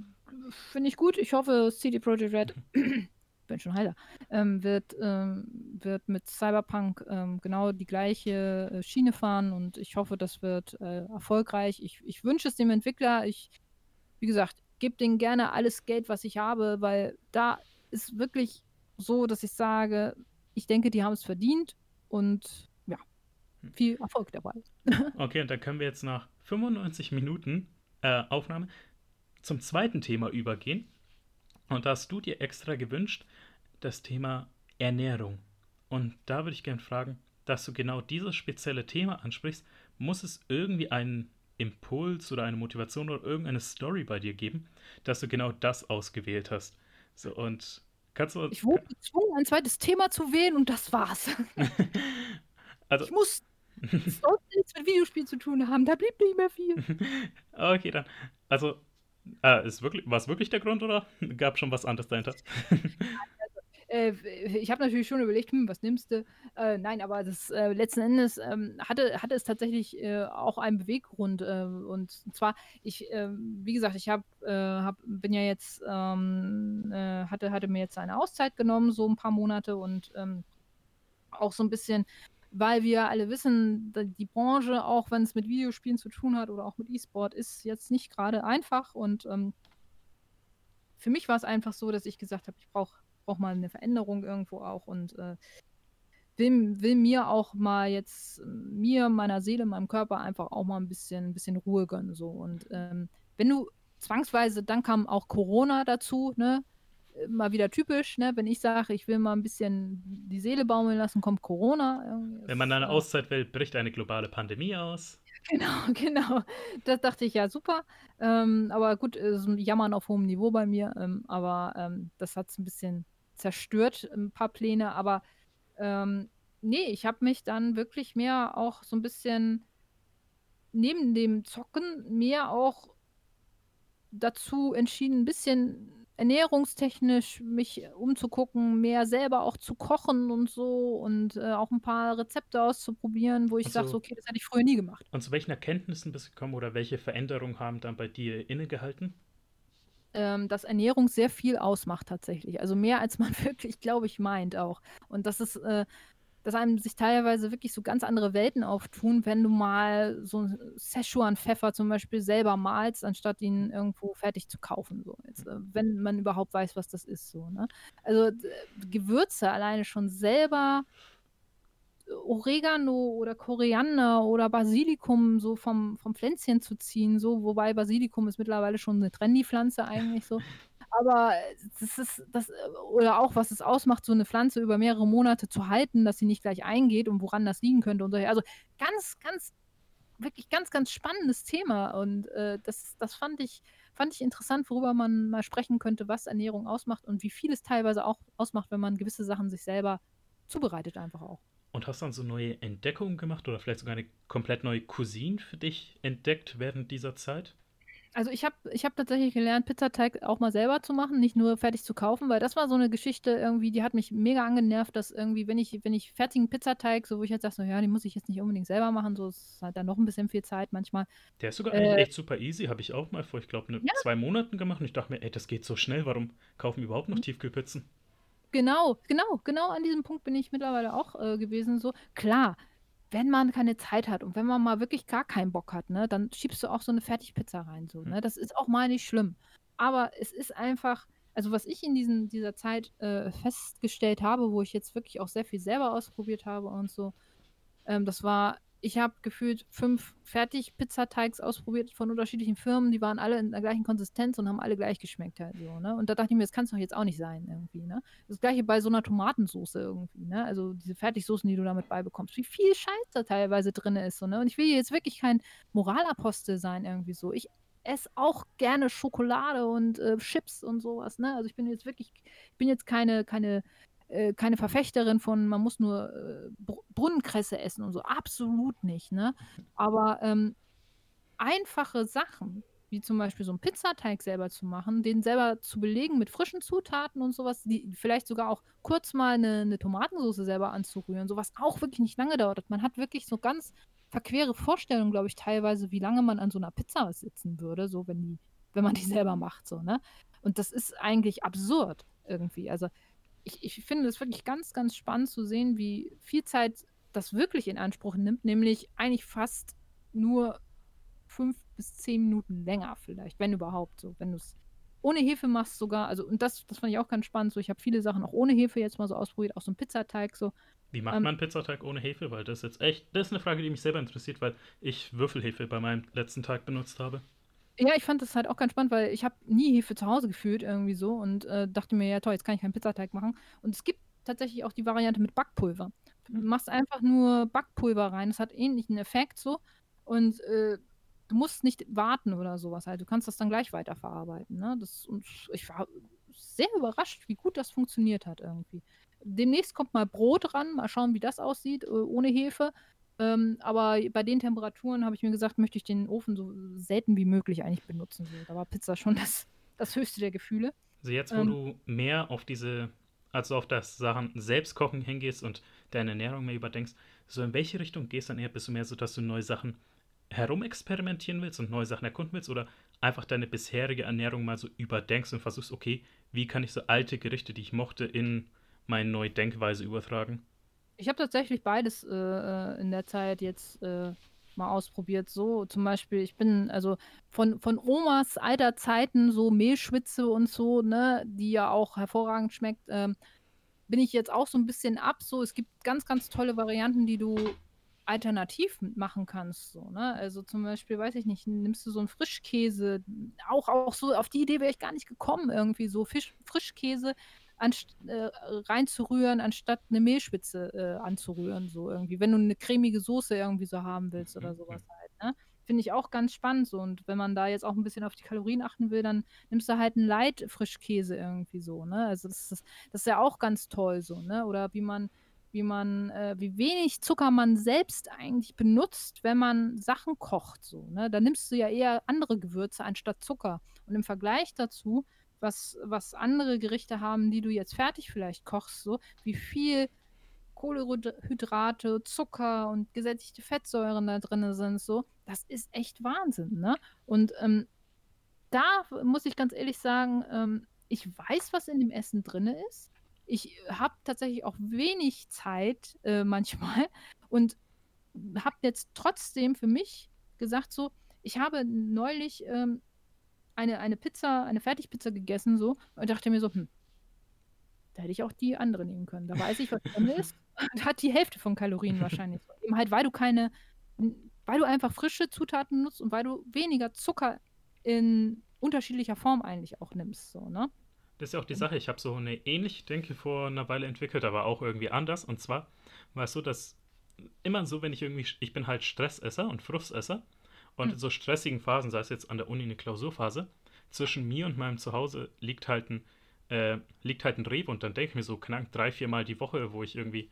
finde ich gut. Ich hoffe, C D Projekt Red, ich bin schon heiler, ähm, wird, ähm, wird mit Cyberpunk ähm, genau die gleiche äh, Schiene fahren und ich hoffe, das wird äh, erfolgreich. Ich, ich wünsche es dem Entwickler. Ich, wie gesagt, gebe denen gerne alles Geld, was ich habe, weil da ist wirklich so, dass ich sage, ich denke, die haben es verdient und viel Erfolg dabei. Okay, und dann können wir jetzt nach fünfundneunzig Minuten äh, Aufnahme zum zweiten Thema übergehen. Und da hast du dir extra gewünscht, das Thema Ernährung. Und da würde ich gerne fragen, dass du genau dieses spezielle Thema ansprichst, muss es irgendwie einen Impuls oder eine Motivation oder irgendeine Story bei dir geben, dass du genau das ausgewählt hast. So, und kannst du... Ich wurde gezwungen, ein zweites Thema zu wählen und das war's. Also, ich muss das sollte nichts mit Videospielen zu tun haben, da blieb nicht mehr viel. Okay, dann. Also, äh, ist wirklich, war es wirklich der Grund oder gab schon was anderes dahinter? Also, äh, ich habe natürlich schon überlegt, hm, was nimmst du? Äh, nein, aber das äh, letzten Endes ähm, hatte, hatte es tatsächlich äh, auch einen Beweggrund. Äh, und zwar, ich, äh, wie gesagt, ich habe, äh, hab, bin ja jetzt, ähm, äh, hatte, hatte mir jetzt eine Auszeit genommen, so ein paar Monate und ähm, auch so ein bisschen. Weil wir alle wissen, die Branche, auch wenn es mit Videospielen zu tun hat oder auch mit E-Sport, ist jetzt nicht gerade einfach. Und ähm, für mich war es einfach so, dass ich gesagt habe, ich brauche brauch mal eine Veränderung irgendwo auch und äh, will, will mir auch mal jetzt, mir, meiner Seele, meinem Körper einfach auch mal ein bisschen, ein bisschen Ruhe gönnen. So. Und ähm, wenn du zwangsweise, dann kam auch Corona dazu, ne? Mal wieder typisch, ne? Wenn ich sage, ich will mal ein bisschen die Seele baumeln lassen, kommt Corona. Wenn man eine Auszeit will, bricht eine globale Pandemie aus. Genau, genau. Das dachte ich ja super. Ähm, aber gut, so ein Jammern auf hohem Niveau bei mir. Ähm, aber ähm, das hat es ein bisschen zerstört, ein paar Pläne. Aber ähm, nee, ich habe mich dann wirklich mehr auch so ein bisschen neben dem Zocken mehr auch dazu entschieden, ein bisschen ernährungstechnisch mich umzugucken, mehr selber auch zu kochen und so und äh, auch ein paar Rezepte auszuprobieren, wo ich sage, so, okay, das hätte ich früher nie gemacht. Und zu welchen Erkenntnissen bist du gekommen oder welche Veränderungen haben dann bei dir innegehalten? Ähm, dass Ernährung sehr viel ausmacht tatsächlich. Also mehr, als man wirklich, glaube ich, meint auch. Und das ist, äh, dass einem sich teilweise wirklich so ganz andere Welten auftun, wenn du mal so einen Szechuan-Pfeffer zum Beispiel selber mahlst, anstatt ihn irgendwo fertig zu kaufen, so jetzt, wenn man überhaupt weiß, was das ist. So, ne? Also Gewürze alleine schon selber, Oregano oder Koriander oder Basilikum so vom, vom Pflänzchen zu ziehen, so, wobei Basilikum ist mittlerweile schon eine Trendy-Pflanze eigentlich so. Aber das ist, das, oder auch, was es ausmacht, so eine Pflanze über mehrere Monate zu halten, dass sie nicht gleich eingeht und woran das liegen könnte und solche. Also ganz, ganz, wirklich ganz, ganz spannendes Thema. Und äh, das, das fand ich, fand ich interessant, worüber man mal sprechen könnte, was Ernährung ausmacht und wie viel es teilweise auch ausmacht, wenn man gewisse Sachen sich selber zubereitet, einfach auch. Und hast dann so neue Entdeckungen gemacht oder vielleicht sogar eine komplett neue Cuisine für dich entdeckt während dieser Zeit? Also ich habe ich hab tatsächlich gelernt, Pizzateig auch mal selber zu machen, nicht nur fertig zu kaufen, weil das war so eine Geschichte irgendwie, die hat mich mega angenervt, dass irgendwie, wenn ich wenn ich fertigen Pizzateig, so wo ich jetzt sage, so, ja, den muss ich jetzt nicht unbedingt selber machen, so ist halt dann noch ein bisschen viel Zeit manchmal. Der ist sogar äh, echt super easy, habe ich auch mal vor, ich glaube, ne, ja. zwei Monaten gemacht und ich dachte mir, ey, das geht so schnell, warum kaufen wir überhaupt noch mhm. Tiefkühlpizzen? Genau, genau, genau an diesem Punkt bin ich mittlerweile auch äh, gewesen, so, klar. Wenn man keine Zeit hat und wenn man mal wirklich gar keinen Bock hat, ne, dann schiebst du auch so eine Fertigpizza rein. So, ne? Das ist auch mal nicht schlimm. Aber es ist einfach, also was ich in diesen, dieser Zeit äh, festgestellt habe, wo ich jetzt wirklich auch sehr viel selber ausprobiert habe und so, ähm, das war, ich habe gefühlt fünf Fertigpizzateigs ausprobiert von unterschiedlichen Firmen, die waren alle in der gleichen Konsistenz und haben alle gleich geschmeckt halt so, ne? Und da dachte ich mir, das kann es doch jetzt auch nicht sein irgendwie, ne? Das gleiche bei so einer Tomatensauce irgendwie, ne? Also diese Fertigsoßen, die du damit beibekommst, wie viel Scheiß da teilweise drin ist, so, ne? Und ich will hier jetzt wirklich kein Moralapostel sein irgendwie so. Ich esse auch gerne Schokolade und äh, Chips und sowas, ne? Also ich bin jetzt wirklich, ich bin jetzt keine, keine keine Verfechterin von, man muss nur äh, Brunnenkresse essen und so. Absolut nicht, ne? Aber ähm, einfache Sachen wie zum Beispiel so einen Pizzateig selber zu machen, den selber zu belegen mit frischen Zutaten und sowas, die vielleicht sogar auch kurz mal eine, eine Tomatensauce selber anzurühren, sowas auch wirklich nicht lange dauert. Man hat wirklich so ganz verquere Vorstellungen, glaube ich, teilweise, wie lange man an so einer Pizza sitzen würde, so wenn die, wenn man die selber macht, so, ne? Und das ist eigentlich absurd irgendwie. Also ich, ich finde es wirklich ganz, ganz spannend zu sehen, wie viel Zeit das wirklich in Anspruch nimmt, nämlich eigentlich fast nur fünf bis zehn Minuten länger vielleicht, wenn überhaupt, so, wenn du es ohne Hefe machst sogar, also, und das, das fand ich auch ganz spannend, so, ich habe viele Sachen auch ohne Hefe jetzt mal so ausprobiert, auch so ein Pizzateig, so. Wie macht ähm, man einen Pizzateig ohne Hefe, weil das ist jetzt echt, das ist eine Frage, die mich selber interessiert, weil ich Würfelhefe bei meinem letzten Tag benutzt habe. Ja, ich fand das halt auch ganz spannend, weil ich habe nie Hefe zu Hause gefühlt irgendwie so und äh, dachte mir, ja toll, jetzt kann ich keinen Pizzateig machen, und es gibt tatsächlich auch die Variante mit Backpulver. Du machst einfach nur Backpulver rein, das hat ähnlichen Effekt so, und äh, du musst nicht warten oder sowas halt. Du kannst das dann gleich weiterverarbeiten. Ne? Das, und ich war sehr überrascht, wie gut das funktioniert hat irgendwie. Demnächst kommt mal Brot ran, mal schauen, wie das aussieht, ohne Hefe. Ähm, aber bei den Temperaturen habe ich mir gesagt, möchte ich den Ofen so selten wie möglich eigentlich benutzen. So. Da war Pizza schon das, das höchste der Gefühle. Also jetzt, wo ähm, du mehr auf diese, also auf das Sachen Selbstkochen hingehst und deine Ernährung mehr überdenkst, so in welche Richtung gehst dann eher? Bist du mehr so, dass du neue Sachen herumexperimentieren willst und neue Sachen erkunden willst, oder einfach deine bisherige Ernährung mal so überdenkst und versuchst, okay, wie kann ich so alte Gerichte, die ich mochte, in meine neue Denkweise übertragen? Ich habe tatsächlich beides äh, in der Zeit jetzt äh, mal ausprobiert. So zum Beispiel, ich bin also von, von Omas alter Zeiten, so Mehlschwitze und so, ne, die ja auch hervorragend schmeckt, ähm, bin ich jetzt auch so ein bisschen ab. So, es gibt ganz, ganz tolle Varianten, die du alternativ machen kannst, so, ne? Also zum Beispiel, weiß ich nicht, nimmst du so einen Frischkäse, auch, auch so, auf die Idee wäre ich gar nicht gekommen, irgendwie so Fisch, Frischkäse anst- äh, reinzurühren, anstatt eine Mehlschwitze äh, anzurühren, so irgendwie, wenn du eine cremige Soße irgendwie so haben willst oder sowas halt, ne? Finde ich auch ganz spannend so, und wenn man da jetzt auch ein bisschen auf die Kalorien achten will, dann nimmst du halt einen Light-Frischkäse irgendwie so, ne? Also das ist, das ist ja auch ganz toll so, ne? Oder wie man wie man, äh, wie wenig Zucker man selbst eigentlich benutzt, wenn man Sachen kocht, so, ne? Da nimmst du ja eher andere Gewürze anstatt Zucker. Und im Vergleich dazu, was, was andere Gerichte haben, die du jetzt fertig vielleicht kochst, so, wie viel Kohlenhydrate, Zucker und gesättigte Fettsäuren da drin sind, so, das ist echt Wahnsinn, ne? Und ähm, da muss ich ganz ehrlich sagen, ähm, ich weiß, was in dem Essen drin ist. Ich habe tatsächlich auch wenig Zeit äh, manchmal und habe jetzt trotzdem für mich gesagt, so, ich habe neulich ähm, eine, eine Pizza, eine Fertigpizza gegessen, so, und dachte mir so, hm, da hätte ich auch die andere nehmen können. Da weiß ich, was drin ist, und hat die Hälfte von Kalorien wahrscheinlich. Eben halt, weil du keine, weil du einfach frische Zutaten nutzt und weil du weniger Zucker in unterschiedlicher Form eigentlich auch nimmst, so, ne? Das ist ja auch die Sache, ich habe so eine ähnliche Denke vor einer Weile entwickelt, aber auch irgendwie anders. Und zwar war es so, dass immer so, wenn ich irgendwie, ich bin halt Stressesser und Frustesser. Und in so stressigen Phasen, sei es jetzt an der Uni eine Klausurphase, zwischen mir und meinem Zuhause liegt halt ein, äh, liegt halt ein Rewe. Und dann denke ich mir so, knack, drei, vier Mal die Woche, wo ich irgendwie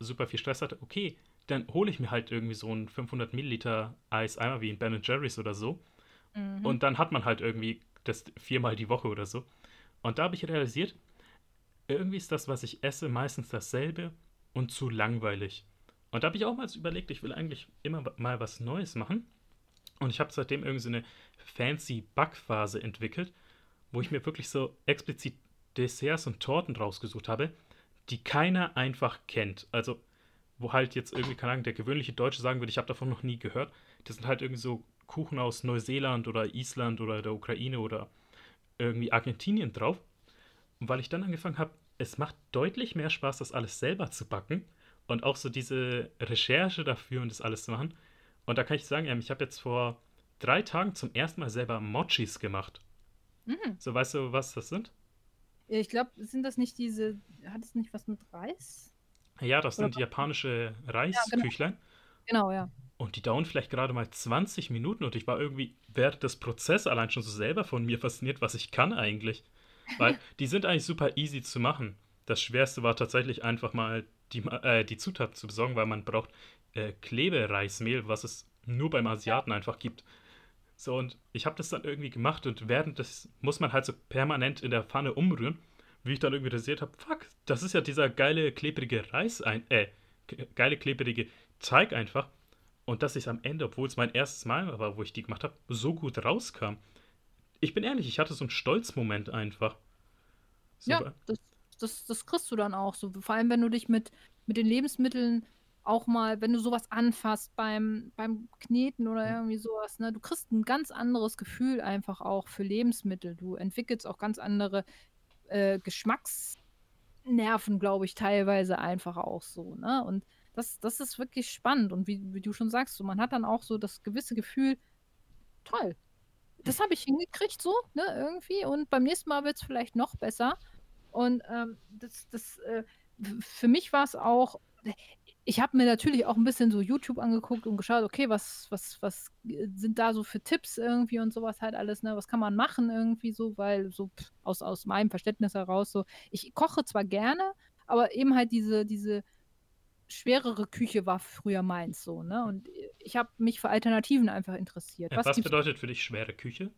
super viel Stress hatte, okay, dann hole ich mir halt irgendwie so einen fünfhundert Milliliter Eiseimer wie in Ben and Jerry's oder so. Mhm. Und dann hat man halt irgendwie das viermal die Woche oder so. Und da habe ich realisiert, irgendwie ist das, was ich esse, meistens dasselbe und zu langweilig. Und da habe ich auch mal überlegt, ich will eigentlich immer mal was Neues machen. Und ich habe seitdem irgendwie so eine fancy Backphase entwickelt, wo ich mir wirklich so explizit Desserts und Torten rausgesucht habe, die keiner einfach kennt. Also wo halt jetzt irgendwie, keine Ahnung, der gewöhnliche Deutsche sagen würde, ich habe davon noch nie gehört. Das sind halt irgendwie so Kuchen aus Neuseeland oder Island oder der Ukraine oder irgendwie Argentinien drauf. Und weil ich dann angefangen habe, es macht deutlich mehr Spaß, das alles selber zu backen und auch so diese Recherche dafür und das alles zu machen. Und da kann ich sagen, ich habe jetzt vor drei Tagen zum ersten Mal selber Mochis gemacht. Mhm. So, weißt du, was das sind? Ich glaube, sind das nicht diese, hat es nicht was mit Reis? Ja, das Oder sind was? Japanische Reisküchlein. Ja, genau. genau, ja. Und die dauern vielleicht gerade mal zwanzig Minuten und ich war irgendwie während des Prozesses allein schon so selber von mir fasziniert, was ich kann eigentlich. Weil die sind eigentlich super easy zu machen. Das Schwerste war tatsächlich einfach mal die, äh, die Zutaten zu besorgen, weil man braucht äh, Klebereismehl, was es nur beim Asiaten einfach gibt. So, und ich habe das dann irgendwie gemacht und während das muss man halt so permanent in der Pfanne umrühren, wie ich dann irgendwie realisiert habe, fuck, das ist ja dieser geile, klebrige Reis, ein, äh, geile, klebrige Teig einfach. Und dass ich es am Ende, obwohl es mein erstes Mal war, wo ich die gemacht habe, so gut rauskam. Ich bin ehrlich, ich hatte so einen Stolzmoment einfach. Super. Ja, das, das, das kriegst du dann auch so. Vor allem, wenn du dich mit, mit den Lebensmitteln auch mal, wenn du sowas anfasst beim, beim Kneten oder irgendwie sowas, ne, du kriegst ein ganz anderes Gefühl einfach auch für Lebensmittel. Du entwickelst auch ganz andere äh, Geschmacksnerven, glaube ich, teilweise einfach auch so, ne? Und das, das ist wirklich spannend. Und wie, wie du schon sagst, so, man hat dann auch so das gewisse Gefühl, toll, das habe ich hingekriegt so, ne, irgendwie. Und beim nächsten Mal wird es vielleicht noch besser. Und ähm, das, das äh, für mich war es auch, ich habe mir natürlich auch ein bisschen so YouTube angeguckt und geschaut, okay, was, was, was sind da so für Tipps irgendwie und sowas halt alles, ne? Was kann man machen irgendwie so, weil so aus, aus meinem Verständnis heraus so, ich koche zwar gerne, aber eben halt diese, diese schwerere Küche war früher meins so, ne? Und ich habe mich für Alternativen einfach interessiert. Ja, was was bedeutet für dich schwere Küche?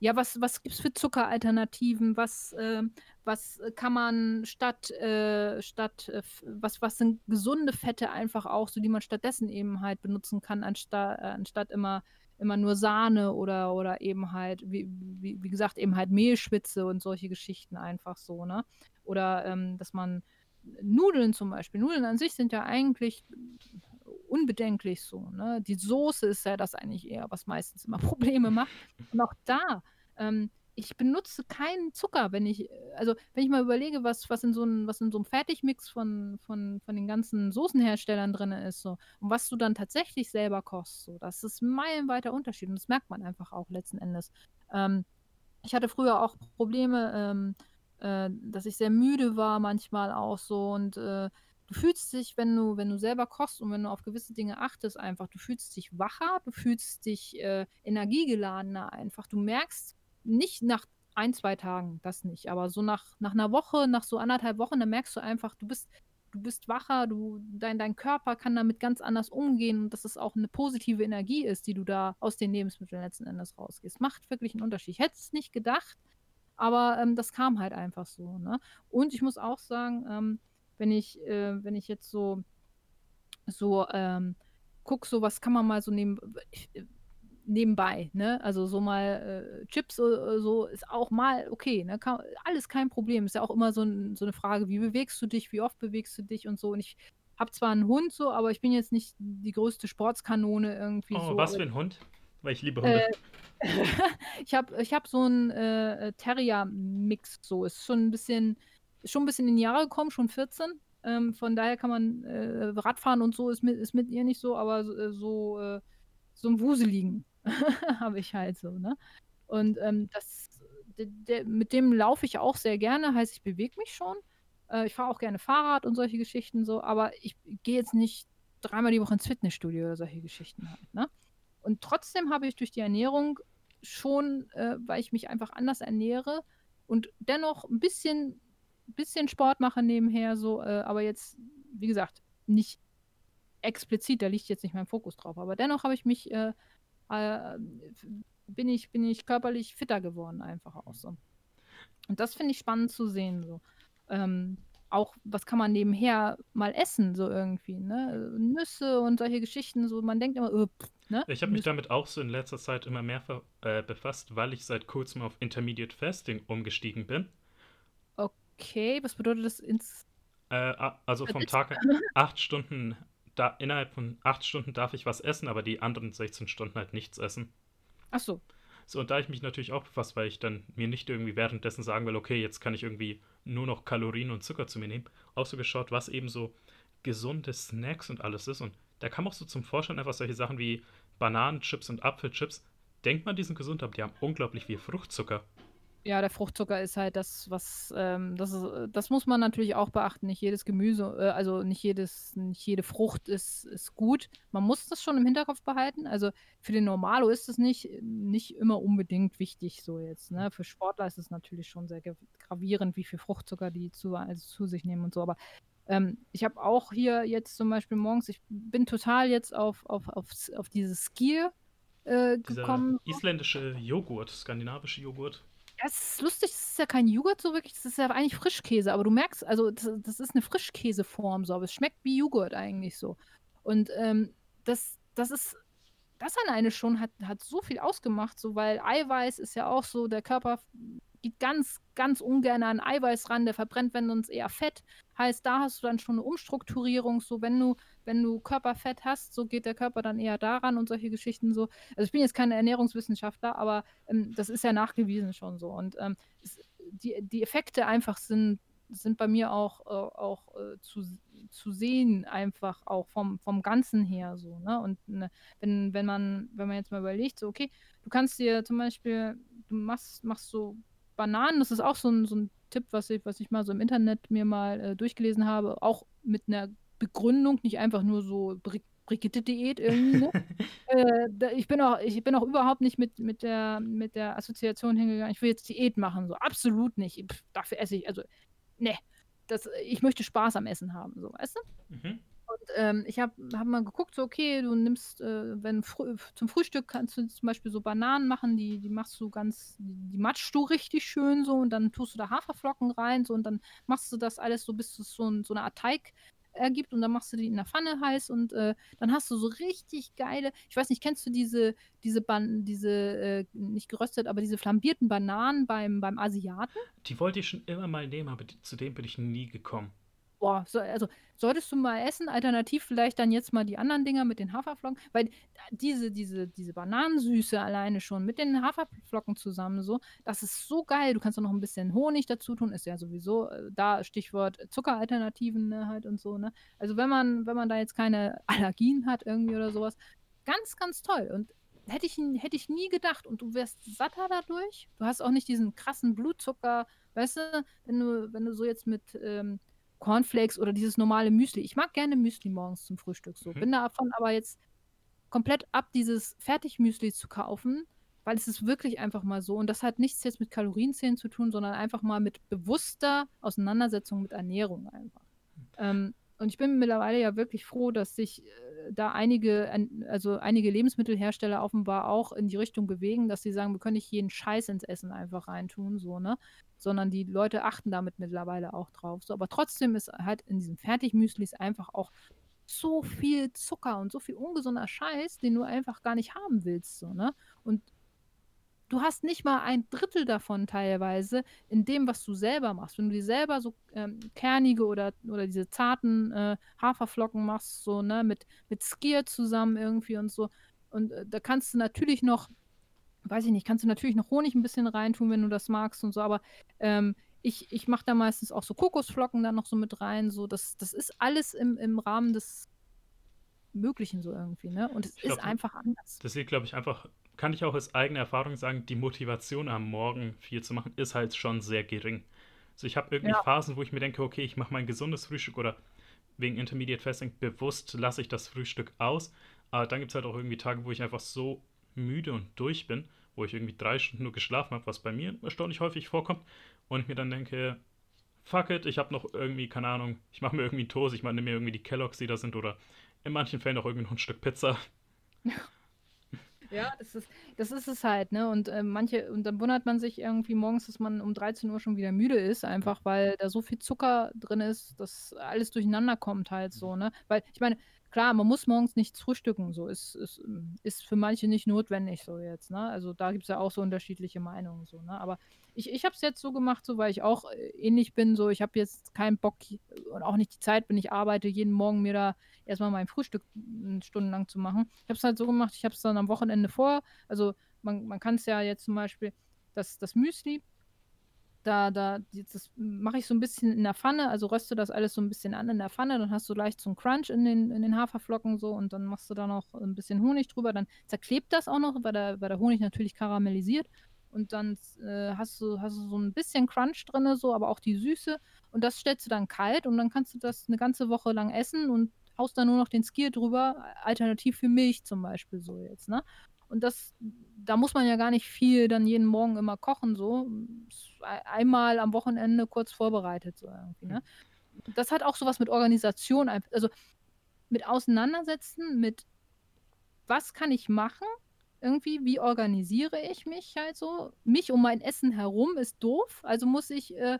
Ja, was, was gibt es für Zuckeralternativen? Was, äh, was kann man statt, äh, statt äh, was, was sind gesunde Fette einfach auch, so die man stattdessen eben halt benutzen kann, anstatt, äh, anstatt immer, immer nur Sahne oder, oder eben halt, wie, wie, wie gesagt, eben halt Mehlschwitze und solche Geschichten einfach so, ne? Oder ähm, dass man Nudeln zum Beispiel. Nudeln an sich sind ja eigentlich unbedenklich so, ne? Die Soße ist ja das eigentlich eher, was meistens immer Probleme macht. Und auch da, ähm, ich benutze keinen Zucker, wenn ich, also wenn ich mal überlege, was, was in so einem, was in so einem Fertigmix von, von, von den ganzen Soßenherstellern drin ist, so, und was du dann tatsächlich selber kochst, so, das ist meilenweiter Unterschied und das merkt man einfach auch letzten Endes. Ähm, ich hatte früher auch Probleme, ähm, dass ich sehr müde war manchmal auch so und äh, du fühlst dich, wenn du, wenn du selber kochst und wenn du auf gewisse Dinge achtest einfach, du fühlst dich wacher, du fühlst dich äh, energiegeladener einfach. Du merkst nicht nach ein, zwei Tagen, das nicht, aber so nach, nach einer Woche, nach so anderthalb Wochen, dann merkst du einfach, du bist, du bist wacher, du, dein, dein Körper kann damit ganz anders umgehen und dass es auch eine positive Energie ist, die du da aus den Lebensmitteln letzten Endes rausgehst. Macht wirklich einen Unterschied. Ich hätte es nicht gedacht, aber ähm, das kam halt einfach so, ne? Und ich muss auch sagen, ähm, wenn ich, äh, wenn ich jetzt so, so ähm, guck, so was kann man mal so neben, äh, nebenbei, ne? Also so mal äh, Chips oder so ist auch mal okay, ne? Kann, alles kein Problem. Ist ja auch immer so, ein, so eine Frage, wie bewegst du dich, wie oft bewegst du dich und so. Und ich habe zwar einen Hund so, aber ich bin jetzt nicht die größte Sportskanone irgendwie. Oh, so, was für ein Hund? Weil ich liebe Hunde. Äh, ich habe ich hab so einen äh, Terrier-Mix, so ist schon ein bisschen schon ein bisschen in die Jahre gekommen, schon vierzehn. Ähm, von daher kann man äh, Radfahren und so ist mit, ist mit ihr nicht so, aber so, so, äh, so ein Wuseligen habe ich halt so, ne? Und ähm, das, de, de, mit dem laufe ich auch sehr gerne, heißt, ich bewege mich schon. Äh, ich fahre auch gerne Fahrrad und solche Geschichten so, aber ich gehe jetzt nicht dreimal die Woche ins Fitnessstudio oder solche Geschichten halt, ne? Und trotzdem habe ich durch die Ernährung schon, äh, weil ich mich einfach anders ernähre und dennoch ein bisschen, bisschen Sport mache nebenher, so, äh, aber jetzt, wie gesagt, nicht explizit, da liegt jetzt nicht mein Fokus drauf, aber dennoch habe ich mich, äh, äh, bin ich, bin ich körperlich fitter geworden einfach auch so. Und das finde ich spannend zu sehen, so. Ähm, auch, was kann man nebenher mal essen, so irgendwie, ne? Nüsse und solche Geschichten, so, man denkt immer, öh, pff, ne? Ich habe mich damit auch so in letzter Zeit immer mehr ver- äh, befasst, weil ich seit kurzem auf Intermediate Fasting umgestiegen bin. Okay, was bedeutet das ins... Äh, also vom Tag acht Stunden, da, innerhalb von acht Stunden darf ich was essen, aber die anderen sechzehn Stunden halt nichts essen. Ach so. So, und da ich mich natürlich auch befasst, weil ich dann mir nicht irgendwie währenddessen sagen will, okay, jetzt kann ich irgendwie nur noch Kalorien und Zucker zu mir nehmen, auch so geschaut, was eben so gesunde Snacks und alles ist. Und da kam auch so zum Vorschein einfach solche Sachen wie Bananenchips und Apfelchips. Denkt man, die sind gesund, aber die haben unglaublich viel Fruchtzucker. Ja, der Fruchtzucker ist halt das, was, ähm, das, ist, das muss man natürlich auch beachten. Nicht jedes Gemüse, äh, also nicht jedes, nicht jede Frucht ist, ist gut. Man muss das schon im Hinterkopf behalten. Also für den Normalo ist es nicht, nicht immer unbedingt wichtig so jetzt, ne? Für Sportler ist es natürlich schon sehr gravierend, wie viel Fruchtzucker die zu, also zu sich nehmen und so. Aber ähm, ich habe auch hier jetzt zum Beispiel morgens, ich bin total jetzt auf, auf, auf, auf dieses Skier äh, gekommen. Dieser isländische Joghurt, skandinavische Joghurt. Das ist lustig, das ist ja kein Joghurt so wirklich, das ist ja eigentlich Frischkäse, aber du merkst, also das, das ist eine Frischkäseform so, aber es schmeckt wie Joghurt eigentlich so. Und ähm, das, das ist, das alleine schon hat, hat so viel ausgemacht, so, weil Eiweiß ist ja auch so, der Körper geht ganz, ganz ungern an Eiweiß ran, der verbrennt, wenn sonst eher Fett. Heißt, da hast du dann schon eine Umstrukturierung, so wenn du, wenn du Körperfett hast, so geht der Körper dann eher daran und solche Geschichten so. Also ich bin jetzt kein Ernährungswissenschaftler, aber ähm, das ist ja nachgewiesen schon so. Und ähm, es, die, die Effekte einfach sind, sind bei mir auch, äh, auch äh, zu, zu sehen, einfach auch vom, vom Ganzen her so. Ne? Und ne, wenn, wenn man, wenn man jetzt mal überlegt, so okay, du kannst dir zum Beispiel, du machst, machst so Bananen, das ist auch so ein, so ein Tipp, was ich, was ich mal so im Internet mir mal äh, durchgelesen habe, auch mit einer Begründung, nicht einfach nur so Brigitte-Diät irgendwie. Ne? äh, da, ich, bin auch, ich bin auch überhaupt nicht mit, mit, der, mit der Assoziation hingegangen, ich will jetzt Diät machen, so absolut nicht. Pff, dafür esse ich, also ne, das, ich möchte Spaß am Essen haben, so, weißt du? Mhm. Und ähm, ich habe hab mal geguckt, so okay, du nimmst, äh, wenn fr- zum Frühstück kannst du zum Beispiel so Bananen machen, die, die machst du ganz, die matschst du richtig schön so und dann tust du da Haferflocken rein so und dann machst du das alles so, bis es so, ein, so eine Art Teig ergibt und dann machst du die in der Pfanne heiß und äh, dann hast du so richtig geile, ich weiß nicht, kennst du diese, diese, Ban- diese äh, nicht geröstet, aber diese flambierten Bananen beim, beim Asiaten? Die wollte ich schon immer mal nehmen, aber die, zu dem bin ich nie gekommen. Boah, so, also solltest du mal essen, alternativ vielleicht dann jetzt mal die anderen Dinger mit den Haferflocken, weil diese, diese, diese Bananensüße alleine schon mit den Haferflocken zusammen so, das ist so geil, du kannst auch noch ein bisschen Honig dazu tun, ist ja sowieso da Stichwort Zuckeralternativen, ne, halt und so, ne, also wenn man, wenn man da jetzt keine Allergien hat irgendwie oder sowas, ganz, ganz toll und hätte ich, hätte ich nie gedacht und du wärst satter dadurch, du hast auch nicht diesen krassen Blutzucker, weißt du, wenn du, wenn du so jetzt mit, ähm, Cornflakes oder dieses normale Müsli. Ich mag gerne Müsli morgens zum Frühstück so. Mhm. Bin davon aber jetzt komplett ab, dieses Fertigmüsli zu kaufen, weil es ist wirklich einfach mal so. Und das hat nichts jetzt mit Kalorienzählen zu tun, sondern einfach mal mit bewusster Auseinandersetzung mit Ernährung einfach. Mhm. Ähm, und ich bin mittlerweile ja wirklich froh, dass sich äh, da einige, also einige Lebensmittelhersteller offenbar auch in die Richtung bewegen, dass sie sagen, wir können nicht jeden Scheiß ins Essen einfach reintun, so, ne? Sondern die Leute achten damit mittlerweile auch drauf. So, aber trotzdem ist halt in diesen Fertigmüslis einfach auch so viel Zucker und so viel ungesunder Scheiß, den du einfach gar nicht haben willst. So, ne? Und du hast nicht mal ein Drittel davon teilweise in dem, was du selber machst. Wenn du dir selber so ähm, kernige oder, oder diese zarten äh, Haferflocken machst, so, ne, mit, mit Skier zusammen irgendwie und so. Und äh, da kannst du natürlich noch weiß ich nicht, kannst du natürlich noch Honig ein bisschen reintun, wenn du das magst und so, aber ähm, ich, ich mache da meistens auch so Kokosflocken dann noch so mit rein, so, das, das ist alles im, im Rahmen des Möglichen so irgendwie, ne, und es ich ist glaub, einfach anders. Das liegt, glaube ich, einfach, kann ich auch aus eigener Erfahrung sagen, die Motivation am Morgen viel zu machen, ist halt schon sehr gering. Also ich habe irgendwie ja. Phasen, wo ich mir denke, okay, ich mache mein gesundes Frühstück oder wegen Intermediate Fasting bewusst lasse ich das Frühstück aus, aber dann gibt es halt auch irgendwie Tage, wo ich einfach so müde und durch bin, wo ich irgendwie drei Stunden nur geschlafen habe, was bei mir erstaunlich häufig vorkommt und ich mir dann denke, fuck it, ich habe noch irgendwie, keine Ahnung, ich mache mir irgendwie einen Toast, ich mache mir irgendwie die Kelloggs, die da sind oder in manchen Fällen auch irgendwie noch ein Stück Pizza. Ja, das ist, das ist es halt, ne, und äh, manche, und dann wundert man sich irgendwie morgens, dass man um dreizehn Uhr schon wieder müde ist, einfach weil da so viel Zucker drin ist, dass alles durcheinander kommt halt so, ne, weil, ich meine, klar, man muss morgens nichts frühstücken, so ist, ist, ist für manche nicht notwendig so jetzt, ne? Also da gibt es ja auch so unterschiedliche Meinungen so, ne? Aber ich, ich habe es jetzt so gemacht, so weil ich auch ähnlich bin, so ich habe jetzt keinen Bock und auch nicht die Zeit, wenn ich arbeite, jeden Morgen mir da erstmal mein Frühstück stundenlang zu machen. Ich habe es halt so gemacht, ich habe es dann am Wochenende vor, also man, man kann es ja jetzt zum Beispiel, das, das Müsli, Da, da, das mache ich so ein bisschen in der Pfanne, also röste das alles so ein bisschen an in der Pfanne, dann hast du leicht so einen Crunch in den, in den Haferflocken so und dann machst du da noch ein bisschen Honig drüber, dann zerklebt das auch noch, weil der, weil der Honig natürlich karamellisiert und dann äh, hast du, hast du so ein bisschen Crunch drin, so, aber auch die Süße und das stellst du dann kalt und dann kannst du das eine ganze Woche lang essen und haust dann nur noch den Skier drüber, alternativ für Milch zum Beispiel so jetzt, ne? Und das, da muss man ja gar nicht viel dann jeden Morgen immer kochen, so. Einmal am Wochenende kurz vorbereitet, so irgendwie, ne? Das hat auch sowas mit Organisation, also mit Auseinandersetzen, mit was kann ich machen, irgendwie, wie organisiere ich mich halt so? Mich um mein Essen herum ist doof, also muss ich, äh,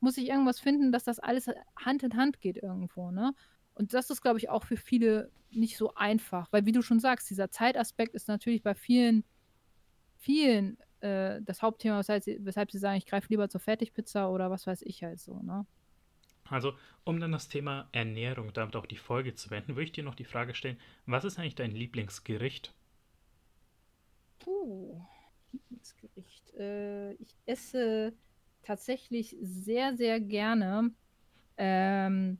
muss ich irgendwas finden, dass das alles Hand in Hand geht irgendwo, ne? Und das ist, glaube ich, auch für viele nicht so einfach, weil, wie du schon sagst, dieser Zeitaspekt ist natürlich bei vielen, vielen äh, das Hauptthema, weshalb sie, weshalb sie sagen, ich greife lieber zur Fertigpizza oder was weiß ich halt so, ne? Also, um dann das Thema Ernährung, damit auch die Folge zu wenden, würde ich dir noch die Frage stellen, was ist eigentlich dein Lieblingsgericht? Puh, Lieblingsgericht. Äh, ich esse tatsächlich sehr, sehr gerne ähm,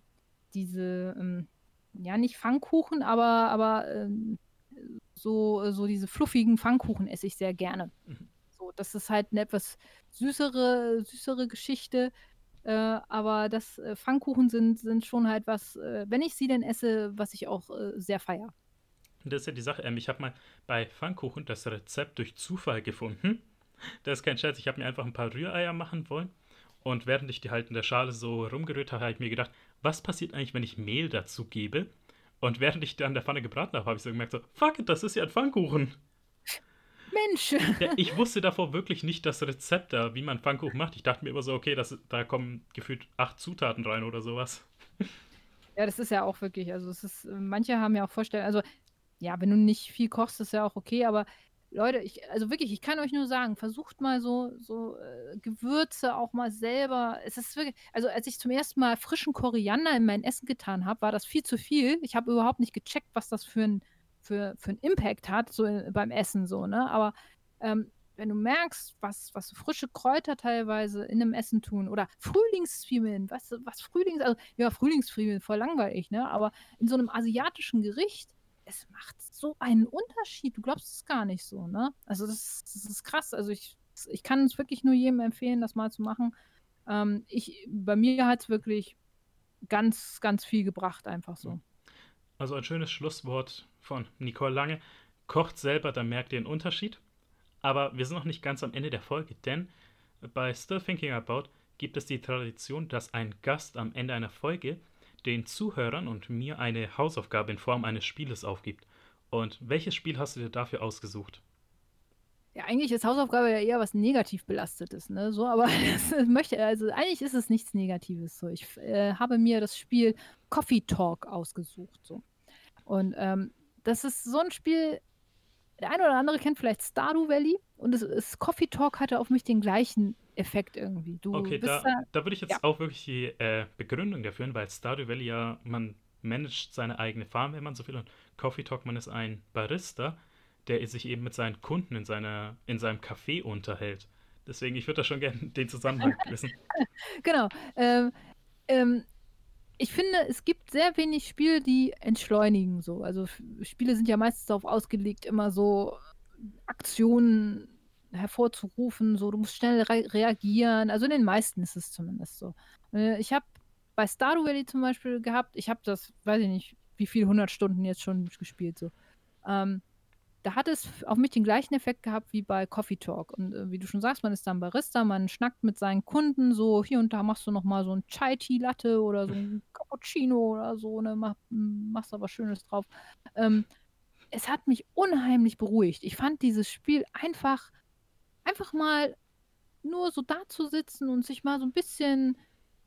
diese, ähm, ja nicht Pfannkuchen, aber, aber ähm, so, so diese fluffigen Pfannkuchen esse ich sehr gerne. Mhm. So, das ist halt eine etwas süßere, süßere Geschichte. Äh, aber das äh, Pfannkuchen sind, sind schon halt was, äh, wenn ich sie denn esse, was ich auch äh, sehr feiere. Das ist ja die Sache, ähm, ich habe mal bei Pfannkuchen das Rezept durch Zufall gefunden. Das ist kein Scherz, ich habe mir einfach ein paar Rühreier machen wollen und während ich die halt in der Schale so rumgerührt habe, habe ich mir gedacht, was passiert eigentlich, wenn ich Mehl dazu gebe? Und während ich dann der Pfanne gebraten habe, habe ich so gemerkt, so, fuck it, das ist ja ein Pfannkuchen. Mensch! Ja, ich wusste davor wirklich nicht das Rezept da, wie man Pfannkuchen macht. Ich dachte mir immer so, okay, das, da kommen gefühlt acht Zutaten rein oder sowas. Ja, das ist ja auch wirklich, also es ist, manche haben ja auch Vorstellungen, also ja, wenn du nicht viel kochst, ist ja auch okay, aber Leute, ich, also wirklich, ich kann euch nur sagen, versucht mal so, so äh, Gewürze auch mal selber. Es ist wirklich, also als ich zum ersten Mal frischen Koriander in mein Essen getan habe, war das viel zu viel. Ich habe überhaupt nicht gecheckt, was das für ein für, für einen Impact hat, so beim Essen so, ne? Aber ähm, wenn du merkst, was, was frische Kräuter teilweise in einem Essen tun oder Frühlingszwiebeln, was, was Frühlings, also ja, Frühlingszwiebeln, voll langweilig, ne? Aber in so einem asiatischen Gericht, es macht so einen Unterschied, du glaubst es gar nicht so, ne? Also das, das ist krass, also ich, ich kann es wirklich nur jedem empfehlen, das mal zu machen. Ähm, ich, bei mir hat es wirklich ganz, ganz viel gebracht, einfach so. Also ein schönes Schlusswort von Nicole Lange. Kocht selber, dann merkt ihr den Unterschied. Aber wir sind noch nicht ganz am Ende der Folge, denn bei Still Thinking About gibt es die Tradition, dass ein Gast am Ende einer Folge den Zuhörern und mir eine Hausaufgabe in Form eines Spieles aufgibt. Und welches Spiel hast du dir dafür ausgesucht? Ja, eigentlich ist Hausaufgabe ja eher was negativ belastetes, ne? So, aber das möchte, also eigentlich ist es nichts Negatives. So, ich äh, habe mir das Spiel Coffee Talk ausgesucht. So. Und ähm, das ist so ein Spiel, der eine oder andere kennt vielleicht Stardew Valley und es ist Coffee Talk hatte auf mich den gleichen Effekt irgendwie. Du okay, bist da, da, da würde ich jetzt ja. auch wirklich die äh, Begründung dafür hin, weil Stardew Valley ja, man managt seine eigene Farm, wenn man so will, und Coffee Talk, man ist ein Barista, der sich eben mit seinen Kunden in, seiner, in seinem Café unterhält. Deswegen, ich würde da schon gerne den Zusammenhang wissen. Genau. Ähm, ähm, ich finde, es gibt sehr wenig Spiele, die entschleunigen so. Also Spiele sind ja meistens darauf ausgelegt, immer so Aktionen hervorzurufen, so du musst schnell re- reagieren. Also in den meisten ist es zumindest so. Ich habe bei Stardew Valley zum Beispiel gehabt, ich habe das, weiß ich nicht, wie viel hundert Stunden jetzt schon gespielt so. Ähm, Da hat es auf mich den gleichen Effekt gehabt wie bei Coffee Talk. Und äh, wie du schon sagst, man ist dann Barista, man schnackt mit seinen Kunden so, hier und da machst du nochmal so ein Chai-Tea-Latte oder so ein Cappuccino oder so, ne, mach, machst da was Schönes drauf. Ähm, es hat mich unheimlich beruhigt. Ich fand dieses Spiel einfach, einfach mal nur so da zu sitzen und sich mal so ein bisschen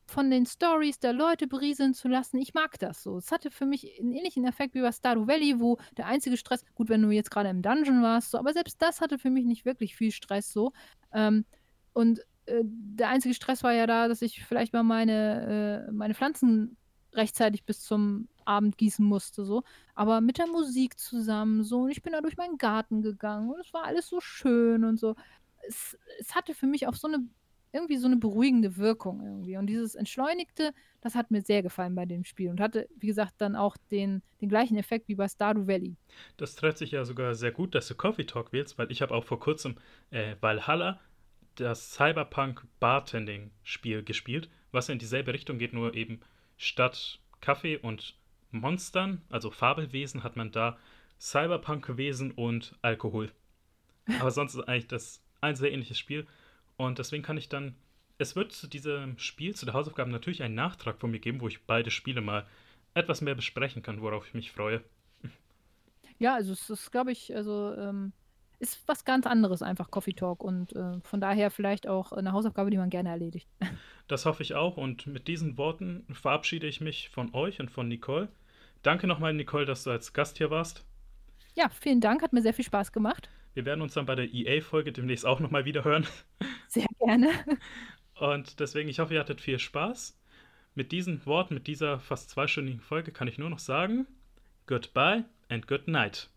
von den Stories der Leute berieseln zu lassen, ich mag das so. Es hatte für mich einen ähnlichen Effekt wie bei Stardew Valley, wo der einzige Stress, gut, wenn du jetzt gerade im Dungeon warst, so, aber selbst das hatte für mich nicht wirklich viel Stress so. Ähm, und äh, der einzige Stress war ja da, dass ich vielleicht mal meine, äh, meine Pflanzen rechtzeitig bis zum Abend gießen musste, so. Aber mit der Musik zusammen so, und ich bin da durch meinen Garten gegangen und es war alles so schön und so. Es, es hatte für mich auch so eine irgendwie so eine beruhigende Wirkung irgendwie. Und dieses Entschleunigte, das hat mir sehr gefallen bei dem Spiel und hatte, wie gesagt, dann auch den, den gleichen Effekt wie bei Stardew Valley. Das trifft sich ja sogar sehr gut, dass du Coffee Talk wählst, weil ich habe auch vor kurzem äh, Valhalla, das Cyberpunk-Bartending-Spiel gespielt, was in dieselbe Richtung geht, nur eben statt Kaffee und Monstern, also Fabelwesen, hat man da Cyberpunk-Wesen und Alkohol. Aber sonst ist eigentlich das ein sehr ähnliches Spiel. Und deswegen kann ich dann, es wird zu diesem Spiel, zu der Hausaufgabe natürlich einen Nachtrag von mir geben, wo ich beide Spiele mal etwas mehr besprechen kann, worauf ich mich freue. Ja, also es ist, glaube ich, also ähm, ist was ganz anderes, einfach Coffee Talk, und äh, von daher vielleicht auch eine Hausaufgabe, die man gerne erledigt. Das hoffe ich auch, und mit diesen Worten verabschiede ich mich von euch und von Nicole. Danke nochmal, Nicole, dass du als Gast hier warst. Ja, vielen Dank, hat mir sehr viel Spaß gemacht. Wir werden uns dann bei der E A-Folge demnächst auch nochmal wiederhören. Sehr gerne. Und deswegen, ich hoffe, ihr hattet viel Spaß. Mit diesen Worten, mit dieser fast zweistündigen Folge kann ich nur noch sagen, goodbye and good night.